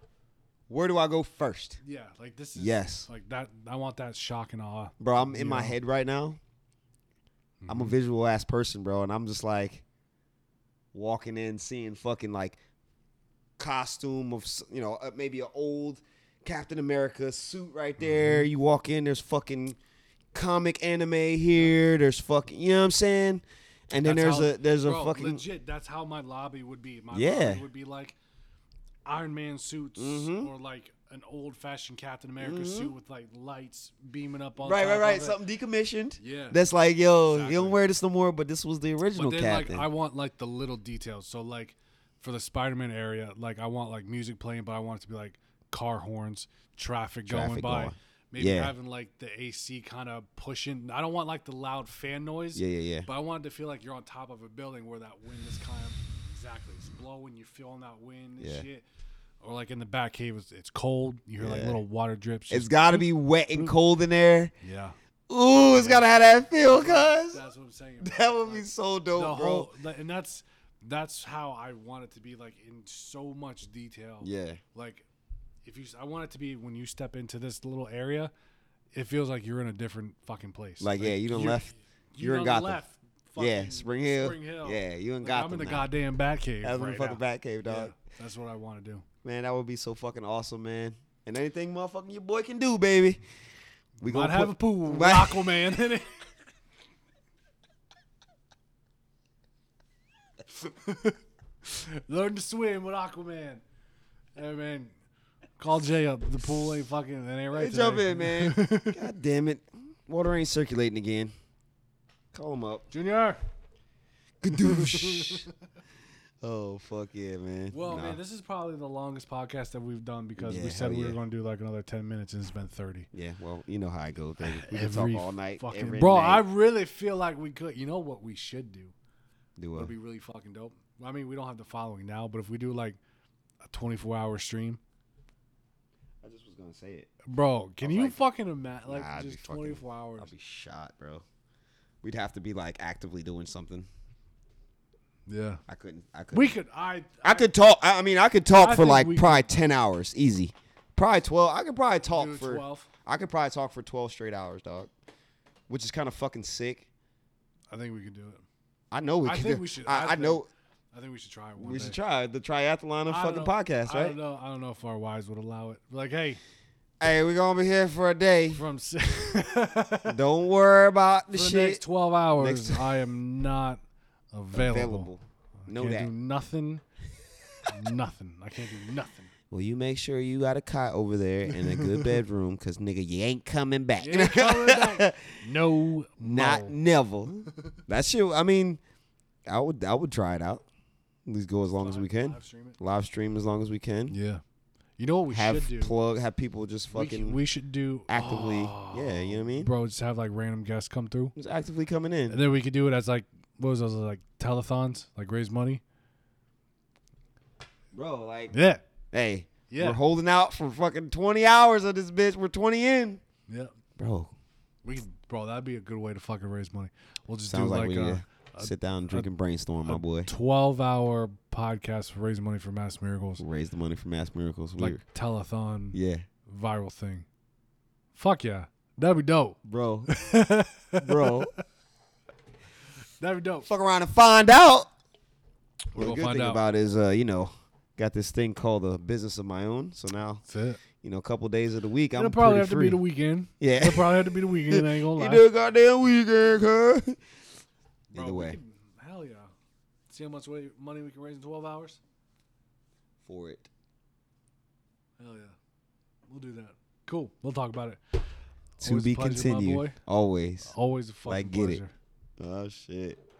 where do I go first? Yeah, like this is yes, like that. I want that shock and awe, bro. I'm in my know? head right now. Mm-hmm. I'm a visual ass person, bro, and I'm just like walking in, seeing fucking like. Costume of, you know, maybe an old Captain America suit right there. Mm-hmm. You walk in, there's fucking comic anime here. There's fucking, you know what I'm saying? And then that's there's how, a there's bro, a fucking legit. That's how my lobby would be. My yeah. lobby would be like Iron Man suits mm-hmm. or like an old fashioned Captain America mm-hmm. suit with like lights beaming up on right, right, right. Something decommissioned. Yeah, that's like yo, exactly. you don't wear this no more, but this was the original but then, Captain. Like, I want like the little details. So like. For the Spider-Man area, like I want like music playing, but I want it to be like car horns, traffic, traffic going by. Going. Maybe yeah. having like the A C kind of pushing. I don't want like the loud fan noise. Yeah, yeah, yeah. But I wanted to feel like you're on top of a building where that wind is kind of exactly it's blowing. You're feeling that wind and yeah. shit. Or like in the Batcave, it's, it's cold. You hear yeah. like little water drips. It's got to be wet and cold in there. Yeah. Ooh, it's yeah. got to have that feel, cuz. That's what I'm saying. Bro. That would be so dope, the bro. Whole, and that's. That's how I want it to be, like in so much detail. Yeah. Like, if you, I want it to be when you step into this little area, it feels like you're in a different fucking place. Like, like yeah, you done left. You're, you're in Gotham. Left yeah, Spring Hill. Spring Hill. Yeah, you in like, Gotham. I'm in the now. Goddamn Batcave. That's right the fucking Batcave, dog. Yeah, that's what I want to do. Man, that would be so fucking awesome, man. And anything, motherfucking your boy can do, baby. We might gonna have put, a pool with Aquaman in it. Learn to swim with Aquaman. Hey man, call Jay up. The pool ain't fucking. It ain't right. Hey, jump in, man. God damn it, water ain't circulating again. Call him up, Junior. Kadoosh. Oh fuck yeah, man. Well, nah. man, this is probably the longest podcast that we've done because yeah, we said we yeah. were going to do like another ten minutes, and it's been thirty. Yeah, well, you know how I go, baby. We can talk all night, fucking, every bro. Night. I really feel like we could. You know what we should do? Do it would be really fucking dope. I mean, we don't have the following now, but if we do like a twenty-four hour stream, I just was gonna say it, bro. Can I'm you like, fucking imagine? Like nah, just twenty-four fucking, hours. I'll be shot, bro. We'd have to be like actively doing something. Yeah, I couldn't. I could. We could. I. I, I could talk. I, I mean, I could talk I for like probably could. ten hours, easy. probably twelve. I could probably talk Dude, for twelve. I could probably talk for twelve straight hours, dog. Which is kind of fucking sick. I think we could do it. I know we. I could think do. we should. I, I, I think, know. I think we should try it one We day. should try the triathlon of fucking know, podcast, right? I don't know. I don't know if our wives would allow it. Like, hey, hey, we're gonna be here for a day. From don't worry about the, the shit. Next twelve hours, next I am not available. available. Know can't that. do nothing. nothing. I can't do nothing. Well, you make sure you got a cot over there in a good bedroom, because, nigga, you ain't coming back. You ain't coming back. No. Not never. That shit, I mean, I would I would try it out. At least go as long live, as we can. Live stream, it. live stream as long as we can. Yeah. You know what we have should do? Plug, have people just fucking. We, we should do. Actively. Oh, yeah, you know what I mean? Bro, just have like random guests come through. Just actively coming in. And then we could do it as like, what was those, like telethons? Like raise money? Bro, like. Yeah. Hey, yeah. We're holding out for fucking twenty hours of this bitch. We're twenty in. Yeah. Bro. We can, bro, that'd be a good way to fucking raise money. We'll just Sounds do like, like we a, a... Sit down and drink a, and brainstorm, a my boy. twelve-hour podcast for raising money for Mass Miracles. Raise the money for Mass Miracles. Like Weird. telethon. Yeah. Viral thing. Fuck yeah. That'd be dope. Bro. Bro. That'd be dope. Fuck around and find out. We'll the good find thing out. about is, uh, you know... Got this thing called a business of my own. So now, That's it. you know, a couple days of the week, It'll I'm probably have free. to be the weekend. Yeah. It'll probably have to be the weekend. I ain't gonna lie. You do a goddamn weekend, huh? Bro, Either way. We can, hell yeah. See how much money we can raise in twelve hours? For it. Hell yeah. We'll do that. Cool. We'll talk about it. To Always be pleasure, continued. Always. Always a fucking like, get pleasure. It. Oh, shit.